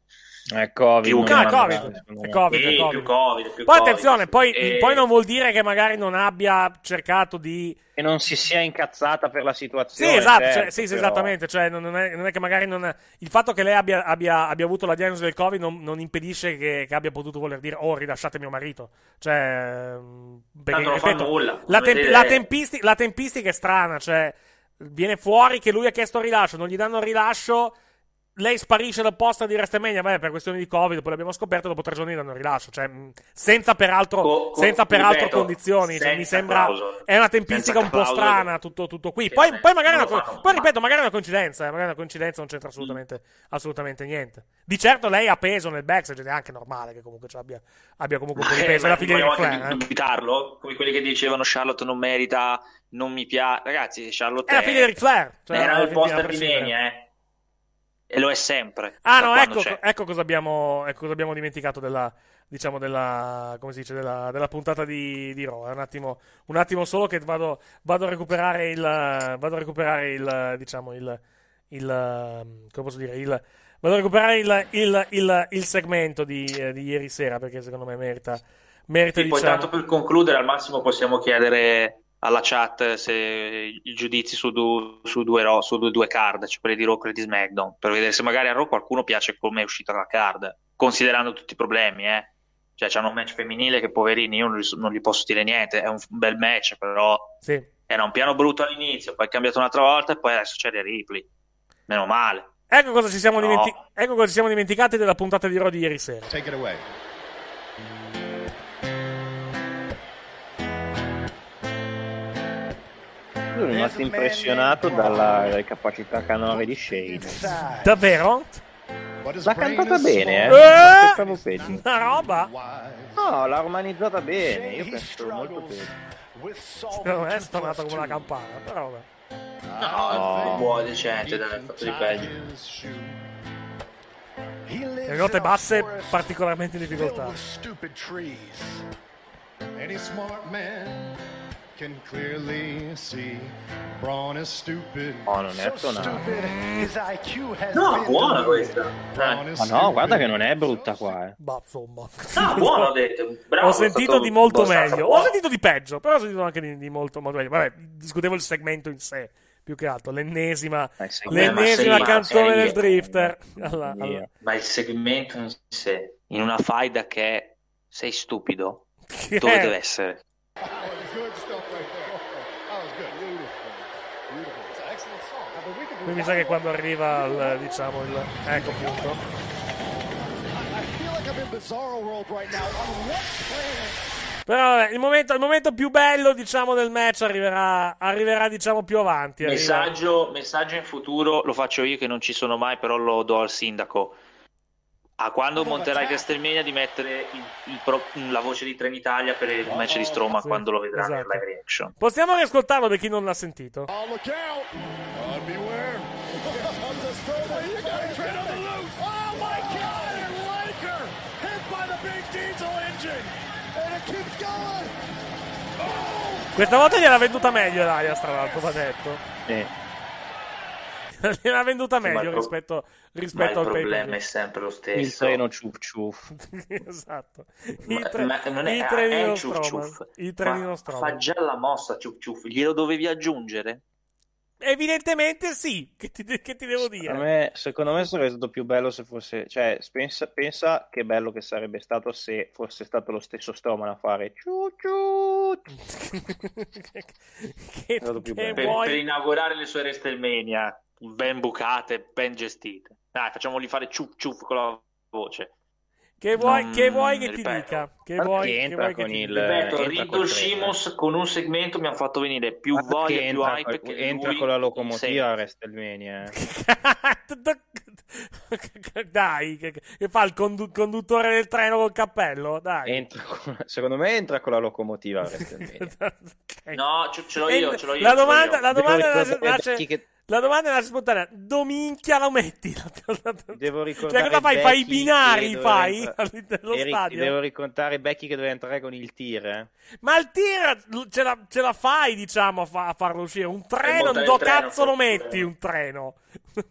È COVID, più non no, COVID, è COVID, sì, è COVID. Più COVID, più poi attenzione, COVID, poi, e... poi non vuol dire che magari non abbia cercato di... E non si sia incazzata per la situazione. Sì, esatto, certo, cioè, sì, però... esattamente, cioè, non, è, non è che magari non... Il fatto che lei abbia, abbia, abbia avuto la diagnosi del COVID non, non impedisce che, che abbia potuto voler dire oh, rilasciate mio marito. Cioè, perché, non ripeto, fa nulla. La, temp- la, tempisti- la tempistica è strana, cioè viene fuori che lui ha chiesto il rilascio, non gli danno il rilascio... Lei sparisce dal posto di WrestleMania, beh, per questioni di Covid, poi l'abbiamo scoperto, dopo tre giorni danno rilascio, cioè senza peraltro, co, co, senza peraltro ripeto, condizioni, senza cioè, mi sembra clausole, è una tempistica un po' strana tutto, tutto qui. Poi, me, poi magari una, fanno, poi ripeto, magari è una coincidenza, magari è una coincidenza, non c'entra assolutamente, mm. assolutamente niente. Di certo lei ha peso nel backstage, ed è anche normale che comunque cioè, abbia, abbia comunque un po' di peso, è la figlia di Flair, eh. Dubitarlo, come quelli che dicevano Charlotte non merita, non mi piace, ragazzi, Charlotte è la figlia di Flair, cioè, era il posto di Mania, eh. E lo è sempre. Ah no, ecco, ecco cosa abbiamo ecco cosa abbiamo dimenticato della, diciamo della, come si dice, della, della puntata di, di Raw. Un attimo, un attimo solo che vado, vado a recuperare il, vado a recuperare il, diciamo il, il, come posso dire, il, vado a recuperare il, il, il, il segmento di, di ieri sera, perché secondo me merita, merita. E diciamo... poi tanto per concludere, al massimo possiamo chiedere alla chat se i giudizi su, du, su due Raw, su due, due card, cioè quelle di Raw e quelle di SmackDown, per vedere se magari a Raw qualcuno piace come è uscita la card, considerando tutti i problemi, eh. Cioè c'hanno un match femminile che poverini io non, non gli posso dire niente, è un bel match, però sì. Era un piano brutto all'inizio, poi è cambiato un'altra volta e poi adesso c'è Rhea Ripley, meno male. Ecco cosa ci siamo, no. dimenti- ecco cosa ci siamo dimenticati della puntata di Raw di ieri sera. Take it away. Sono rimasto impressionato dalla capacità canore di Shane. Davvero? L'ha cantata bene, eh? Non aspettavo peggio. Una roba? No, l'ha romanizzata bene. Io penso molto peggio. Non è stonata come una campana, però vabbè. No, buon decente, dai, ha fatto di peggio. Le note basse particolarmente in difficoltà. Any smart man can clearly see Braun is stupid. Oh, non è stupid. No, buona questa. Ma no, guarda che non è brutta qua, eh. Ma insomma. Ah, buono, ho detto. Bravo, ho sentito di molto meglio. Buono. Ho sentito di peggio, però ho sentito anche di, di molto molto meglio. Vabbè, discutevo il segmento in sé, più che altro, l'ennesima eh, l'ennesima eh, canzone del Drifter. Alla, alla. Ma il segmento in sé, in una faida che è, sei stupido, che dove è? Deve essere? Qui mi sa che quando arriva il, diciamo il ecco punto però vabbè, il momento il momento più bello diciamo del match arriverà arriverà diciamo più avanti arriva... messaggio messaggio in futuro lo faccio io che non ci sono mai, però lo do al sindaco a quando monterai WrestleMania di mettere il, il pro, la voce di Trenitalia per il match di Stroma, sì, quando lo vedrà esatto. Nella live reaction. Possiamo riascoltarlo per chi non l'ha sentito. Questa volta gliel'ha venduta meglio Elias, tra l'altro, va detto. Sì. L'ha venduta meglio rispetto, rispetto al pay-per-view. Il problema è sempre lo stesso. Il treno ciuff ciuff. Esatto. I tre, ma, ma non è, i trenino Strowman. Il trenino Strowman. Fa già la mossa ciuff ciuff. Glielo dovevi aggiungere? Evidentemente sì. Che ti, che ti devo dire? Secondo me, secondo me sarebbe stato più bello se fosse... Cioè, pensa, pensa che bello che sarebbe stato se fosse stato lo stesso Strowman a fare ciuff ciuff. che, che, che per, per inaugurare le sue WrestleMania. Ben bucate, ben gestite. Dai, facciamoli fare ciuff ciuff con la voce. Che vuoi, non... che, vuoi che ti ripeto. Dica? Che vuoi, che vuoi che ti dica? Riddle Sheamus con un segmento mi ha fatto venire più ma voglia, più entra, hype. Che entra con la locomotiva a WrestleMania. Dai, che, che fa il condu- conduttore del treno col cappello? Dai. Entra con, secondo me entra con la locomotiva a WrestleMania. Okay. No, ce, ce l'ho io, ce l'ho io. La domanda, la domanda nasce... La domanda era spontanea. Dominchia lo metti? Devo ricordare. Cioè, cosa fai? Becky fai i binari, fai? Entra... All'interno dello stadio. Devo ricordare Becky che doveva entrare con il tir. Eh? Ma il tir ce la, ce la fai, diciamo, a, fa, a farlo uscire. Un treno, do cazzo lo metti, un treno.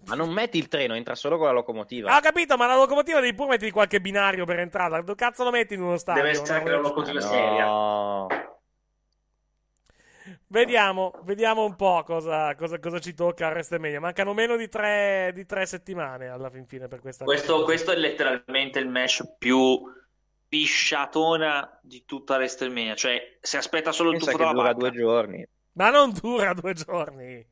Ma non metti il treno, entra solo con la locomotiva. Ah, ho capito, ma la locomotiva devi pure mettere qualche binario per entrare. Do cazzo lo metti in uno stadio? Deve essere una locomotiva seria. No. Vediamo, vediamo un po' cosa, cosa, cosa ci tocca a WrestleMania. Mancano meno di tre, di tre settimane alla fin fine per questa. Questo, questo è letteralmente il match più pisciatona di tutta WrestleMania. Cioè, si aspetta solo il tuffo dalla banca. Dura due giorni. Ma non dura due giorni.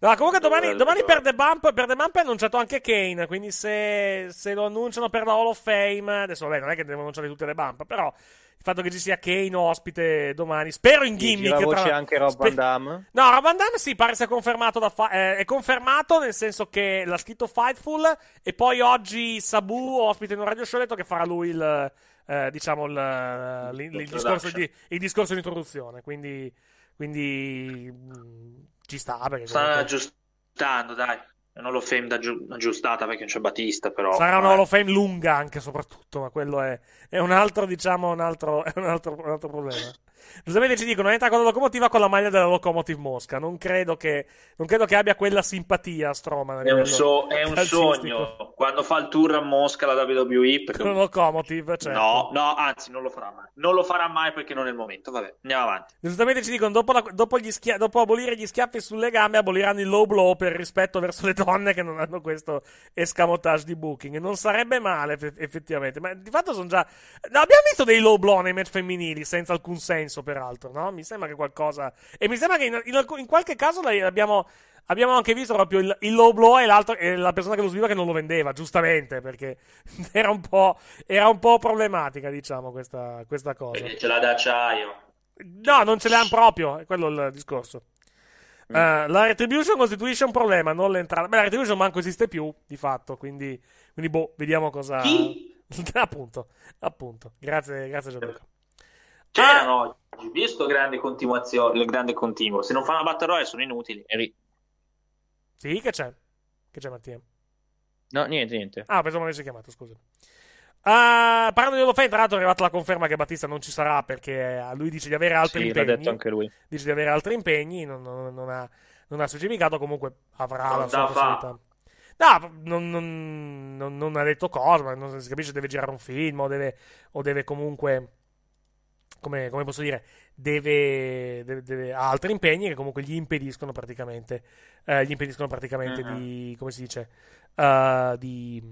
No, comunque domani, domani per The Bump, per The Bump è annunciato anche Kane, quindi se, se lo annunciano per la Hall of Fame, adesso vabbè, non è che devono annunciare tutte le Bump, però il fatto che ci sia Kane ospite domani, spero in gimmick. Sì, la voce tra... anche Rob Sper... Van Damme. No, Rob Van Damme sì, pare sia confermato da fa... eh, è confermato nel senso che l'ha scritto Fightful e poi oggi Sabu ospite in un radio show letto che farà lui il eh, diciamo il, il, il, il discorso di il discorso di introduzione, quindi quindi ci sta perché stanno comunque... aggiustando, dai, è un'Hall of Fame aggiustata perché non c'è Batista, però sarà una Hall of Fame lunga anche soprattutto, ma quello è, è un altro diciamo un altro è un altro, un altro problema. Giustamente ci dicono entra con la locomotiva con la maglia della Locomotive Mosca, non credo che non credo che abbia quella simpatia Strowman, è un, so, è un sogno quando fa il tour a Mosca la W W E perché... con Locomotive, certo. no no anzi non lo farà mai non lo farà mai perché non è il momento, vabbè, andiamo avanti. Giustamente ci dicono dopo, la, dopo, gli schia- dopo abolire gli schiaffi sulle gambe aboliranno il low blow per rispetto verso le donne che non hanno questo escamotage di booking, non sarebbe male effettivamente, ma di fatto sono già no, abbiamo visto dei low blow nei match femminili senza alcun senso peraltro, no? Mi sembra che qualcosa e mi sembra che in, in, in qualche caso abbiamo, abbiamo anche visto proprio il, il low blow e, l'altro, e la persona che lo subiva che non lo vendeva, giustamente, perché era un po', era un po' problematica, diciamo, questa, questa cosa. Perché ce l'ha d'acciaio. No, non ce l'hanno proprio, è quello il discorso. Mm. Uh, la retribution costituisce un problema, non l'entrata. Beh, la retribution manco esiste più, di fatto, quindi, quindi boh, vediamo cosa... Chi? appunto, appunto. Grazie, grazie Gianluca. C'erano oggi, ah. visto grande continuazione, il grande continuo. Se non fanno la Battle Royale sono inutili. Eri... Sì, che c'è? Che c'è Mattia? No, niente, niente. Ah, pensavo mi avessi chiamato, scusa. Uh, parlando di Olofè, tra l'altro è arrivata la conferma che Battista non ci sarà perché lui dice di avere altri sì, impegni. L'ha detto anche lui. Dice di avere altri impegni, non, non, non ha, non ha specificato, comunque avrà non la sua possibilità. No, non, non, non, non ha detto cosa, ma non si capisce se deve girare un film o deve, o deve comunque... Come, come posso dire, deve, deve, deve ha altri impegni che comunque gli impediscono praticamente eh, gli impediscono praticamente uh-huh. di come si dice uh, di,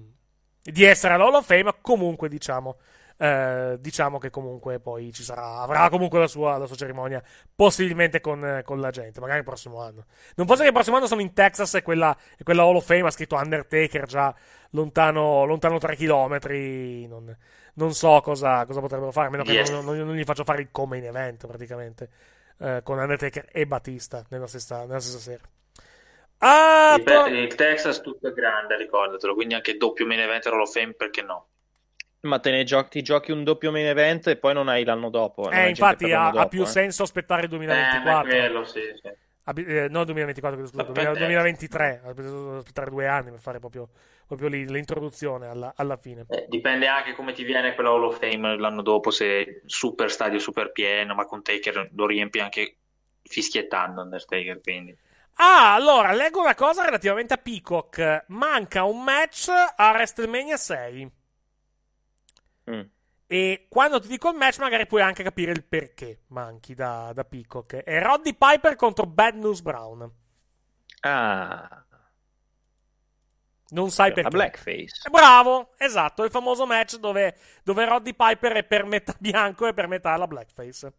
di essere all'Hall of Fame, comunque diciamo uh, diciamo che comunque poi ci sarà avrà comunque la sua, la sua cerimonia possibilmente con, con la gente, magari il prossimo anno, non forse che il prossimo anno sono in Texas e quella, e quella Hall of Fame ha scritto Undertaker già lontano lontano tre chilometri, non Non so cosa, cosa potrebbero fare, a meno che yes. non, non, non gli faccio fare il come in event, praticamente, eh, con Undertaker e Batista nella stessa, nella stessa sera. Ah, il, to- il Texas tutto è grande, ricordatelo, quindi anche doppio main event e Hall of Fame, perché no? Ma te ne giochi, ti giochi un doppio main event e poi non hai l'anno dopo. Eh, infatti ha, dopo, ha più eh. senso aspettare il duemilaventiquattro. Eh, quello, sì, sì. Eh, non duemilaventiquattro, scusa, duemilaventitré, aspettare due anni per fare proprio, proprio lì, l'introduzione alla, alla fine. Eh, dipende anche come ti viene quella Hall of Fame l'anno dopo, se super stadio super pieno, ma con Taker lo riempi anche fischiettando Undertaker, quindi. Ah, allora, leggo una cosa relativamente a Peacock, manca un match a WrestleMania sei. Mm. E quando ti dico il match magari puoi anche capire il perché manchi da, da Peacock. È Roddy Piper contro Bad News Brown. Ah, non sai perché. La blackface. Bravo, esatto, il famoso match dove, dove Roddy Piper è per metà bianco e per metà la blackface.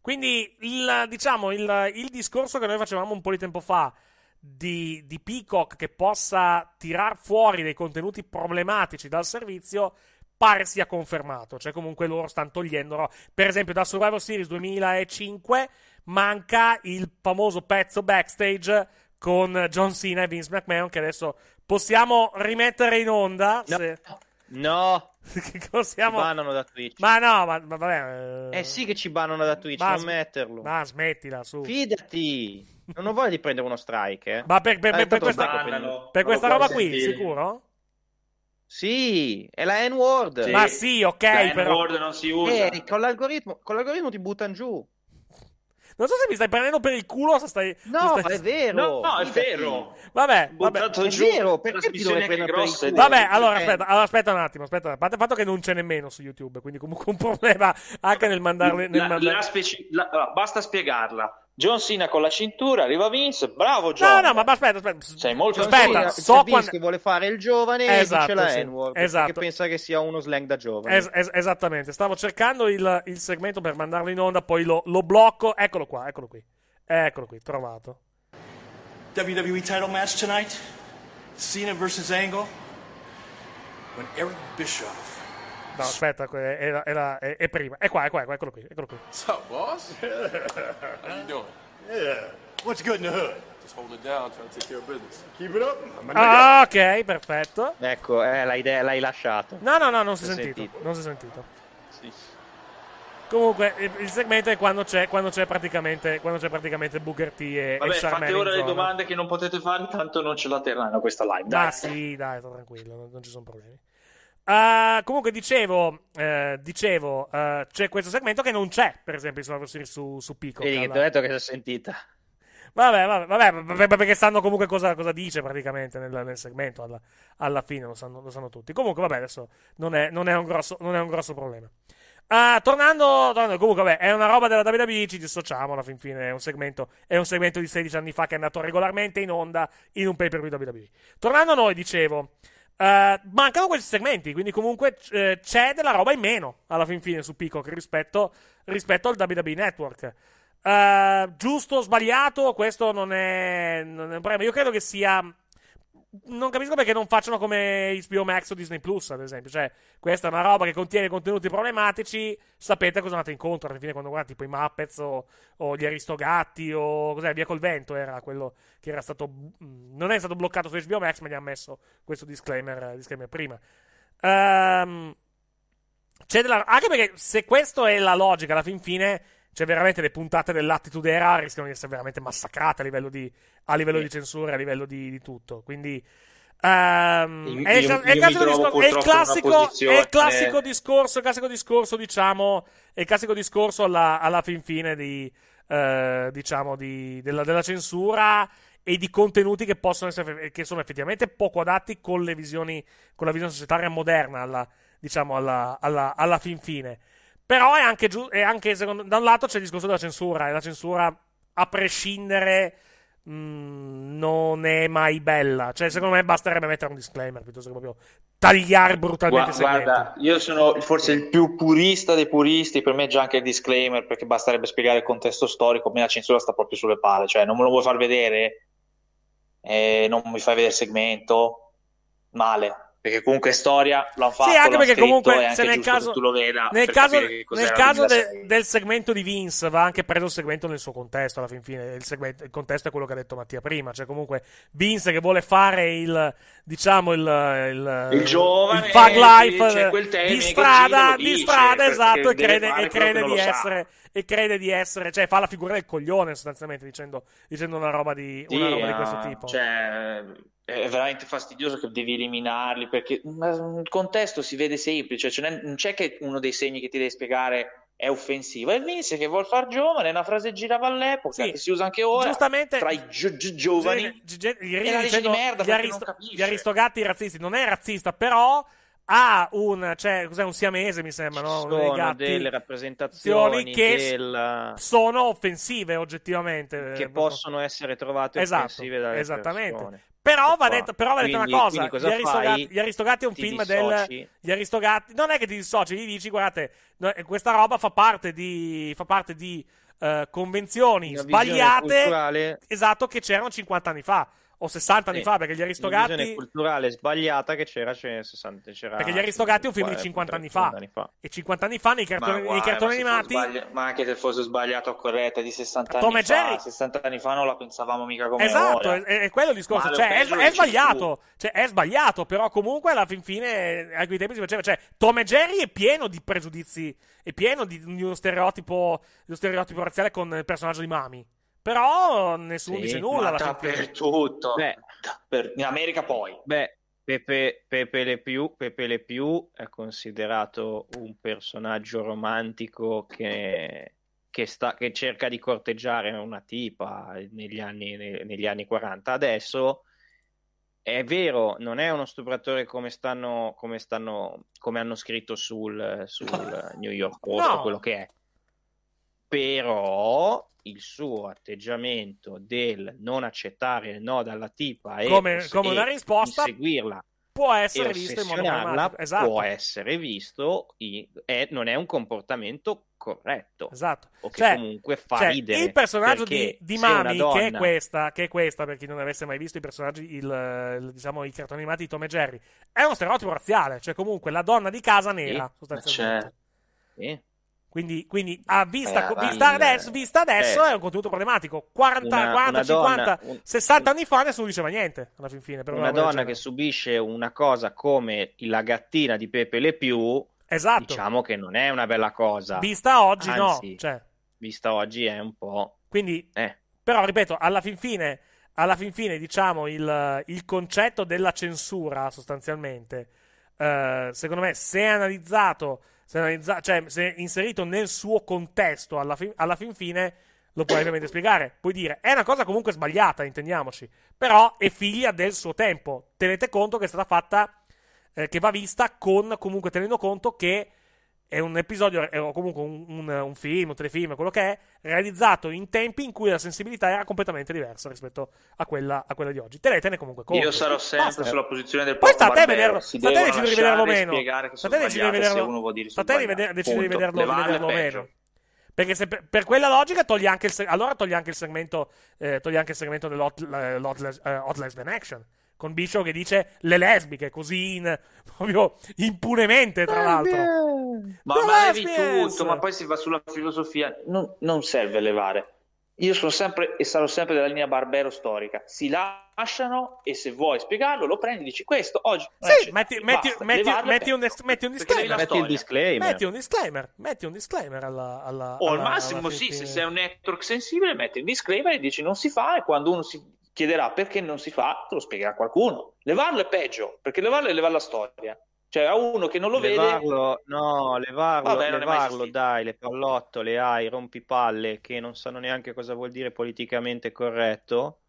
Quindi il, diciamo il, il discorso che noi facevamo un po' di tempo fa di, di Peacock che possa tirar fuori dei contenuti problematici dal servizio pare sia confermato, cioè comunque loro stanno togliendo, no? Per esempio da Survivor Series duemilacinque manca il famoso pezzo backstage con John Cena e Vince McMahon che adesso possiamo rimettere in onda. No, se... no. Siamo... Ci bannano da Twitch. Ma no, ma, ma vabbè. Eh... eh sì che ci bannano da Twitch, ma non sm- metterlo. Ma smettila, su. Fidati. Non ho voglia di prendere uno strike, eh. Ma per, per, per, per questa, bannano, per questa roba sentire. Qui, sicuro? Sì, è la N-word. Sì. Ma sì, ok, la però. La N-word non si usa. Eh, con l'algoritmo, con l'algoritmo ti buttano giù. Non so se mi stai prendendo per il culo o se stai... No, stai... è vero. No, no, è vero. Vabbè, vabbè. È vero, perché ti dovrei prendere per il culo? Vabbè, allora, eh. aspetta, allora, aspetta un attimo, aspetta. A parte il fatto che non c'è nemmeno su YouTube, quindi comunque un problema anche nel mandarle... Nel la, mandarle... La speci... la, la, basta spiegarla. John Cena con la cintura, arriva Vince, bravo John. No, no, ma aspetta, aspetta. Sei molto aspetta, so quando... che vuole fare il giovane, esatto, e dice sì. La N-word, esatto. Perché pensa che sia uno slang da giovane. Es- es- esattamente, stavo cercando il, il segmento per mandarlo in onda, poi lo, lo blocco. Eccolo qua, eccolo qui. Eccolo qui, trovato. W W E title match tonight. Cena versus Angle. When Eric Bischoff. No, aspetta, è, la, è, la, è, è prima. È qua, è qua, è qua, eccolo qui, eccolo qui. What's up, boss? How you doing? Yeah. What's good in the hood? Just hold it down, trying to take care of business. Keep it up. Ah, ok, perfetto. Ecco, eh, l'hai, de- l'hai lasciato. No, no, no, non si è sentito. sentito. Non si è sentito. Sì. Comunque, il, il segmento è quando c'è, quando c'è praticamente, quando c'è praticamente Booker T e, vabbè, e Charmel. Fate ora le domande che non potete fare, tanto non ce la terranno questa live. Dai. Ah, sì, dai, tranquillo, non, non ci sono problemi. Uh, comunque dicevo eh, dicevo uh, c'è questo segmento che non c'è per esempio su, su Peacock. Sì, ti ho detto che l'ho sentita. Vabbè, vabbè, vabbè, vabbè, perché sanno comunque cosa, cosa dice praticamente nel, nel segmento alla, alla fine, lo sanno, lo sanno tutti. Comunque vabbè, adesso non è, non è, un, grosso, non è un grosso problema. Uh, tornando, tornando comunque vabbè, è una roba della W W E, ci dissociamo alla fin fine, è un segmento, è un segmento di sedici anni fa che è andato regolarmente in onda in un pay-per-view W W E. Tornando a noi, dicevo, Uh, mancano questi segmenti, quindi comunque eh, c'è della roba in meno alla fin fine su Peacock rispetto, rispetto al W W E Network. Uh, giusto o sbagliato, questo non è, non è un problema. Io credo che sia, non capisco perché non facciano come H B O Max o Disney Plus, ad esempio. Cioè, questa è una roba che contiene contenuti problematici, sapete cosa andate incontro alla fine quando guardate tipo i Muppets o, o gli Aristogatti o cos'è, Via col Vento era quello che era stato, non è stato bloccato su H B O Max, ma gli hanno messo questo disclaimer, disclaimer prima. Um, c'è della, anche perché se questa è la logica alla fin fine, cioè veramente le puntate dell'Attitude Era rischiano di essere veramente massacrate a livello di, a livello sì. di censura, a livello di, di tutto. Quindi um, io, è, il, io, è, il discor- è il classico, è il classico discorso, il classico discorso, diciamo, è il classico discorso alla, alla fin fine di, uh, diciamo, di, della, della censura e di contenuti che possono essere, che sono effettivamente poco adatti con le visioni, con la visione societaria moderna, alla, diciamo, alla, alla, alla fin fine. Però è anche, giu- è anche secondo- da un lato c'è il discorso della censura, e la censura, a prescindere, mh, non è mai bella. Cioè, secondo me basterebbe mettere un disclaimer, piuttosto che proprio tagliare brutalmente Gua- guarda, io sono forse il più purista dei puristi, per me già anche il disclaimer, perché basterebbe spiegare il contesto storico, ma la censura sta proprio sulle palle. Cioè, non me lo vuoi far vedere, eh, non mi fai vedere il segmento, male. Perché comunque storia l'hanno fatto, sì, anche perché comunque se nel caso, tu lo veda nel caso, nel caso de, del segmento di Vince va anche preso il segmento nel suo contesto alla fin fine. Il, segmento, il contesto è quello che ha detto Mattia prima, cioè comunque Vince che vuole fare il, diciamo, il il, il giovane, il fag life di strada, dice, di strada, esatto, e crede, e crede di essere sa. E crede di essere, cioè fa la figura del coglione sostanzialmente dicendo, dicendo una roba di sì, una roba di questo tipo. Cioè è veramente fastidioso che devi eliminarli, perché il contesto si vede semplice, cioè non c'è che uno dei segni che ti devi spiegare è offensivo, è Vince che vuol far giovane, è una frase girava all'epoca, sì, che si usa anche ora, giustamente, tra i gi- gi- giovani gi- gi- gi- è una legge di merda, gli, aristo- gli aristogatti razzisti, non è razzista però ha un, cioè cos'è, un siamese mi sembra, no? Ci sono gatti, delle rappresentazioni che del... sono offensive oggettivamente, che possono essere trovate, esatto, offensive dalle esattamente persone. Però va detto, però va detto quindi, una cosa, cosa gli, Aristogatti, gli Aristogatti è un ti film dissoci. Del gli Aristogatti non è che ti dissoci, gli dici guardate questa roba fa parte di fa parte di uh, convenzioni una sbagliate, esatto, che c'erano cinquanta anni fa. o sessanta anni sì, fa, perché gli Aristogatti, una visione culturale sbagliata che c'era, c'era, c'era perché gli Aristogatti è un film di cinquanta anni fa, e cinquanta anni fa nei cartoni, guarda, nei cartoni animati sbagli... ma anche se fosse sbagliato o corretto, di sessanta Tom anni fa Jerry. sessanta anni fa non la pensavamo mica come esatto, ora. È, è quello il discorso, cioè, è, è sbagliato cioè, è sbagliato, però comunque alla fin fine a quei tempi si faceva, cioè Tom e Jerry è pieno di pregiudizi, è pieno di, di uno stereotipo di uno stereotipo razziale con il personaggio di Mami. Però nessuno sì, dice nulla. Ma dappertutto. Beh, per... in America poi. Beh, Pepe, Pepe Le Pew, Pepe Le Pew è considerato un personaggio romantico che, che, sta, che cerca di corteggiare una tipa negli anni, negli anni quaranta. Adesso è vero, non è uno stupratore come stanno, come stanno, come hanno scritto sul, sul New York Post, no. quello che è. Però il suo atteggiamento del non accettare il no dalla tipa come, e, come una risposta, e seguirla può essere e visto in modo problematico, esatto. può essere visto in, è, non è un comportamento corretto, esatto, o che cioè, comunque fa cioè, ridere il personaggio di, di Mami donna... che è questa che è questa per chi non avesse mai visto i personaggi il, il, diciamo i cartoni animati di Tom e Jerry, è uno stereotipo razziale, cioè comunque la donna di casa nera sì, sostanzialmente sì. Quindi, quindi ah, vista, eh, vista adesso, vista adesso eh, è un contenuto problematico. quaranta, una, quaranta, una cinquanta, donna, un, sessanta anni fa nessuno diceva niente, alla fin fine. Per una donna che subisce una cosa come la gattina di Pepe Le Pew, esatto. diciamo che non è una bella cosa. Vista oggi Anzi, no. Cioè. Vista oggi è un po'... Quindi, eh. però ripeto, alla fin fine, alla fin fine diciamo, il, il concetto della censura, sostanzialmente, eh, secondo me, se è analizzato... Se, analizza- cioè, se inserito nel suo contesto alla, fi- alla fin fine lo puoi ovviamente spiegare, puoi dire è una cosa comunque sbagliata, intendiamoci, però è figlia del suo tempo, tenete conto che è stata fatta eh, che va vista con, comunque tenendo conto che è un episodio o comunque un, un, un film, un telefilm, quello che è, realizzato in tempi in cui la sensibilità era completamente diversa rispetto a quella, a quella di oggi. Tenetene comunque conto. Io sarò sempre Basta. sulla posizione del popolo barbero. Statene di rivederlo meno. Statene di rivederlo vederlo meno. Perché se per, per quella logica togli anche il seg- allora togli anche il segmento eh, togli anche il segmento dell'Hot uh, uh, Lesbian Action. Con Biscio che dice le lesbiche, così in, proprio impunemente, tra l'altro. Ma levi tutto, ma poi si va sulla filosofia. Non, non serve levare. Io sono sempre e sarò sempre della linea Barbero storica. Si lasciano e se vuoi spiegarlo lo prendi e dici questo oggi. Sì, metti, metti, basta, metti, metti, un, metti un disclaimer. Metti un disclaimer. Metti un disclaimer. Metti un disclaimer alla, alla, o alla, al massimo alla sì, che... se sei un network sensibile metti un disclaimer e dici non si fa, e quando uno si chiederà perché non si fa, te lo spiegherà qualcuno. Levarlo è peggio, perché levarlo è levare la storia. Cioè, a uno che non lo levarlo, vede... No, levarlo, Vabbè, levarlo dai, le pallottole ai rompipalle che non sanno neanche cosa vuol dire politicamente corretto,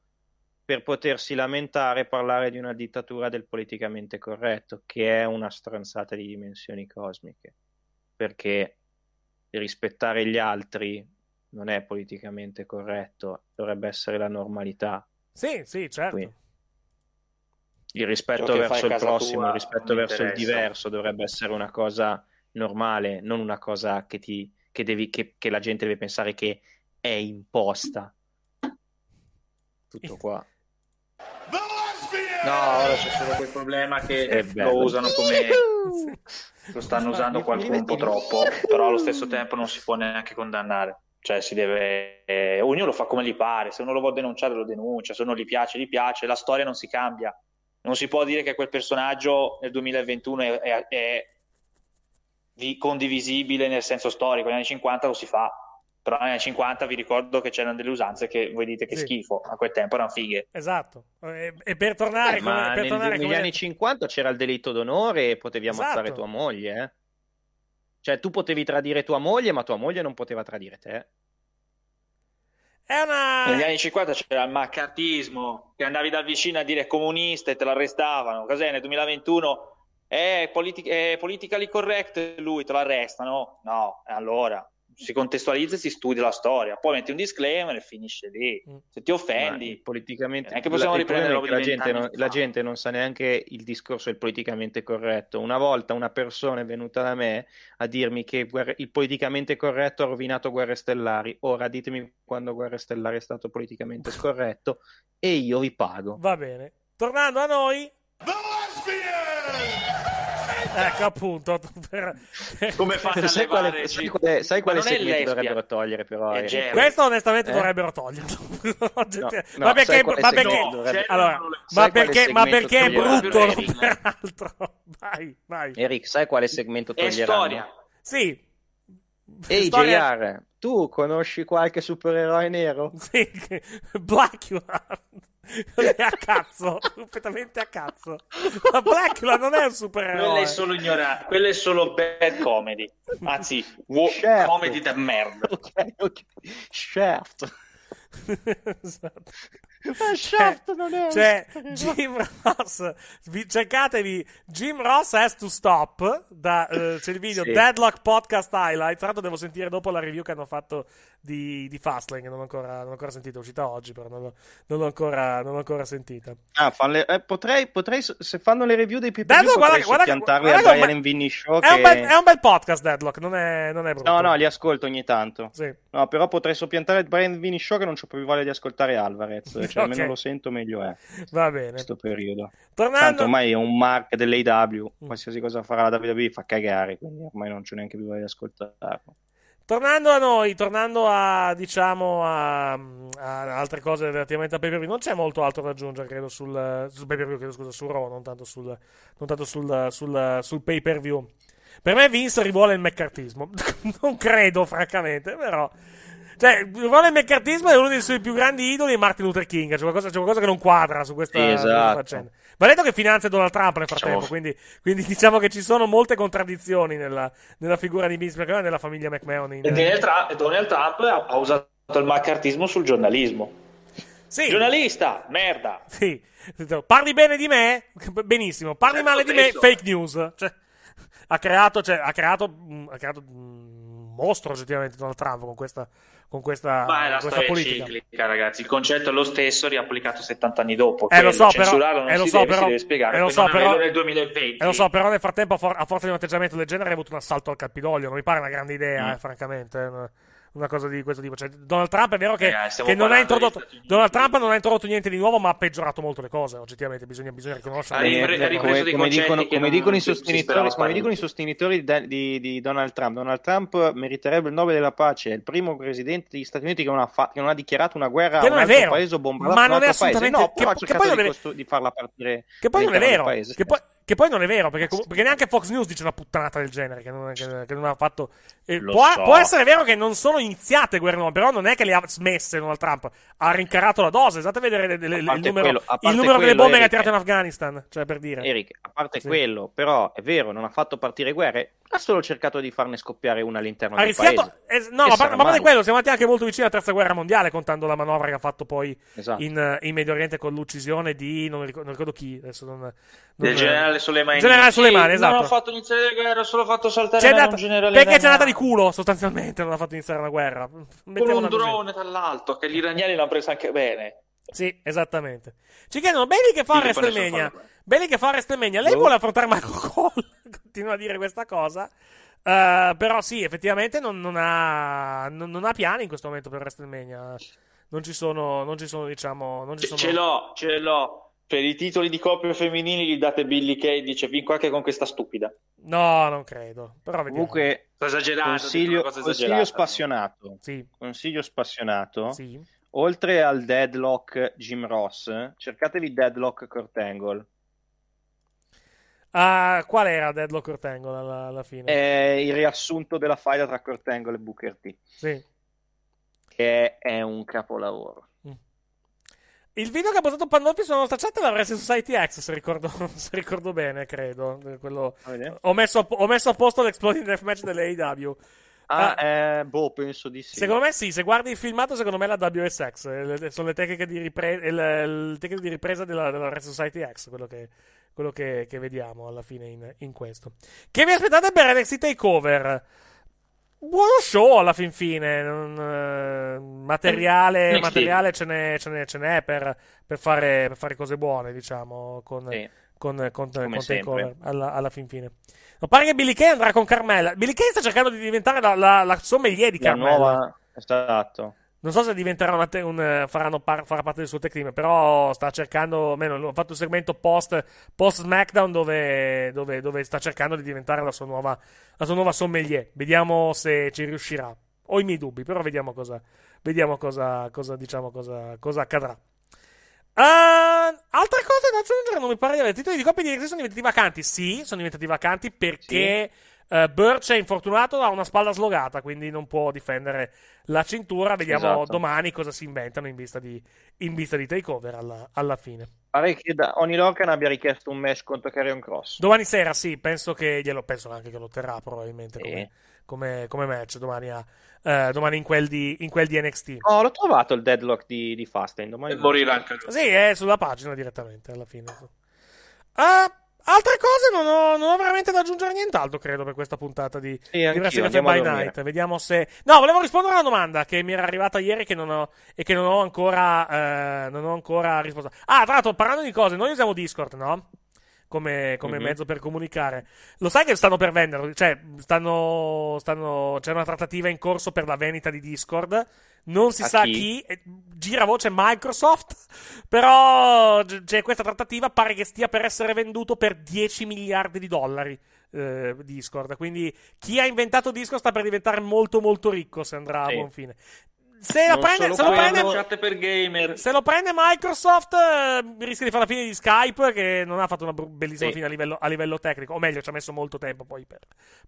per potersi lamentare e parlare di una dittatura del politicamente corretto, che è una stronzata di dimensioni cosmiche. Perché rispettare gli altri non è politicamente corretto, dovrebbe essere la normalità. Sì, sì, certo. Quindi, il rispetto verso il prossimo, tua, il rispetto verso interessa. il diverso dovrebbe essere una cosa normale, non una cosa che ti che devi che, che la gente deve pensare che è imposta. Tutto qua. No, ora c'è solo quel problema che lo usano come lo stanno usando qualcuno un po' troppo, però allo stesso tempo non si può neanche condannare. Cioè si deve eh, ognuno lo fa come gli pare, se uno lo vuol denunciare lo denuncia, se non gli piace gli piace, la storia non si cambia, non si può dire che quel personaggio nel duemilaventuno è, è, è di, condivisibile nel senso storico, negli anni cinquanta lo si fa, però negli anni cinquanta vi ricordo che c'erano delle usanze che voi dite che sì. schifo, a quel tempo erano fighe, esatto, e, e per tornare eh, come, ma per nel, tornare negli come... anni cinquanta c'era il delitto d'onore e potevi ammazzare esatto. tua moglie, eh? Cioè, tu potevi tradire tua moglie, ma tua moglie non poteva tradire te. È una... Negli anni cinquanta c'era il maccartismo, che andavi dal vicino a dire comunista e te l'arrestavano. Cos'è, nel duemilaventuno è, politi- è politically correct lui, te l'arrestano? No, allora, si contestualizza e si studia la storia, poi metti un disclaimer e finisce lì. Se ti offendi, ma politicamente anche possiamo la, riprendere la gente, non, la gente non sa neanche il discorso del politicamente corretto. Una volta una persona è venuta da me a dirmi che il politicamente corretto ha rovinato Guerre Stellari. Ora ditemi quando Guerre Stellari è stato politicamente scorretto e io vi pago. Va bene, tornando a noi. Ecco, appunto, per... come fanno a sai levare quale, sai quale, sai quale segmento dovrebbero togliere, però eh. questo onestamente eh? dovrebbero toglierlo. No, no, ma perché ma perché no, dovrebbe... allora, ma perché ma perché è brutto, non peraltro. Vai, vai. Eric, sai quale segmento toglieranno? È storia. Sì. Ehi, storia... J R, tu conosci qualche supereroe nero? Sì, Blackula. È a cazzo, completamente a cazzo. Ma Blackula non è un supereroe. Quella è solo ignorante, quella è solo bad comedy. Anzi, wo- comedy da merda. Ok, ok. Shaft. Esatto. Ma Shaft non è un cioè, Jim Ross. Vi, cercatevi Jim Ross has to stop. Da, uh, c'è il video sì. Deadlock Podcast Highlight. Tra l'altro devo sentire dopo la review che hanno fatto di, di Fastlane, che non ho ancora, non ho ancora sentita. È uscita oggi, però non, ho, non, ho, ancora, non ho ancora sentita. Ah, le, eh, potrei, potrei, se fanno le review dei P P V, potrei soppiantarli a Brian Vinny Show. È, che... un bel, è un bel podcast, Deadlock. Non è, non è brutto. No, no, li ascolto ogni tanto. Sì. No, però potrei soppiantare Brian Vinny Show, che non c'ho più voglia di ascoltare Alvarez. Cioè, okay. Almeno lo sento, meglio è. Va bene. Questo periodo. Tornando... Tanto ormai è un mark dell'A E W. Qualsiasi cosa farà la W W E fa cagare, quindi ormai non c'è neanche più voglia di ascoltarlo. Tornando a noi, tornando a diciamo a, a altre cose relativamente a pay-per-view, non c'è molto altro da aggiungere, credo, sul, sul pay-per-view, credo, scusa, sul Raw, non tanto sul, non tanto sul, sul, sul pay-per-view. Per me Vince rivuole il meccartismo. Non credo, francamente, però... Cioè, Ronald McCartismo è uno dei suoi più grandi idoli, e Martin Luther King. C'è qualcosa, c'è qualcosa che non quadra su questa, esatto. faccenda. Ma detto che finanzia Donald Trump nel frattempo, diciamo. Quindi, quindi diciamo che ci sono molte contraddizioni nella, nella figura di Vince McMahon e nella famiglia McMahon. In... E Donald Trump, Donald Trump ha, ha usato il McCartismo sul giornalismo. Sì. Giornalista, merda. Sì. Parli bene di me, benissimo. Parli certo male di me, fake news. Cioè, ha creato, cioè, ha creato, mh, ha creato un mostro oggettivamente Donald Trump con questa... con questa, ma è la questa politica ciclica, ragazzi, il concetto è lo stesso riapplicato settanta anni dopo. Eh, lo so, censurarlo non eh, lo si so, deve, però, si deve spiegare eh, lo so, però, nel duemilaventi eh, lo so, però nel frattempo a, for- a forza di un atteggiamento del genere ha avuto un assalto al Campidoglio, non mi pare una grande idea, mm. eh, francamente una, una cosa di questo tipo, cioè, Donald Trump è vero che, eh, che non ha introdotto Donald Trump non ha introdotto niente di nuovo, ma ha peggiorato molto le cose oggettivamente, bisogna, bisogna riconoscere eh, eh, come, come, dicono, come, dicono, i sostenitori, come dicono i sostenitori di, di, di Donald Trump. Donald Trump meriterebbe il Nobel della pace, è il primo presidente degli Stati Uniti che non ha, fa- che non ha dichiarato una guerra a un altro vero. paese o bombardato ma un altro paese, no, però ha cercato di, costu- di farla partire, che poi non è vero, paese. Che, po- che poi non è vero perché, com- perché neanche Fox News dice una puttanata del genere che non, che, che non ha fatto eh, può, so. Può essere vero che non sono iniziate guerre nuove, però non è che le ha smesse Donald Trump, ha rincarato la dose. Andate a vedere le, le, a il numero, quello, a il numero quello, delle bombe che ha tirato in Afghanistan, cioè per dire Eric, a parte sì. quello, però è vero, non ha fatto partire guerre, ha solo cercato di farne scoppiare una all'interno ha del rischiato... paese eh, no, ma a parte quello siamo andati anche molto vicini alla terza guerra mondiale, contando la manovra che ha fatto poi esatto. in, in Medio Oriente con l'uccisione di non ricordo, non ricordo chi adesso non, non del non... generale Soleimani, generale Soleimani sì, esatto. Non ho fatto iniziare la guerra, ho solo fatto saltare c'è andato... un generale perché c'è andata di culo sostanzialmente, non ha fatto iniziare una guerra con un drone dall'alto che gli iraniani l'hanno presa anche bene. Sì, esattamente. Ci chiedono Belli che fa WrestleMania. Belli che fa WrestleMania. Lei oh. vuole affrontare Marco Cole. Continua a dire questa cosa. Uh, però sì, effettivamente non, non ha non, non ha piani in questo momento per WrestleMania. Non ci sono, non ci sono, diciamo, non ci sono. Ce l'ho, ce l'ho. Per i titoli di coppia femminili gli date Billy Kay, dice vin qua che con questa stupida. No, non credo. Però vediamo. Comunque esagerato, consiglio, cosa consiglio spassionato. Sì. Consiglio spassionato. Sì. Oltre al Deadlock Jim Ross, cercatevi Deadlock Kurt Angle. Uh, qual era Deadlock Kurt Angle alla, alla fine? È il riassunto della faida tra Kurt Angle e Booker T. Sì. Che è un capolavoro. Mm. Il video che ha postato Pandolfi sulla nostra chat l'avrei su Society X, se ricordo, se ricordo bene, credo. Quello... Ho, messo, ho messo a posto l'Exploding Deathmatch delle A E W. Ah, ah eh, boh, penso di sì. Secondo me sì, se guardi il filmato, secondo me è la W S X. Le, le, sono le tecniche di, ripre- le, le tecniche di ripresa della, della Red Society X, quello che, quello che, che vediamo alla fine in, in questo. Che vi aspettate per N X T Takeover? buono show alla fin fine. Non, eh, materiale eh, materiale ce n'è, ce n'è, ce n'è per, per, fare, per fare cose buone, diciamo, con, sì. con, con, con Takeover alla, alla fin fine. No, pare che Billie Kay andrà con Carmella. Billie Kay sta cercando di diventare la, la, la sommelier di la Carmella nuova... Esatto. Non so se diventerà una te- un, faranno par- farà parte del suo tech team, però sta cercando, almeno ho fatto il segmento post post SmackDown dove, dove, dove sta cercando di diventare la sua nuova la sua nuova sommelier. Vediamo se ci riuscirà. Ho i miei dubbi, però vediamo cosa vediamo cosa cosa diciamo cosa cosa accadrà. Uh, altra cosa da aggiungere, non mi pare di avere. I titoli di coppia di N X T sono diventati vacanti. Sì, sono diventati vacanti perché sì. Uh, Birch è infortunato, ha una spalla slogata, quindi non può difendere la cintura. Vediamo esatto. domani cosa si inventano in vista di, in vista di Takeover alla, alla fine. Pare che da Oni Lorcan abbia richiesto un match contro Karrion Kross domani sera, sì, penso che glielo penso anche che lo terrà probabilmente sì. come, come, come match domani, a, uh, domani in, quel di, in quel di N X T. Oh, l'ho trovato il deadlock di, di Fastlane domani. E morirà anche lui. Sì, è sulla pagina direttamente alla fine. Ah uh, Altre cose non ho, non ho veramente da aggiungere nient'altro, credo, per questa puntata di, sì, di Wrestling by Night. Vediamo se... No, volevo rispondere a una domanda che mi era arrivata ieri che non ho, e che non ho ancora eh, non ho ancora risposto. Ah, tra l'altro, parlando di cose, noi usiamo Discord, no? Come, come mm-hmm. mezzo per comunicare. Lo sai che stanno per venderlo? Cioè, stanno, stanno... c'è una trattativa in corso per la vendita di Discord. Non si a sa chi, chi. Gira voce Microsoft, però c'è questa trattativa, pare che stia per essere venduto per dieci miliardi di dollari eh, Discord, quindi chi ha inventato Discord sta per diventare molto molto ricco se andrà sì. a buon fine. Se, la prende, se, lo prende, per gamer. Se lo prende Microsoft eh, rischia di fare la fine di Skype, che non ha fatto una bellissima sì. fine a livello, a livello tecnico, o meglio ci ha messo molto tempo poi per,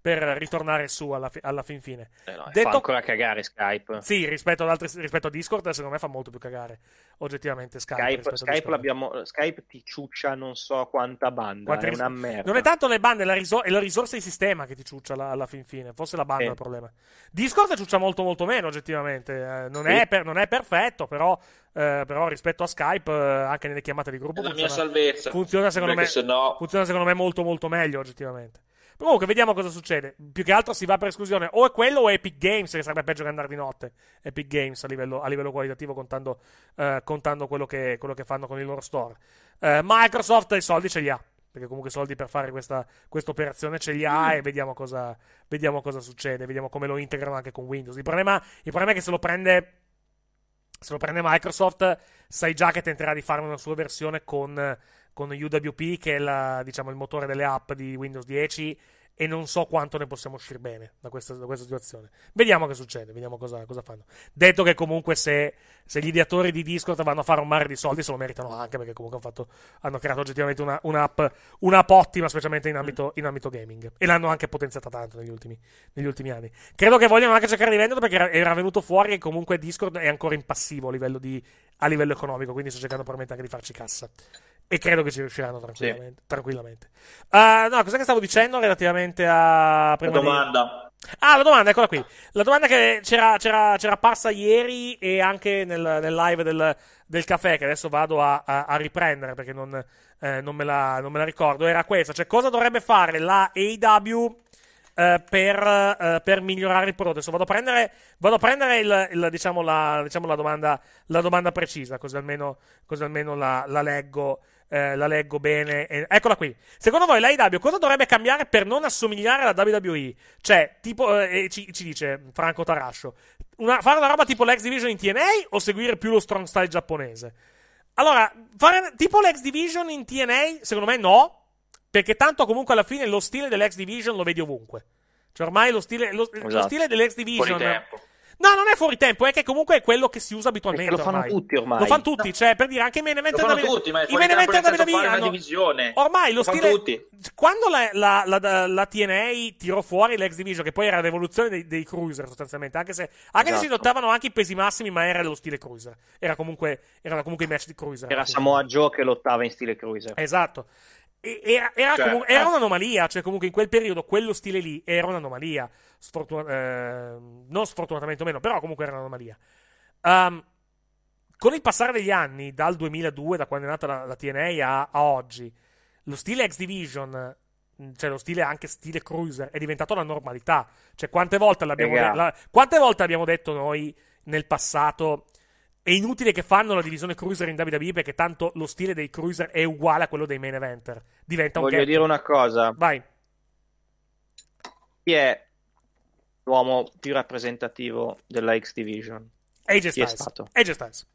per ritornare su alla, fi, alla fin fine eh no, detto, fa ancora cagare Skype sì rispetto, ad altri, rispetto a Discord secondo me fa molto più cagare oggettivamente Skype Skype, Skype, l'abbiamo, Skype ti ciuccia non so quanta banda. Quante è ris- una merda. Non è tanto le bande, la risor- è la risorsa di sistema che ti ciuccia la, alla fin fine, forse la banda eh. è il problema. Discord ciuccia molto molto meno oggettivamente. Non, sì. è per, non è perfetto, però, eh, però rispetto a Skype, eh, anche nelle chiamate di gruppo, funziona, mia salvezza. funziona secondo Perché me se no... funziona secondo me molto molto meglio oggettivamente. Comunque vediamo cosa succede. Più che altro si va per esclusione, o è quello o è Epic Games, che sarebbe peggio che andare di notte. Epic Games a livello, a livello qualitativo, contando, eh, contando quello, che, quello che fanno con il loro store. eh, Microsoft i soldi ce li ha, perché comunque soldi per fare questa operazione ce li ha, mm. e vediamo cosa, vediamo cosa succede, vediamo come lo integrano anche con Windows. Il problema, il problema è che se lo prende se lo prende Microsoft, sai già che tenterà di fare una sua versione con, con U W P, che è la, diciamo, il motore delle app di Windows dieci, e non so quanto ne possiamo uscire bene da questa, da questa situazione. Vediamo che succede, vediamo cosa, cosa fanno. Detto che comunque se, se gli ideatori di Discord vanno a fare un mare di soldi, se lo meritano anche, perché comunque hanno, fatto, hanno creato oggettivamente una, un'app, un'app ottima, specialmente in ambito, in ambito gaming, e l'hanno anche potenziata tanto negli ultimi, negli ultimi anni. Credo che vogliano anche cercare di venderlo, perché era, era venuto fuori che comunque Discord è ancora in passivo a livello, di, a livello economico, quindi sto cercando probabilmente anche di farci cassa. E credo che ci riusciranno tranquillamente. Sì. tranquillamente. Uh, no, cos'è che stavo dicendo relativamente a... Prima la domanda. Di... Ah, la domanda, eccola qui. La domanda che c'era, c'era, c'era apparsa ieri e anche nel, nel live del, del caffè, che adesso vado a, a, a riprendere perché non, eh, non, me la, non me la ricordo, era questa. Cioè, cosa dovrebbe fare la A E W eh, per, eh, per migliorare il prodotto? Adesso vado a prendere, vado a prendere il, il, diciamo, la, diciamo la, domanda, la domanda precisa, così almeno, così almeno la, la leggo. Eh, la leggo bene. Eh, eccola qui. Secondo voi l'A E W cosa dovrebbe cambiare per non assomigliare alla W W E? Cioè, tipo, eh, ci, ci dice Franco Tarascio, una, fare una roba tipo l'X Division in T N A o seguire più lo strong style giapponese? Allora, fare tipo l'X Division in T N A, secondo me no, perché tanto comunque alla fine lo stile dell'X Division lo vedi ovunque. Cioè ormai lo stile, lo, esatto. lo stile dell'X Division... No, non è fuori tempo, è che comunque è quello che si usa abitualmente. Perché lo fanno ormai. tutti ormai. Lo fanno tutti, no. Cioè per dire anche i main event da tutti, ma i main event da divisione. Ormai lo, lo stile tutti. Quando la, la, la, la, la T N A tirò fuori l'X Division, che poi era l'evoluzione dei, dei cruiser sostanzialmente, anche se anche esatto. se si adottavano anche i pesi massimi, ma era lo stile cruiser. Era comunque erano comunque i match di cruiser. Era Samoa Joe che lottava in stile cruiser. Esatto. Era, era, cioè, comunque, era un'anomalia, cioè comunque in quel periodo quello stile lì era un'anomalia, Sfortuna- eh, non sfortunatamente o meno, però comunque era un'anomalia. Um, con il passare degli anni, dal duemiladue, da quando è nata la, la T N A a, a oggi, lo stile X Division cioè lo stile anche stile cruiser, è diventato la normalità. Cioè quante volte l'abbiamo de- la- quante volte abbiamo detto noi nel passato, è inutile che fanno la divisione cruiser in W W E perché tanto lo stile dei cruiser è uguale a quello dei main eventer. Diventa un voglio ghetto. Dire una cosa. Vai. Chi è l'uomo più rappresentativo della X Division? A J Styles. È stato? A J Styles.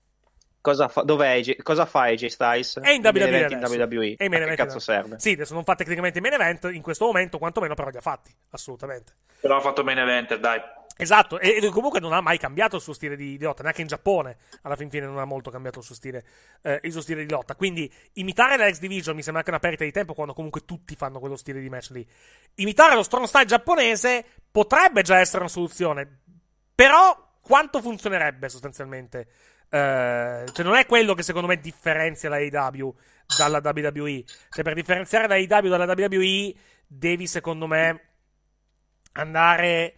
Cosa fa, dov'è A J, cosa fa A J Styles? È in W W E. In W W E. È in main event. Che cazzo serve? Sì, adesso non fa tecnicamente main event in questo momento, quantomeno, però li ha fatti, assolutamente. Però ha fatto main event, dai. Esatto, e, e comunque non ha mai cambiato il suo stile di, di lotta, neanche in Giappone alla fin fine non ha molto cambiato il suo stile eh, il suo stile di lotta, quindi imitare la X Division mi sembra anche una perdita di tempo quando comunque tutti fanno quello stile di match lì. Imitare lo strong style giapponese potrebbe già essere una soluzione, però quanto funzionerebbe sostanzialmente? Uh, cioè non è quello che secondo me differenzia la A E W dalla W W E. Cioè per differenziare la A E W dalla W W E devi secondo me andare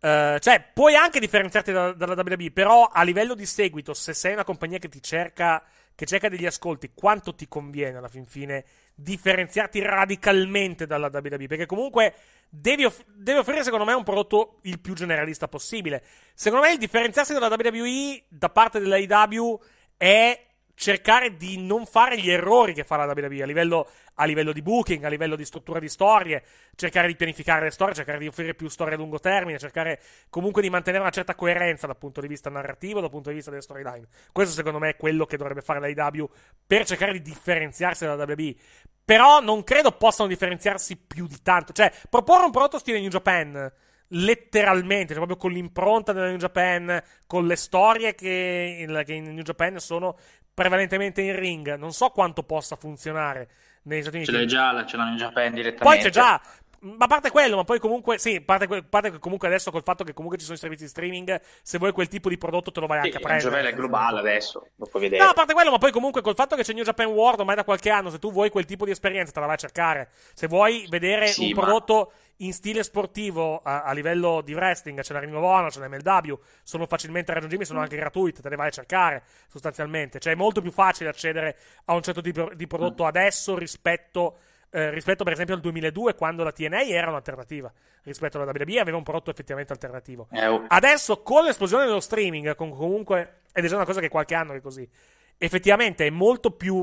uh, cioè puoi anche differenziarti da, dalla W W E, però a livello di seguito, se sei una compagnia che ti cerca che cerca degli ascolti, quanto ti conviene alla fin fine differenziarti radicalmente dalla W W E? Perché comunque devi, off- devi offrire secondo me un prodotto il più generalista possibile. Secondo me il differenziarsi dalla W W E da parte della A E W è cercare di non fare gli errori che fa la W W E a livello, a livello di booking, a livello di struttura di storie, cercare di pianificare le storie, cercare di offrire più storie a lungo termine, cercare comunque di mantenere una certa coerenza dal punto di vista narrativo, dal punto di vista delle storyline. Questo secondo me è quello che dovrebbe fare la A E W per cercare di differenziarsi dalla W W E, però non credo possano differenziarsi più di tanto. Cioè proporre un prodotto stile New Japan letteralmente, cioè proprio con l'impronta della New Japan, con le storie che, che in New Japan sono prevalentemente in ring, non so quanto possa funzionare negli Stati Uniti. Ce l'hai già, la, ce l'hanno in Japan direttamente. Poi c'è già, ma a parte quello, ma poi comunque sì, parte, parte comunque adesso col fatto che comunque ci sono i servizi di streaming, se vuoi quel tipo di prodotto te lo vai anche sì, a prendere. Il giovedì è globale adesso, lo puoi vedere. No, a parte quello, ma poi comunque col fatto che c'è New Japan World ormai da qualche anno, se tu vuoi quel tipo di esperienza te la vai a cercare. Se vuoi vedere sì, un ma... prodotto in stile sportivo a, a livello di wrestling, c'è la Ring of Honor, c'è la M L W, sono facilmente raggiungibili, sono anche gratuite, te le vai a cercare sostanzialmente. Cioè è molto più facile accedere a un certo tipo di prodotto adesso rispetto Eh, rispetto per esempio al duemiladue, quando la T N A era un'alternativa rispetto alla W W E, aveva un prodotto effettivamente alternativo. Adesso con l'esplosione dello streaming, con comunque ed è già una cosa che qualche anno è così, effettivamente è molto più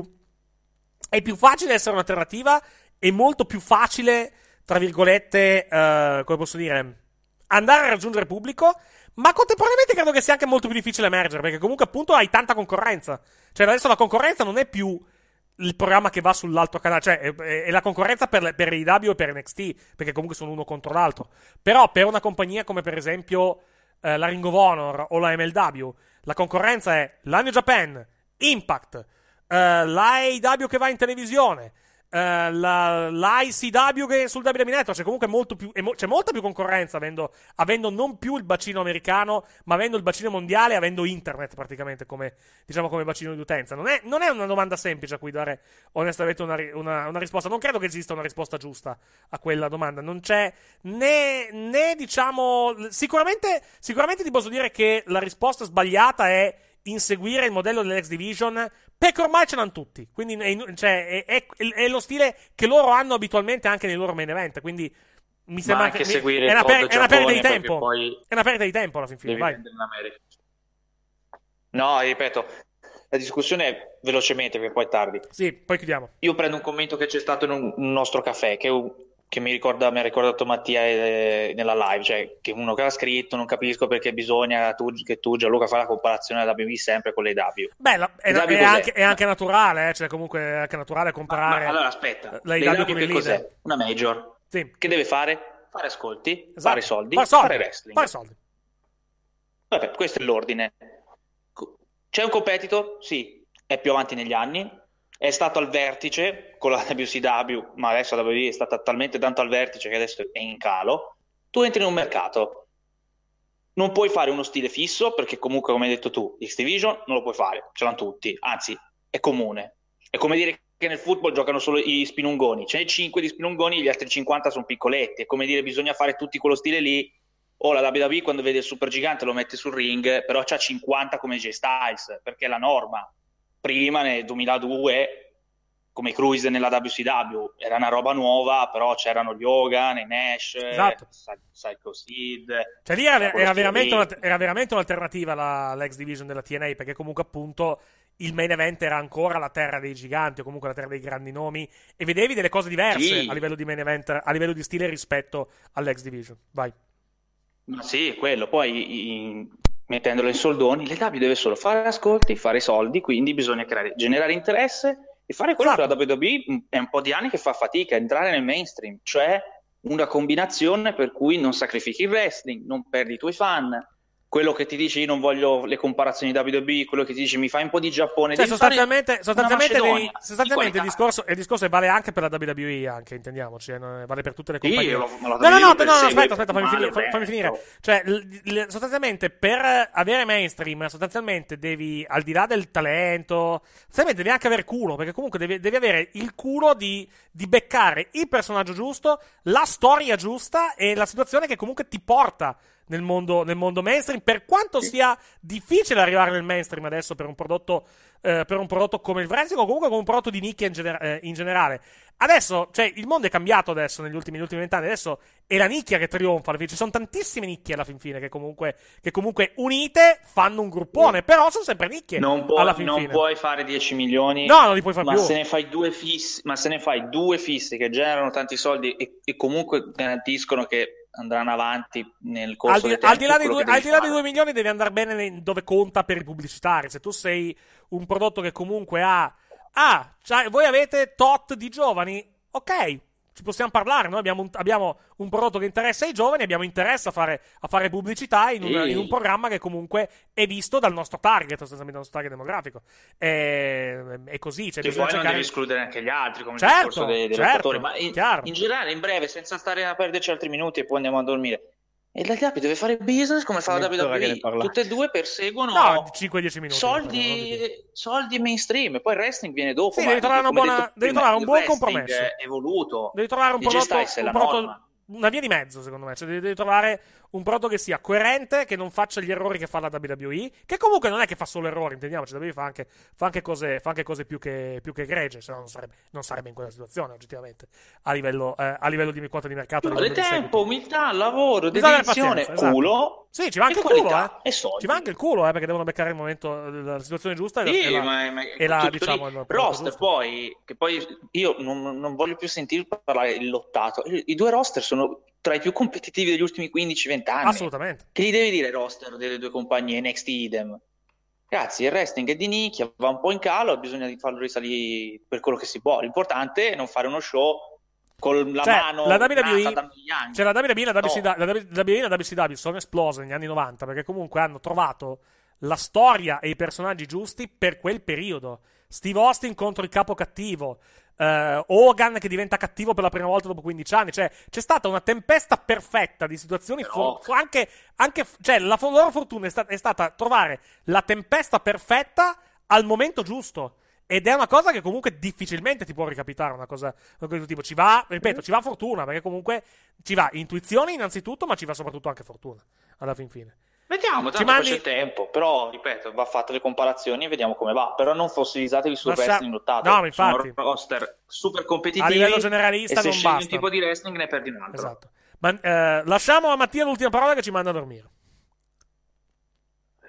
è più facile essere un'alternativa, è molto più facile tra virgolette eh, come posso dire andare a raggiungere pubblico, ma contemporaneamente credo che sia anche molto più difficile emergere, perché comunque appunto hai tanta concorrenza. Cioè adesso la concorrenza non è più il programma che va sull'altro canale, cioè è, è la concorrenza per, per A E W e per N X T, perché comunque sono uno contro l'altro. Però per una compagnia come per esempio eh, la Ring of Honor o la M L W, la concorrenza è la New Japan, Impact, eh, la A E W che va in televisione, eh, la, la I C W che è sul W W E Network. Cioè comunque molto più, mo- c'è molta più concorrenza avendo, avendo non più il bacino americano, ma avendo il bacino mondiale, avendo internet praticamente come, diciamo, come bacino di utenza. Non è, non è una domanda semplice a cui dare onestamente una, una, una risposta. Non credo che esista una risposta giusta a quella domanda. Non c'è né, né diciamo sicuramente, sicuramente ti posso dire che la risposta sbagliata è inseguire il modello dell'X Division, perché ormai ce l'hanno tutti, quindi è, cioè, è, è, è lo stile che loro hanno abitualmente anche nei loro main event, quindi mi sembra anche che seguire è, una per, Giappone, è una perdita di tempo poi è una perdita di tempo alla fin fine. Vai. No, ripeto, la discussione è velocemente perché poi è tardi, sì, poi chiudiamo. Io prendo un commento che c'è stato in un, un nostro caffè che un che mi ricorda, mi ha ricordato Mattia eh, nella live, cioè che uno che l'ha scritto, non capisco perché bisogna tu, che tu Gianluca fa la comparazione alla W W E sempre con le A E W. Beh, la, è, la, è, anche, è anche naturale, eh, cioè comunque è anche naturale comparare. Ma, ma allora aspetta, la A E W che cos'è? Leader. Una major. Sì. Che deve fare? Fare ascolti, esatto. Fare soldi, fare soldi, fare wrestling. Fare soldi. Vabbè, questo è l'ordine. C'è un competitor? Sì, è più avanti negli anni. È stato al vertice con la W C W, ma adesso la W W E è stata talmente tanto al vertice che adesso è in calo. Tu entri in un mercato, non puoi fare uno stile fisso perché comunque, come hai detto tu, X Division non lo puoi fare, ce l'hanno tutti, anzi è comune. È come dire che nel football giocano solo i spinungoni, ce ne cinque di spinungoni, gli altri cinquanta sono piccoletti. È come dire bisogna fare tutti quello stile lì, o la W W E quando vede il supergigante lo mette sul ring, però c'ha cinquanta come A J Styles, perché è la norma. Prima nel duemiladue come Cruise nella W C W, era una roba nuova, però c'erano gli Hogan, i Nash, esatto. Psycho Sid. Cioè lì era, era, veramente una, era veramente un'alternativa la, l'ex division della T N A, perché comunque appunto il main event era ancora la terra dei giganti, o comunque la terra dei grandi nomi, e vedevi delle cose diverse, sì, a livello di main event, a livello di stile rispetto all'ex division. Vai. Ma sì, quello. Poi in, mettendolo in soldoni, le W deve solo fare ascolti, fare soldi, quindi bisogna creare, generare interesse e fare quello, esatto, che la W W E è un po' di anni che fa fatica, entrare nel mainstream, cioè una combinazione per cui non sacrifichi il wrestling, non perdi i tuoi fan, quello che ti dici non voglio le comparazioni W W E, quello che ti dici mi fai un po' di Giappone, cioè, sostanzialmente, sostanzialmente, devi, sostanzialmente il discorso il discorso vale anche per la W W E, anche intendiamoci, vale per tutte le compagnie. Io, no no no, no, no aspetta aspetta fammi, male, finire, fammi finire cioè l- l- sostanzialmente per avere mainstream sostanzialmente devi, al di là del talento, sostanzialmente devi anche avere culo, perché comunque devi, devi avere il culo di, di beccare il personaggio giusto, la storia giusta e la situazione che comunque ti porta nel mondo, nel mondo mainstream, per quanto sia difficile arrivare nel mainstream adesso per un prodotto, eh, per un prodotto come il wrestling, o comunque come un prodotto di nicchia in, gener- eh, in generale. Adesso, cioè, il mondo è cambiato adesso negli ultimi, negli ultimi vent'anni, adesso è la nicchia che trionfa, ci sono tantissime nicchie alla fin fine che comunque, che comunque unite fanno un gruppone, però sono sempre nicchie. Non, può, alla fin non fine. Puoi fare dieci milioni, no, non li puoi fare ma più. Se ne fai due fissi, ma se ne fai due fissi che generano tanti soldi e, e comunque garantiscono che andranno avanti nel corso del tempo. Al di là dei due, al di là dei due milioni devi andare bene nei, dove conta per i pubblicitari. Se tu sei un prodotto che comunque ha ah, cioè, voi avete tot di giovani, ok, ci possiamo parlare, noi abbiamo un, abbiamo un prodotto che interessa ai giovani, abbiamo interesse a fare, a fare pubblicità in un, in un programma che comunque è visto dal nostro target, sostanzialmente dal nostro target demografico. E, è così, cioè, che poi cercare... non devi escludere anche gli altri, come certo, il discorso dei, dei certo, lottatori, ma in, in generale, in breve, senza stare a perderci altri minuti e poi andiamo a dormire. E la W W E deve fare business come fa la W W E, tutte e due perseguono no, cinque dieci minuti, soldi, soldi mainstream, poi il wrestling viene dopo. Sì, ma devi trovare, una buona, devi prima, trovare un buon compromesso, evoluto, devi trovare un prodotto, un prodotto, una via di mezzo secondo me, cioè devi, devi trovare un prodotto che sia coerente, che non faccia gli errori che fa la W W E, che comunque non è che fa solo errori, intendiamoci, la W W E fa anche, fa anche cose, fa anche cose più che, più che egregie, se no non sarebbe, non sarebbe in quella situazione oggettivamente a livello, eh, a livello di quota di mercato, no, a livello di tempo, seguito. Umiltà, lavoro, dedizione, culo, esatto. Sì, ci manca il qualità, culo, eh. Ci manca il culo, eh, perché devono beccare il momento, la situazione giusta, sì, e la, ma, ma, e la diciamo il roster, poi che poi io non, non voglio più sentir parlare il lottato, i, i due roster sono tra i più competitivi degli ultimi quindici venti anni. Assolutamente. Che gli devi dire roster delle due compagnie N X T, idem. Grazie, il wrestling è di nicchia, va un po' in calo, bisogna farlo risalire per quello che si può. L'importante è non fare uno show con la cioè, mano la W W E, da miliardi. Cioè la W W E e la, no. la W W E e la W C W sono esplose negli anni novanta, perché comunque hanno trovato la storia e i personaggi giusti per quel periodo. Steve Austin contro il capo cattivo, Uh, Hogan che diventa cattivo per la prima volta dopo quindici anni, cioè c'è stata una tempesta perfetta di situazioni, for- oh. anche, anche cioè la for- loro fortuna è, sta- è stata trovare la tempesta perfetta al momento giusto, ed è una cosa che comunque difficilmente ti può ricapitare, una cosa di questo tipo, ci va, ripeto, ci va fortuna, perché comunque ci va intuizione innanzitutto, ma ci va soprattutto anche fortuna alla fin fine. Vediamo, tanto mandi... c'è tempo, però, ripeto, va fatte le comparazioni e vediamo come va. Però non fossilizzatevi sul Lascia... wrestling lottato. No, infatti. Sono roster super competitivi. A livello generalista non basta. E se scegli un tipo di wrestling ne perdi un altro. Esatto. Ma, eh, lasciamo a Mattia l'ultima parola che ci manda a dormire.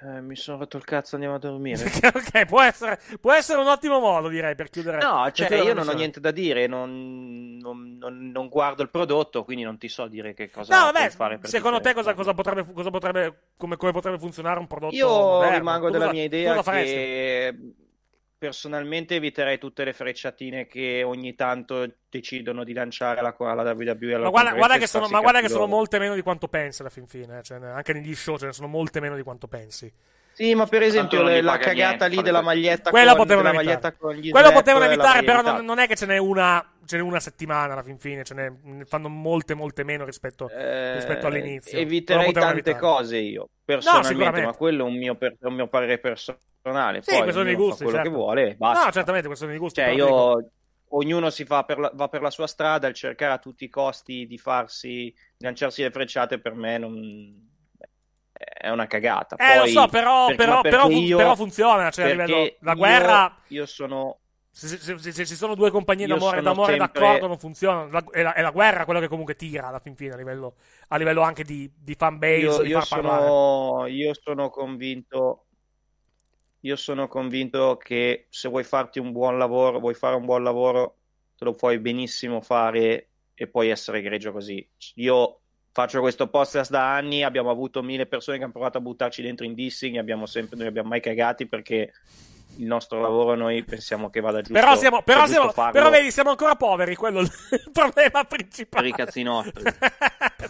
Eh, mi sono rotto il cazzo, andiamo a dormire. Ok, può essere, può essere un ottimo modo, direi, per chiudere. No, cioè, chiudere io non ho niente da dire, non... Non, non, non guardo il prodotto, quindi non ti so dire che cosa no, vabbè, fare per secondo te, te cosa, cosa potrebbe, cosa potrebbe come, come potrebbe funzionare un prodotto io moderno. Rimango tu della cosa, mia idea che personalmente eviterei tutte le frecciatine che ogni tanto decidono di lanciare alla la W W E, alla ma guarda, guarda che sono, ma guarda che sono molte meno di quanto pensi alla fin fine, cioè, anche negli show ce ne sono molte meno di quanto pensi. Sì, ma per esempio le, la cagata niente, lì della maglietta quella con, della maglietta con gli quello potevano evitare, però non, non è che ce n'è una ce n'è una settimana alla fin fine, ce n'è, ne fanno molte molte meno rispetto, eh, rispetto all'inizio. Eviterei tante evitare. Cose io personalmente, no, ma quello è un mio, per, un mio parere personale. Sì, poi ognuno gusti, fa quello certo. che vuole, basta. No, certamente questo è di gusto. Cioè io ognuno si fa per la, va per la sua strada, il cercare a tutti i costi di farsi lanciarsi le frecciate per me non è una cagata. Eh, poi, lo so, però, perché, però, perché però, io, però funziona. Cioè, a livello, la guerra. Io, io sono Se, se, se, se ci sono due compagnie io d'amore, d'amore sempre... d'accordo non funzionano. La, è, la, è la guerra quello che comunque tira alla fin fine a livello, a livello anche di, di fan base. Io, di io, sono, io sono convinto. Io sono convinto che se vuoi farti un buon lavoro, vuoi fare un buon lavoro, te lo puoi benissimo fare e puoi essere egregio così. Io faccio questo podcast da anni, abbiamo avuto mille persone che hanno provato a buttarci dentro in dissing, abbiamo sempre, non li abbiamo mai cagati perché il nostro lavoro noi pensiamo che vada giusto. Però siamo, però siamo, però vedi, siamo ancora poveri, quello è il problema principale. Per i cazzi nostri.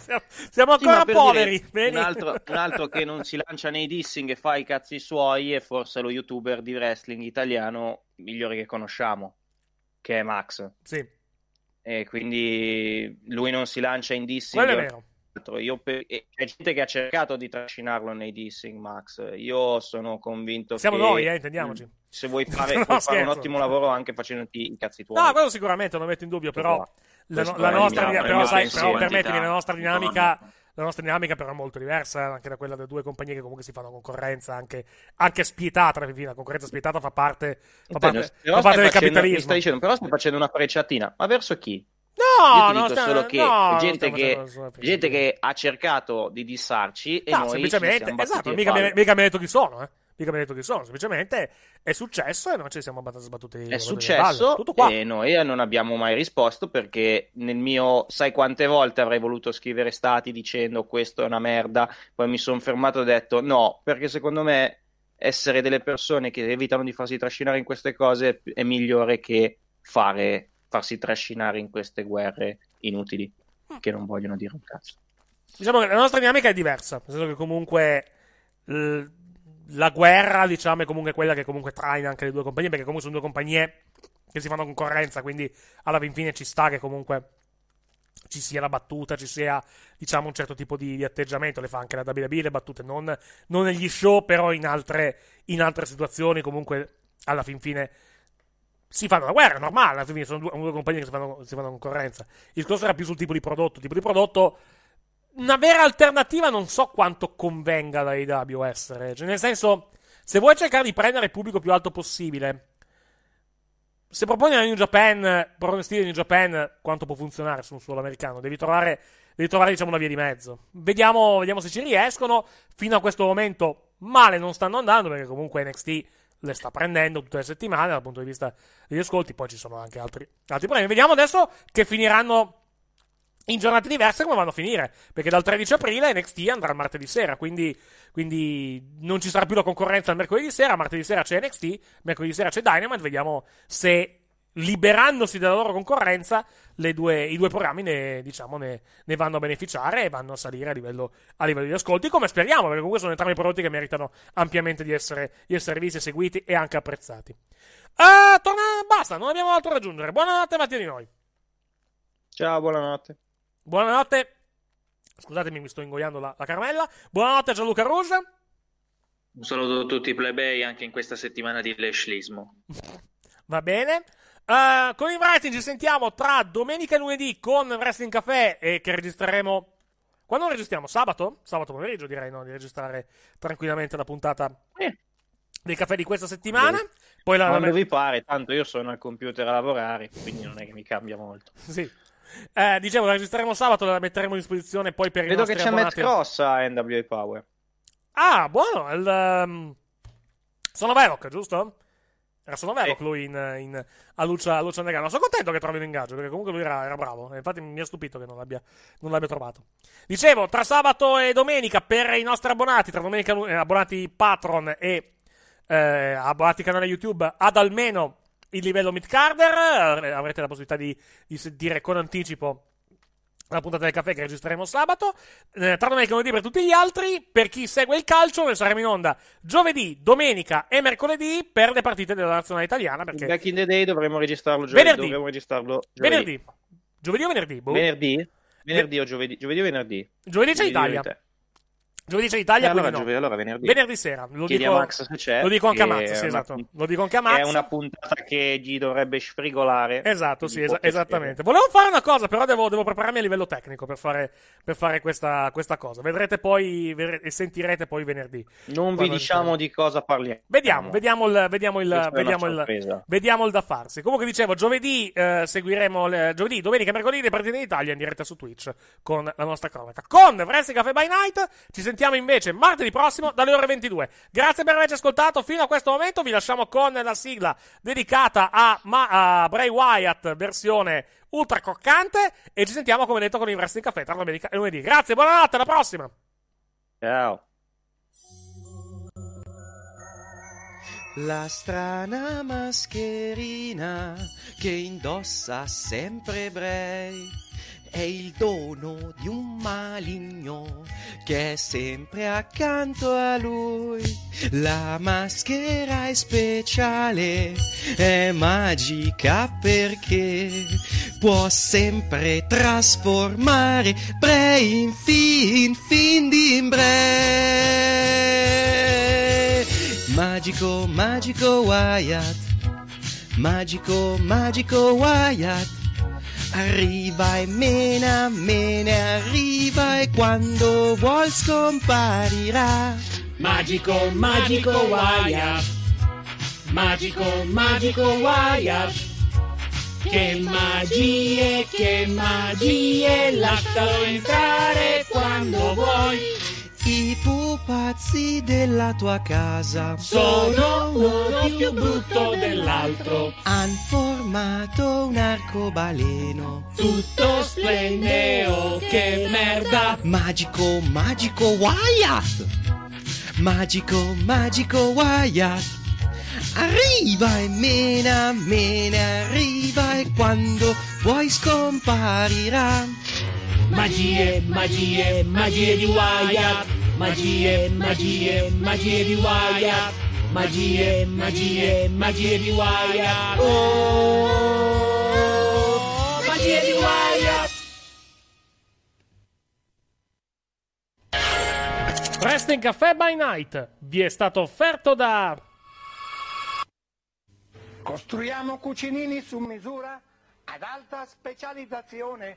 siamo, siamo ancora sì, poveri. Dire, un, altro, un altro che non si lancia nei dissing e fa i cazzi suoi è forse lo youtuber di wrestling italiano migliore che conosciamo, che è Max. Sì. E quindi lui non si lancia in dissing. Quello è vero. Io per... c'è gente che ha cercato di trascinarlo nei dissing, Max. Io sono convinto siamo che siamo noi, eh, intendiamoci. Se vuoi fare, no, puoi fare un ottimo lavoro anche facendoti i cazzi tuoi. No, quello sicuramente non lo metto in dubbio, però la, la nostra mia, però, sai, però permettimi, la nostra dinamica la nostra dinamica però è molto diversa anche da quella delle due compagnie che comunque si fanno concorrenza anche, anche spietata, la concorrenza spietata fa parte, fa parte, fa parte del capitalismo. Mi stai dicendo, però stai facendo una frecciatina, ma verso chi? No, io ti no, dico sta, solo che no, gente, che, gente che ha cercato di dissarci e no, noi semplicemente, ci esatto, mica mi, mica mi ha detto chi sono, eh. Mica mi ha detto chi sono, semplicemente è successo e noi ci siamo abbastanza sbattuti. È successo tutto qua. E noi non abbiamo mai risposto perché nel mio, sai quante volte avrei voluto scrivere stati dicendo questo è una merda, poi mi sono fermato e ho detto no, perché secondo me essere delle persone che evitano di farsi trascinare in queste cose è migliore che fare... farsi trascinare in queste guerre inutili che non vogliono dire un cazzo. Diciamo che la nostra dinamica è diversa, nel senso che comunque l- la guerra, diciamo, è comunque quella che comunque traina anche le due compagnie, perché comunque sono due compagnie che si fanno concorrenza, quindi alla fin fine ci sta che comunque ci sia la battuta, ci sia, diciamo, un certo tipo di, di atteggiamento. Le fa anche la W W E, le battute non, non negli show, però in altre, in altre situazioni comunque alla fin fine si fanno la guerra, è normale, sono due, due compagnie che si fanno, si fanno concorrenza. Il discorso era più sul tipo di prodotto. Tipo di prodotto, una vera alternativa non so quanto convenga alla A E W essere. Cioè, nel senso, se vuoi cercare di prendere il pubblico più alto possibile, se proponi la New Japan, proponi il stile New Japan, quanto può funzionare su un suolo americano? Devi trovare, devi trovare, diciamo, una via di mezzo. Vediamo, vediamo se ci riescono. Fino a questo momento male non stanno andando, perché comunque N X T... le sta prendendo tutte le settimane dal punto di vista degli ascolti, poi ci sono anche altri, altri problemi. Vediamo adesso che finiranno in giornate diverse come vanno a finire, perché dal tredici aprile N X T andrà al martedì sera, quindi, quindi non ci sarà più la concorrenza il mercoledì sera, martedì sera c'è N X T, mercoledì sera c'è Dynamite, vediamo se liberandosi dalla loro concorrenza le due, i due programmi ne, diciamo, ne, ne vanno a beneficiare e vanno a salire a livello, a livello di ascolti, come speriamo, perché comunque sono entrambi i prodotti che meritano ampiamente di essere, di essere visti, seguiti e anche apprezzati. Uh, torna, basta, non abbiamo altro da aggiungere. Buonanotte Mattia Di Noia. Ciao, buonanotte. Buonanotte. Scusatemi, mi sto ingoiando la, la caramella. Buonanotte Gianluca Rosa. Un saluto a tutti i plebei anche in questa settimana di lashlismo. Va bene. Uh, con il wrestling ci sentiamo tra domenica e lunedì con Wrestling Café, eh, che registreremo quando registriamo? Sabato? Sabato pomeriggio direi, no? Di registrare tranquillamente la puntata eh. del caffè di questa settimana. Eh. Poi la, quando la... vi pare, tanto io sono al computer a lavorare, quindi non è che mi cambia molto. Sì. Eh, dicevo, la registreremo sabato, la metteremo a disposizione poi per vedo i nostri abbonati. Vedo che c'è Matt Cross a N W A Power. Ah, buono. Il, um... sono Veloc, giusto? Era solo Veloc sì. Lui in, in, a Lucia, a Lucia Negano. Sono contento che trovi un ingaggio, perché comunque lui era, era bravo. Infatti mi ha stupito che non l'abbia, non l'abbia trovato. Dicevo, tra sabato e domenica per i nostri abbonati, tra domenica eh, abbonati Patreon e eh, abbonati canale YouTube, ad almeno il livello mid-carder avrete la possibilità di, di sentire con anticipo la puntata del caffè che registreremo sabato, eh, tra domenica e lunedì per tutti gli altri. Per chi segue il calcio, noi saremo in onda giovedì, domenica e mercoledì per le partite della nazionale italiana. Perché... Back in the day dovremmo registrarlo giovedì. Venerdì. Dovremmo registrarlo giovedì. Venerdì. Giovedì o venerdì? Boh. Venerdì. Venerdì o giovedì? Giovedì o venerdì? Giovedì c'è l'Italia. Giovedì c'è Italia, eh, allora, no. Giovedì, allora venerdì. Venerdì sera, lo Chiedi dico a Max se c'è. Lo dico anche a Max, sì, esatto. Ma... Lo dico anche a Max. È una puntata che G dovrebbe sfrigolare. Esatto, sì, es- esattamente. Volevo fare una cosa, però devo, devo prepararmi a livello tecnico per fare, per fare questa, questa cosa. Vedrete poi vedre- e sentirete poi venerdì. Non vi diciamo di cosa parliamo. Vediamo, vediamo il vediamo il vediamo il, vediamo il da farsi. Comunque dicevo, giovedì eh, seguiremo le, giovedì, domenica, mercoledì le partite d'Italia in diretta su Twitch con la nostra cronaca. Con Wrestling Cafe by Night ci sentiamo Sentiamo invece martedì prossimo dalle ore ventidue. Grazie per averci ascoltato fino a questo momento. Vi lasciamo con la sigla dedicata a, Ma- a Bray Wyatt, versione ultra croccante. E ci sentiamo, come detto, con il Wrestling Caffè tra domenica e lunedì. Grazie, buonanotte, alla prossima. Ciao. La strana mascherina che indossa sempre Bray è il dono di un maligno che è sempre accanto a lui. La maschera è speciale, è magica perché può sempre trasformare Bray in fin, fin di Bray. Magico, magico Wyatt, magico, magico Wyatt. Arriva e mena, mena, arriva e quando vuol scomparirà. Magico, magico Wyatt, magico, magico Wyatt. Che magie, che magie, lascialo entrare quando vuoi. I pupazzi della tua casa sono uno più brutto dell'altro. Han formato un arcobaleno, tutto splende, oh che merda. Magico, magico Wyatt, magico, magico Wyatt. Arriva e mena, mena, arriva e quando vuoi scomparirà. Magie, magie, magie di Wyatt. Magie, magie, magie di Wyatt. Magie, magie, magie di Wyatt. Oh, magie di Wyatt. Wrestling Caffè by Night vi è stato offerto da... Costruiamo cucinini su misura ad alta specializzazione.